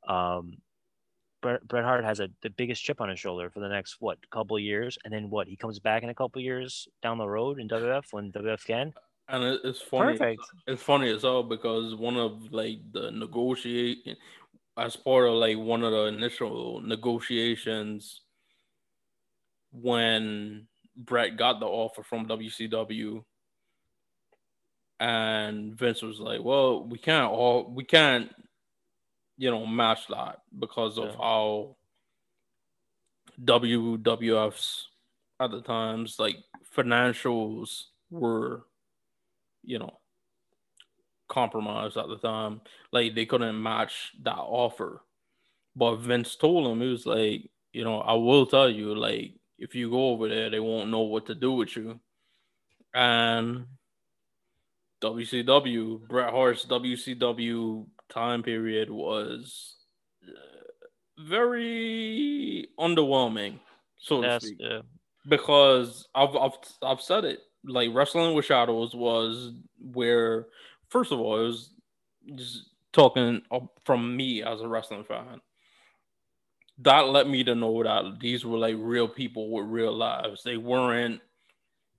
um, Bret, Bret Hart has a the biggest chip on his shoulder for the next what couple of years, and then what he comes back in a couple of years down the road in W W F when W W F can. And it's funny. Perfect. It's funny as hell because one of like the negotiate as part of like one of the initial negotiations when Bret got the offer from W C W. And Vince was like, well, we can't all we can't, you know, match that because of yeah. how W W F's at the times like financials were, you know, compromised at the time. Like they couldn't match that offer. But Vince told him, he was like, you know, I will tell you, like, if you go over there, they won't know what to do with you. And W C W, Bret Hart's W C W time period was uh, very underwhelming, so to speak. Yeah. Because I've, I've I've said it, like Wrestling with Shadows was where, first of all, it was just talking from me as a wrestling fan. That let me to know that these were like real people with real lives. They weren't,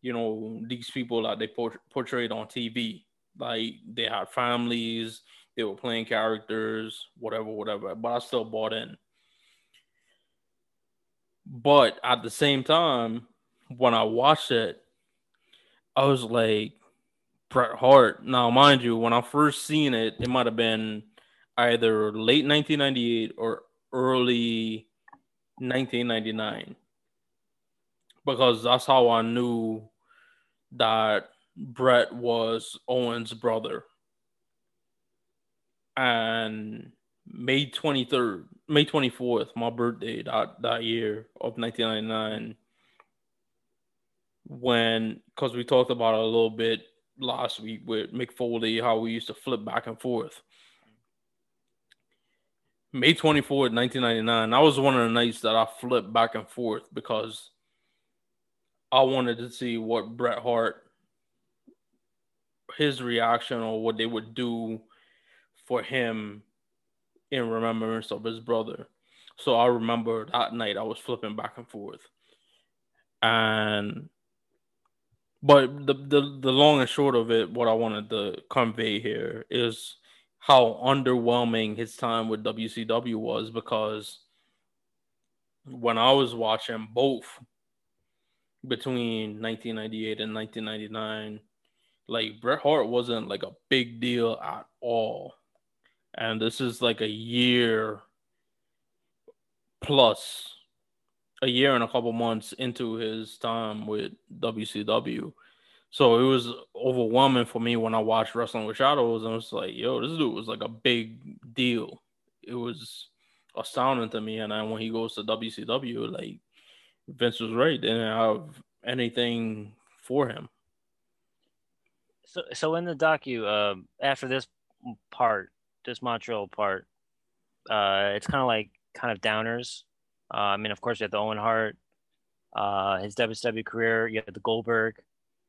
you know, these people that they portrayed on T V, like they had families, they were playing characters, whatever, whatever. But I still bought in. But at the same time, when I watched it, I was like, Bret Hart. Now, mind you, when I first seen it, it might have been either late nineteen ninety-eight or early nineteen ninety-nine. Because that's how I knew that Bret was Owen's brother. And May twenty-third, May twenty-fourth, my birthday that, that year of nineteen ninety-nine, when, because we talked about it a little bit last week with Mick Foley, how we used to flip back and forth. May twenty-fourth, nineteen ninety-nine, that was one of the nights that I flipped back and forth because I wanted to see what Bret Hart, his reaction or what they would do for him in remembrance of his brother. So I remember that night I was flipping back and forth. And, but the, the, the long and short of it, what I wanted to convey here is how underwhelming his time with W C W was because when I was watching both between nineteen ninety-eight and nineteen ninety-nine, like Bret Hart wasn't like a big deal at all. And this is like a year plus, a year and a couple months into his time with W C W. So it was overwhelming for me when I watched Wrestling with Shadows. And I was like, yo, this dude was like a big deal. It was astounding to me. And then when he goes to W C W, like Vince was right. They didn't have anything for him. So, so in the docu, uh, after this part, this Montreal part, uh, it's kind of like kind of downers. Uh, I mean, of course, you have the Owen Hart, uh, his W C W career. You have the Goldberg.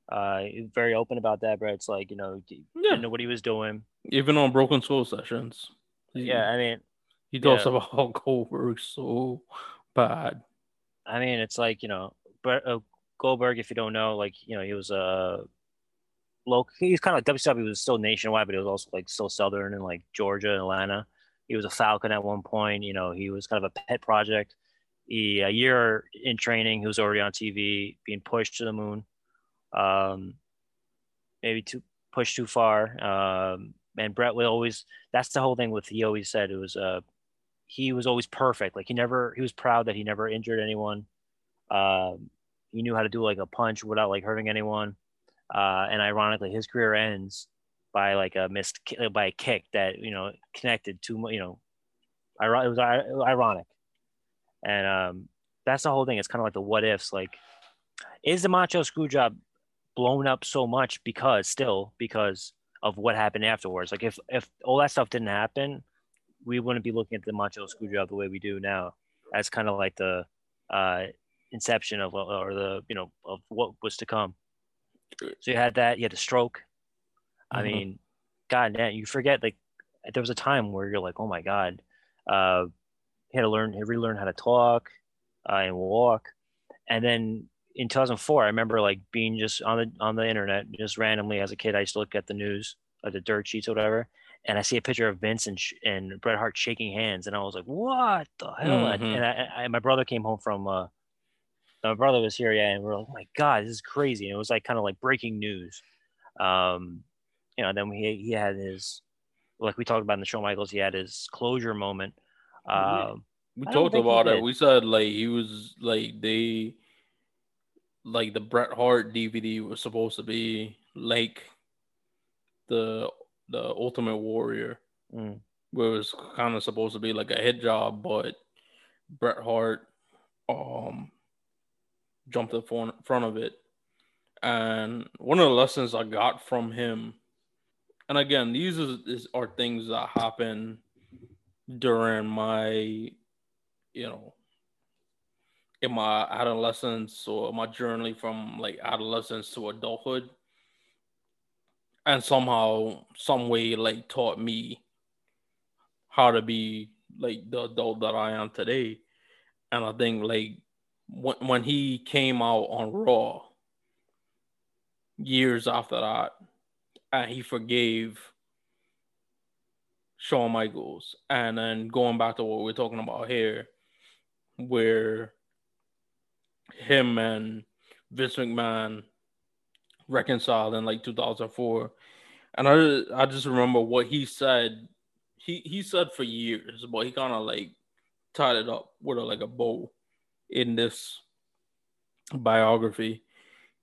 Uh, very open about that, Bret's like, you know, yeah. didn't know what he was doing. Even on Broken Soul Sessions. He, yeah, I mean, he talks yeah. about Goldberg so bad. I mean, it's like, you know, Bret, uh, Goldberg, if you don't know, like, you know, he was a uh, local, he's kind of like W C W was still nationwide, but he was also like still Southern and like Georgia and Atlanta. He was a Falcon at one point, you know, he was kind of a pet project. He, a year in training, he was already on T V, being pushed to the moon. Um, maybe too pushed too far. Um, and Bret would always, that's the whole thing with, he always said it was, uh, he was always perfect. Like he never, he was proud that he never injured anyone. Um, he knew how to do like a punch without like hurting anyone. Uh, and ironically, his career ends by like a missed, by a kick that, you know, connected to, you know, it was ironic. And, um, that's the whole thing. It's kind of like the what ifs, like, is the Macho Screwjob blown up so much because still because of what happened afterwards? Like if, if all that stuff didn't happen, we wouldn't be looking at the Macho Screwjob the way we do now. That's kind of like the uh, inception of, or the, you know, of what was to come. So you had that, you had a stroke. Mm-hmm. I mean, God, man, you forget, like there was a time where you're like, oh my God, uh, he had to learn, he relearn how to talk uh, and walk. And then in two thousand four, I remember like being just on the on the internet, just randomly as a kid, I used to look at the news, like the dirt sheets or whatever, and I see a picture of Vince and, and Bret Hart shaking hands, and I was like, what the hell? Mm-hmm. And I, I, my brother came home from, uh, my brother was here, yeah, and we we're like, oh my God, this is crazy. And it was like kind of like breaking news. Um, you know, then he, he had his, like we talked about in the show, Michaels, he had his closure moment. Mm-hmm. Um, we talked about it. We said like he was like, they... like the Bret Hart D V D was supposed to be like the the Ultimate Warrior, mm. where it was kind of supposed to be like a hit job, but Bret Hart um jumped in front of it. And one of the lessons I got from him, and again, these is, are things that happen during my, you know, in my adolescence or my journey from like adolescence to adulthood, and somehow, some way, like taught me how to be like the adult that I am today. And I think like when when he came out on Raw years after that, and he forgave Shawn Michaels, and then going back to what we're talking about here, where him and Vince McMahon reconciled in like two thousand four, and I I just remember what he said. He he said for years, but he kind of like tied it up with a, like a bow in this biography.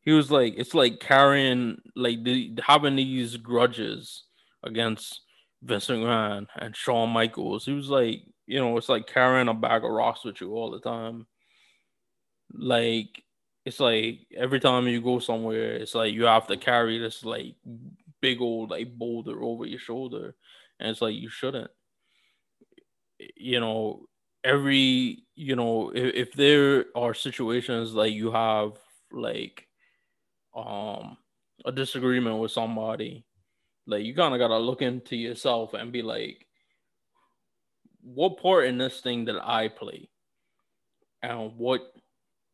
He was like, it's like carrying like the, having these grudges against Vince McMahon and Shawn Michaels. He was like, you know, it's like carrying a bag of rocks with you all the time. Like, it's like every time you go somewhere, it's like you have to carry this like big old like boulder over your shoulder, and it's like you shouldn't. You know, every, you know, if, if there are situations like you have like um a disagreement with somebody, like you kind of gotta look into yourself and be like, what part in this thing did I play, and what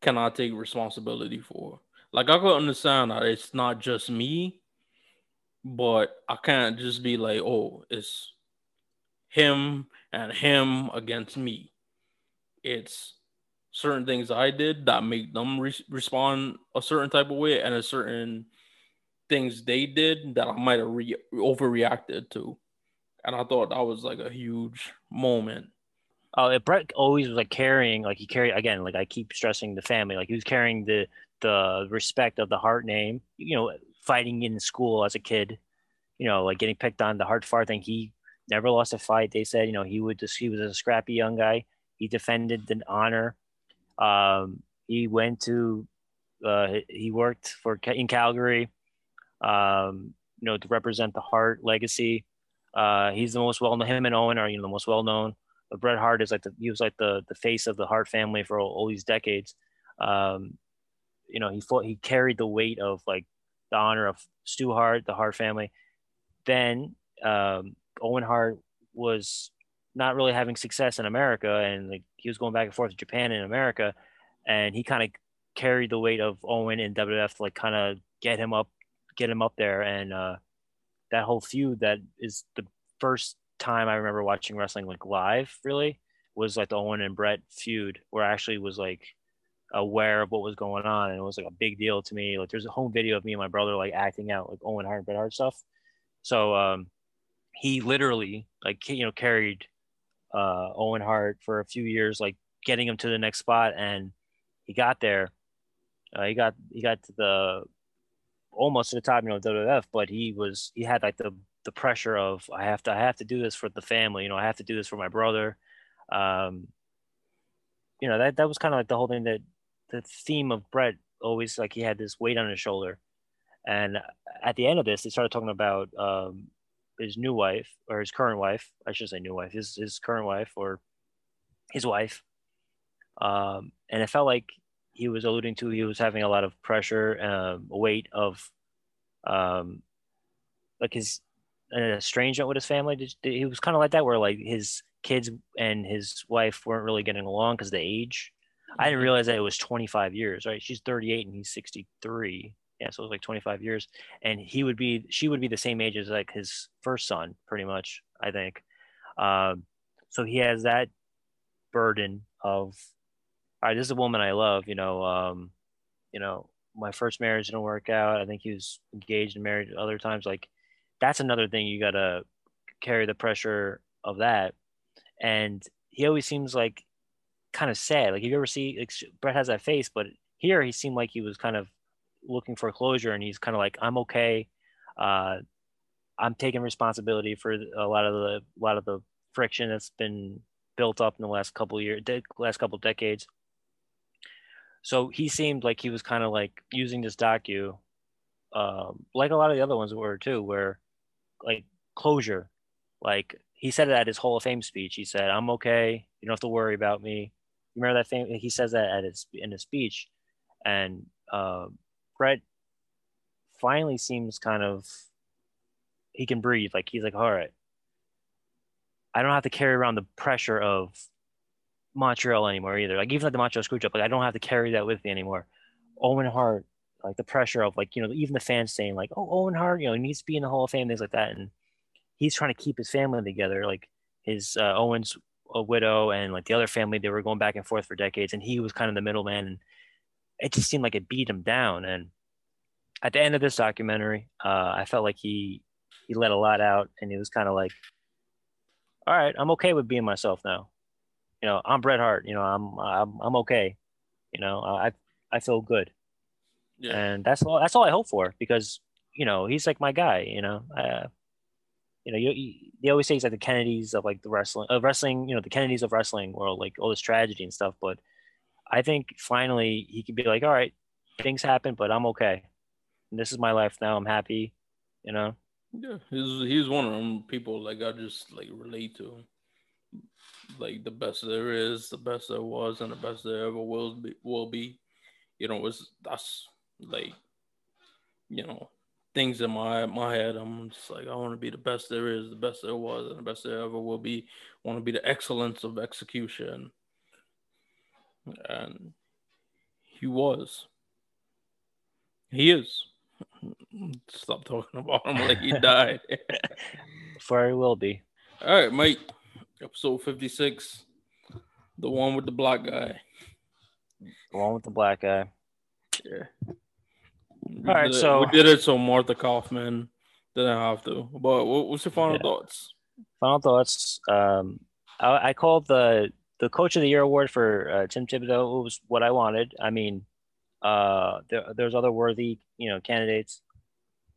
can I take responsibility for? Like, I could understand that it's not just me, but I can't just be like, oh, it's him and him against me. It's certain things I did that make them re- respond a certain type of way, and a certain things they did that I might have re- overreacted to. And I thought that was like a huge moment. Oh, uh, Brett always was like carrying, like he carried, again, like I keep stressing the family, like he was carrying the the respect of the Hart name, you know, fighting in school as a kid, you know, like getting picked on, the Hart far thing. He never lost a fight. They said, you know, he would just, he was a scrappy young guy. He defended the honor. Um, he went to, uh, he worked for in Calgary, um, you know, to represent the Hart legacy. Uh, he's the most well-known, him and Owen are, you know, the most well-known. But Bret Hart is like the, he was like the, the face of the Hart family for all, all these decades. Um, you know, he fought, he carried the weight of like the honor of Stu Hart, the Hart family. Then um, Owen Hart was not really having success in America, and like he was going back and forth to Japan and America, and he kind of carried the weight of Owen and W W F to like kind of get him up, get him up there, and uh, that whole feud. That is the first time I remember watching wrestling like live. Really was like the Owen and Brett feud, where I actually was like aware of what was going on, and it was like a big deal to me. Like there's a home video of me and my brother like acting out like Owen Hart and Bret Hart stuff. So um, he literally, like, you know, carried uh, Owen Hart for a few years, like getting him to the next spot, and he got there. Uh, he got he got to the almost to the top, you know, W W F, but he was he had like the the pressure of I have to I have to do this for the family, you know, I have to do this for my brother. Um, you know, that that was kind of like the whole thing, that the theme of Brett always, like he had this weight on his shoulder. And at the end of this, they started talking about um, his new wife, or his current wife. I should say new wife, his his current wife or his wife. Um, and it felt like he was alluding to, he was having a lot of pressure, um, weight of um, like his an estrangement with his family. He was kind of like that, where like his kids and his wife weren't really getting along because of the age. I didn't realize that it was twenty-five years, right? She's thirty-eight and he's sixty-three. Yeah, so it was like twenty-five years, and he would be, she would be the same age as like his first son, pretty much, I think. Um, so he has that burden of, all right, this is a woman I love, you know, um, you know, my first marriage didn't work out. I think he was engaged and married other times. Like that's another thing, you gotta carry the pressure of that. And he always seems like kind of sad. Like if you ever see, like, Brett has that face, but here he seemed like he was kind of looking for closure, and he's kind of like, I'm okay, uh I'm taking responsibility for a lot of the a lot of the friction that's been built up in the last couple of years, de- last couple of decades. So he seemed like he was kind of like using this docu, um like a lot of the other ones were too, where like closure. Like he said it at his Hall of Fame speech. He said, I'm okay, you don't have to worry about me. You remember that thing he says that at his in his speech. And um Brett finally seems kind of, he can breathe. Like he's like, all right, I don't have to carry around the pressure of Montreal anymore either. Like even like the Montreal Screwjob, like I don't have to carry that with me anymore. Owen Hart, like the pressure of like, you know, even the fans saying like, oh, Owen Hart, you know, he needs to be in the Hall of Fame, things like that. And he's trying to keep his family together. Like his uh, Owen's a widow, and like the other family, they were going back and forth for decades, and he was kind of the middleman. And it just seemed like it beat him down. And at the end of this documentary, uh, I felt like he he let a lot out, and he was kind of like, all right, I'm okay with being myself now. You know, I'm Bret Hart, you know, I'm I'm I'm okay. You know, I I feel good. Yeah. And that's all that's all I hope for, because, you know, he's like my guy, you know. Uh, you know, you, you, they always say he's like the Kennedys of like the wrestling, of wrestling, you know, the Kennedys of wrestling, or like all this tragedy and stuff, but I think finally he could be like, all right, things happen, but I'm okay. And this is my life now. I'm happy, you know? Yeah, he's, he's one of them people, like, I just, like, relate to him. Like, the best there is, the best there was, and the best there ever will be. Will be. You know, it's, that's, like, you know, things in my my head. I'm just like, I want to be the best there is, the best there was, and the best there ever will be. I want to be the excellence of execution. And he was. He is. Stop talking about him like he died. For he will be. All right, Mike. Episode fifty-six. The one with the black guy. The one with the black eye. Yeah. All right, so we did it. So Martha Kaufman didn't have to. But what's your final yeah. thoughts? Final thoughts. Um, I, I called the the Coach of the Year award for uh, Tim Thibodeau. It was what I wanted. I mean, uh, there, there's other worthy, you know, candidates.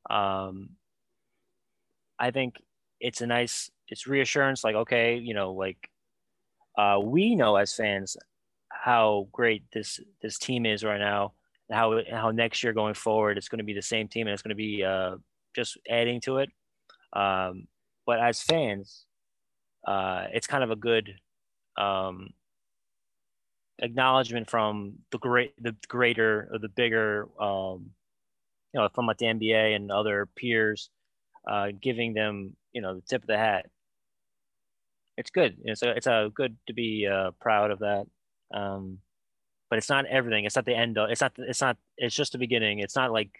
Um, I think it's a nice, it's reassurance. Like, okay, you know, like uh, we know as fans how great this this team is right now. How how next year going forward, it's going to be the same team and it's going to be uh, just adding to it. Um, but as fans, uh, it's kind of a good um, acknowledgement from the great, the greater or the bigger, um, you know, from like the N B A and other peers, uh, giving them, you know, the tip of the hat. It's good. It's a, it's a good to be uh, proud of that. Um, But it's not everything. It's not the end. Of, it's not. It's not. It's just the beginning. It's not like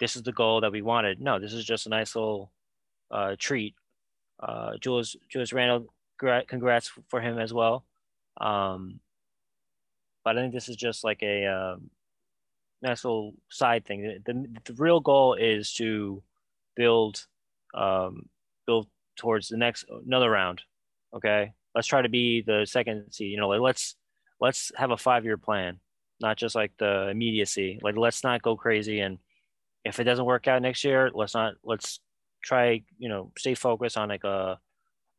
this is the goal that we wanted. No, this is just a nice little uh, treat. Uh, Julius Julius Randle, congrats for him as well. Um, but I think this is just like a um, nice little side thing. The, the real goal is to build um, build towards the next another round. Okay, let's try to be the second seed. You know, like let's. Let's have a five-year plan, not just like the immediacy. Like, let's not go crazy. And if it doesn't work out next year, let's not, let's try, you know, stay focused on like a,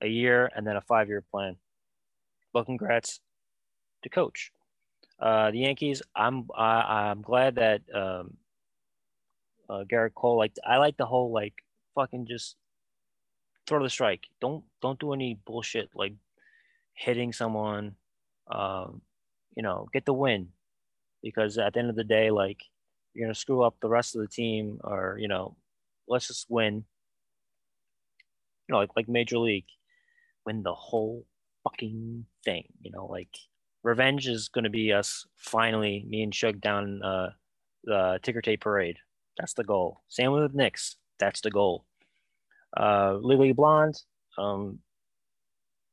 a year and then a five-year plan. Well, congrats to Coach. Uh, the Yankees, I'm, I, I'm glad that um, uh, Garrett Cole, like, I like the whole, like, fucking just throw the strike. Don't, don't do any bullshit, like hitting someone. Um, you know, get the win, because at the end of the day, like, you're going to screw up the rest of the team, or, you know, let's just win, you know, like, like Major League, win the whole fucking thing, you know, like revenge is going to be us finally, me and Shug down uh, the ticker tape parade. That's the goal. Same with the Knicks. That's the goal. Uh, Legally Blonde, um,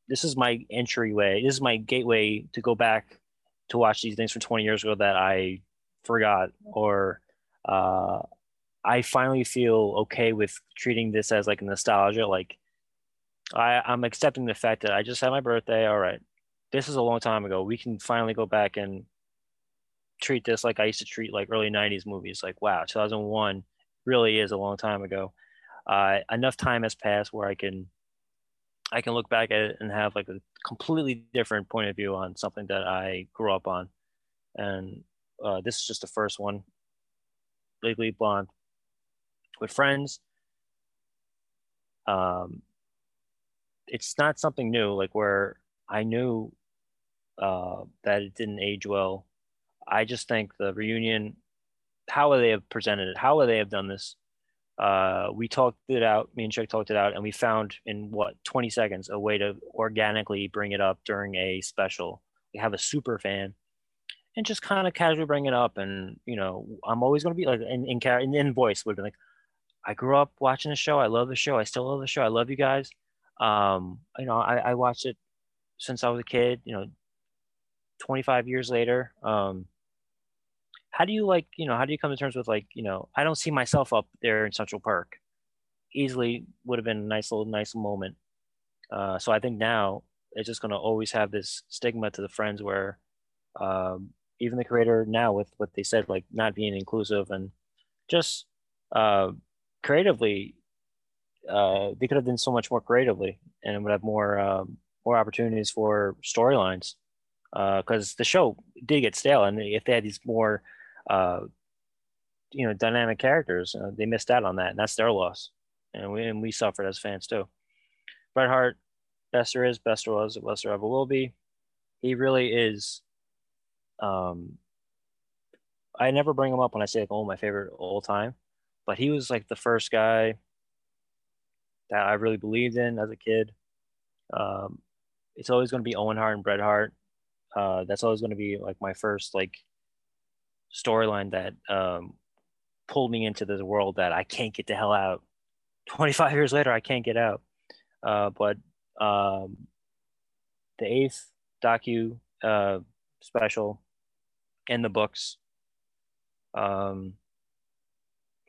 this is my entryway. This is my gateway to go back to watch these things from twenty years ago that I forgot, or uh, I finally feel okay with treating this as like nostalgia. Like I, I'm accepting the fact that I just had my birthday. All right, this is a long time ago. We can finally go back and treat this like I used to treat like early nineties movies. Like, wow, two thousand one really is a long time ago. Uh, enough time has passed where I can I can look back at it and have like a completely different point of view on something that I grew up on. And uh, this is just the first one. Legally Blonde with friends. Um, it's not something new, like where I knew uh, that it didn't age well. I just think the reunion, how would they have presented it? How would they have done this? Uh, we talked it out, me and Chuck talked it out, and we found in what, twenty seconds, a way to organically bring it up during a special. We have a super fan and just kind of casually bring it up. And, you know, I'm always going to be like, in, in, in, in voice would be like, I grew up watching the show. I love the show. I still love the show. I love you guys. Um, you know, I, I watched it since I was a kid, you know, twenty-five years later. Um, How do you like, you know, how do you come to terms with like, you know, I don't see myself up there in Central Park. Easily would have been a nice little, nice moment. Uh, so I think now it's just going to always have this stigma to the friends where um, even the creator now with what they said, like not being inclusive and just uh, creatively, uh, they could have done so much more creatively and would have more, um, more opportunities for storylines because uh, the show did get stale. And if they had these more, Uh, you know, dynamic characters. Uh, they missed out on that, and that's their loss. And we and we suffered as fans too. Bret Hart, best there is, best there was, best there ever will be. He really is. Um, I never bring him up when I say like, "Oh, my favorite all time," but he was like the first guy that I really believed in as a kid. Um, it's always going to be Owen Hart and Bret Hart. Uh, that's always going to be like my first like storyline that um, pulled me into this world that I can't get the hell out. twenty-five years later, I can't get out. Uh, but um, the eighth docu uh, special in the books. Um,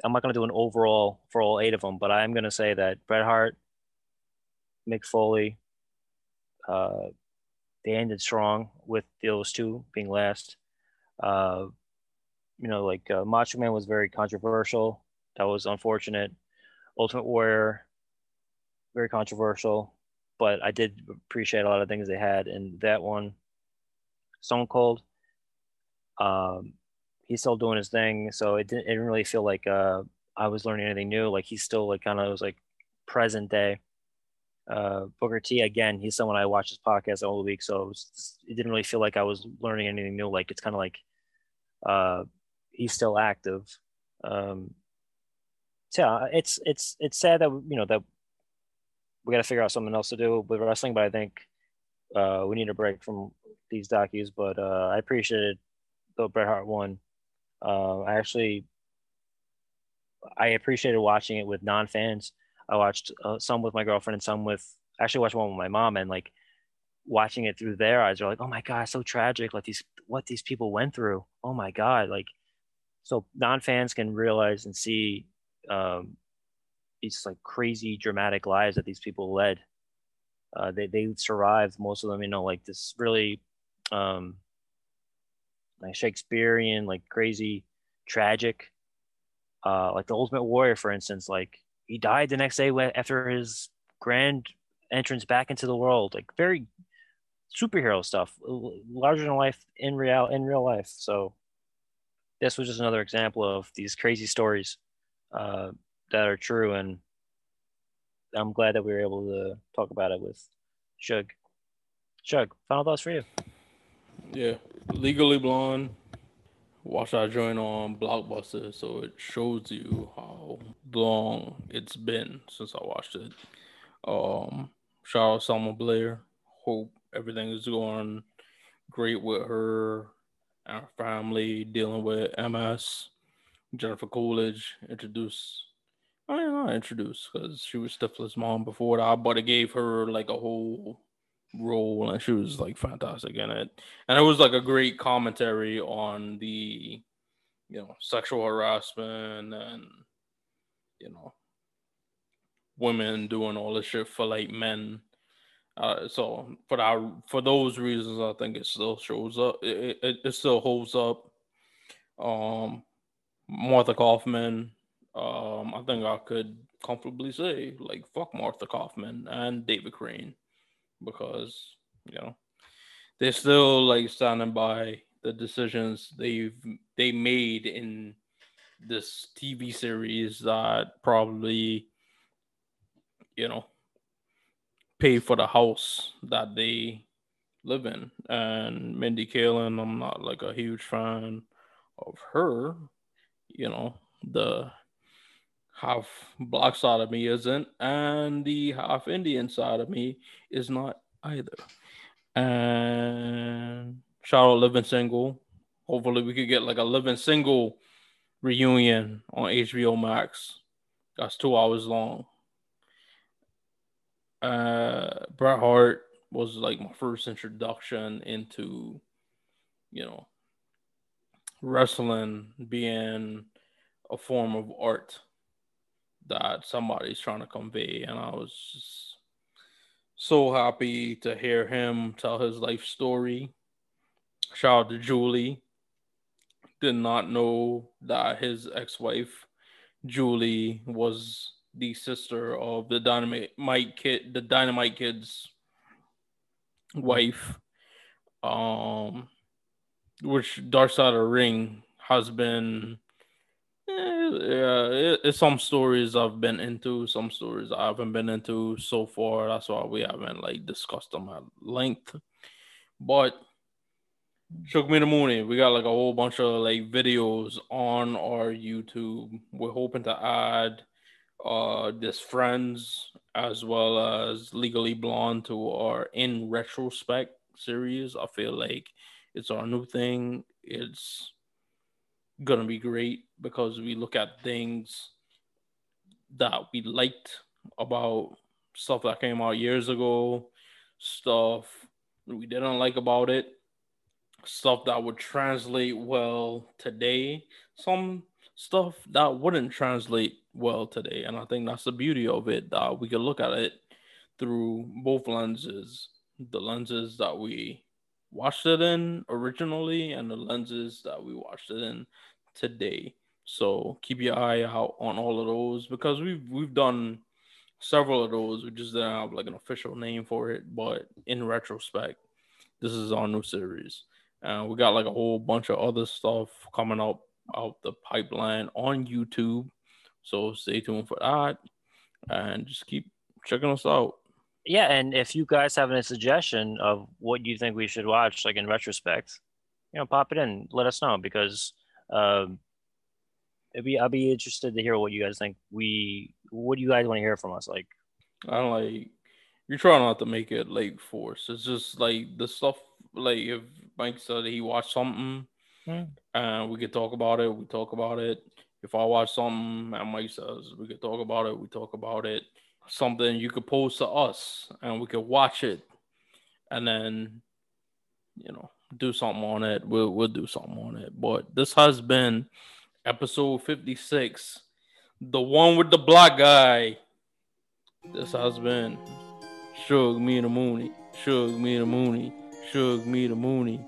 I'm not going to do an overall for all eight of them, but I'm going to say that Bret Hart, Mick Foley, uh, they ended strong with those two being last. Uh, you know, like uh, Macho Man was very controversial. That was unfortunate. Ultimate Warrior, very controversial, but I did appreciate a lot of things they had in that one. Stone Cold, um, he's still doing his thing, so it didn't, it didn't really feel like uh, I was learning anything new. Like, he's still like kind of was like present day. Uh, Booker T, again, he's someone I watch his podcast all the week, so it, was, it didn't really feel like I was learning anything new. Like, it's kind of like uh, he's still active. Um, so yeah, it's it's it's sad that you know that we got to figure out something else to do with wrestling, but I think uh, we need a break from these docus. But uh, I appreciated the Bret Hart one. Uh, I actually I appreciated watching it with non-fans. I watched uh, some with my girlfriend and some with, actually watched one with my mom, and like watching it through their eyes, they're like, oh my God, so tragic. Like these, what these people went through. Oh my God. Like, so non-fans can realize and see um, these like crazy dramatic lives that these people led. Uh, they, they survived, most of them, you know, like this really um, like Shakespearean, like crazy, tragic, uh, like the Ultimate Warrior, for instance, like, he died the next day after his grand entrance back into the world. Like very superhero stuff, larger than life in real in real life. So this was just another example of these crazy stories uh, that are true, and I'm glad that we were able to talk about it with Shug. Shug, final thoughts for you? Yeah, Legally Blonde. Watch that joint on Blockbuster, so it shows you how long it's been since I watched it. Um, shout out Selma Blair. Hope everything is going great with her and her family, dealing with M S. Jennifer Coolidge introduced, I mean, not introduced, because she was Stifler's mom before that, but it gave her like a whole role, and she was like fantastic in it, and it was like a great commentary on the, you know, sexual harassment and, you know, women doing all this shit for like men. Uh, so for that, for those reasons, I think it still shows up. It it, it still holds up. Um, Martha Kaufman. Um, I think I could comfortably say like fuck Martha Kaufman and David Crane, because, you know, they're still like standing by the decisions they've they made in this T V series that probably, you know, pay for the house that they live in. And Mindy Kaling, I'm not like a huge fan of her, you know, the half black side of me isn't, and the half Indian side of me is not either. And shout out Living Single. Hopefully we could get like a Living Single reunion on H B O Max. That's two hours long. Uh, Bret Hart was like my first introduction into, you know, wrestling being a form of art that somebody's trying to convey, and I was just so happy to hear him tell his life story. Shout out to Julie. Did not know that his ex-wife Julie was the sister of the Dynamite Kid, the Dynamite Kid's wife, um, which Dark Side of the Ring has been. Yeah, it's some stories I've been into, some stories I haven't been into so far. That's why we haven't like discussed them at length. But Shook Me the Mooney, we got like a whole bunch of like videos on our YouTube. We're hoping to add uh this Friends as well as Legally Blonde to our In Retrospect series. I feel like it's our new thing. It's gonna be great because we look at things that we liked about stuff that came out years ago, stuff we didn't like about it, stuff that would translate well today, some stuff that wouldn't translate well today. And I think that's the beauty of it, that we could look at it through both lenses, the lenses that we watched it in originally and the lenses that we watched it in today. So keep your eye out on all of those, because we've we've done several of those. We just didn't have like an official name for it, but in retrospect, this is our new series. Uh, we got like a whole bunch of other stuff coming up out the pipeline on YouTube, so stay tuned for that and just keep checking us out. Yeah, and if you guys have any suggestion of what you think we should watch, like in retrospect, you know, pop it in, let us know, because um, it'd be I'd be interested to hear what you guys think. We, what do you guys want to hear from us? Like, I don't like. You try not to make it like forced. It's just like the stuff. Like if Mike said he watched something, and hmm. uh, we could talk about it. We talk about it. If I watch something, and Mike says we could talk about it. We talk about it. Something you could post to us and we could watch it, and then, you know, do something on it. We'll we'll do something on it. But this has been episode fifty-six, the one with the black guy. This has been Shug Me the Mooney, Shug Me the Mooney, Shug Me the Mooney.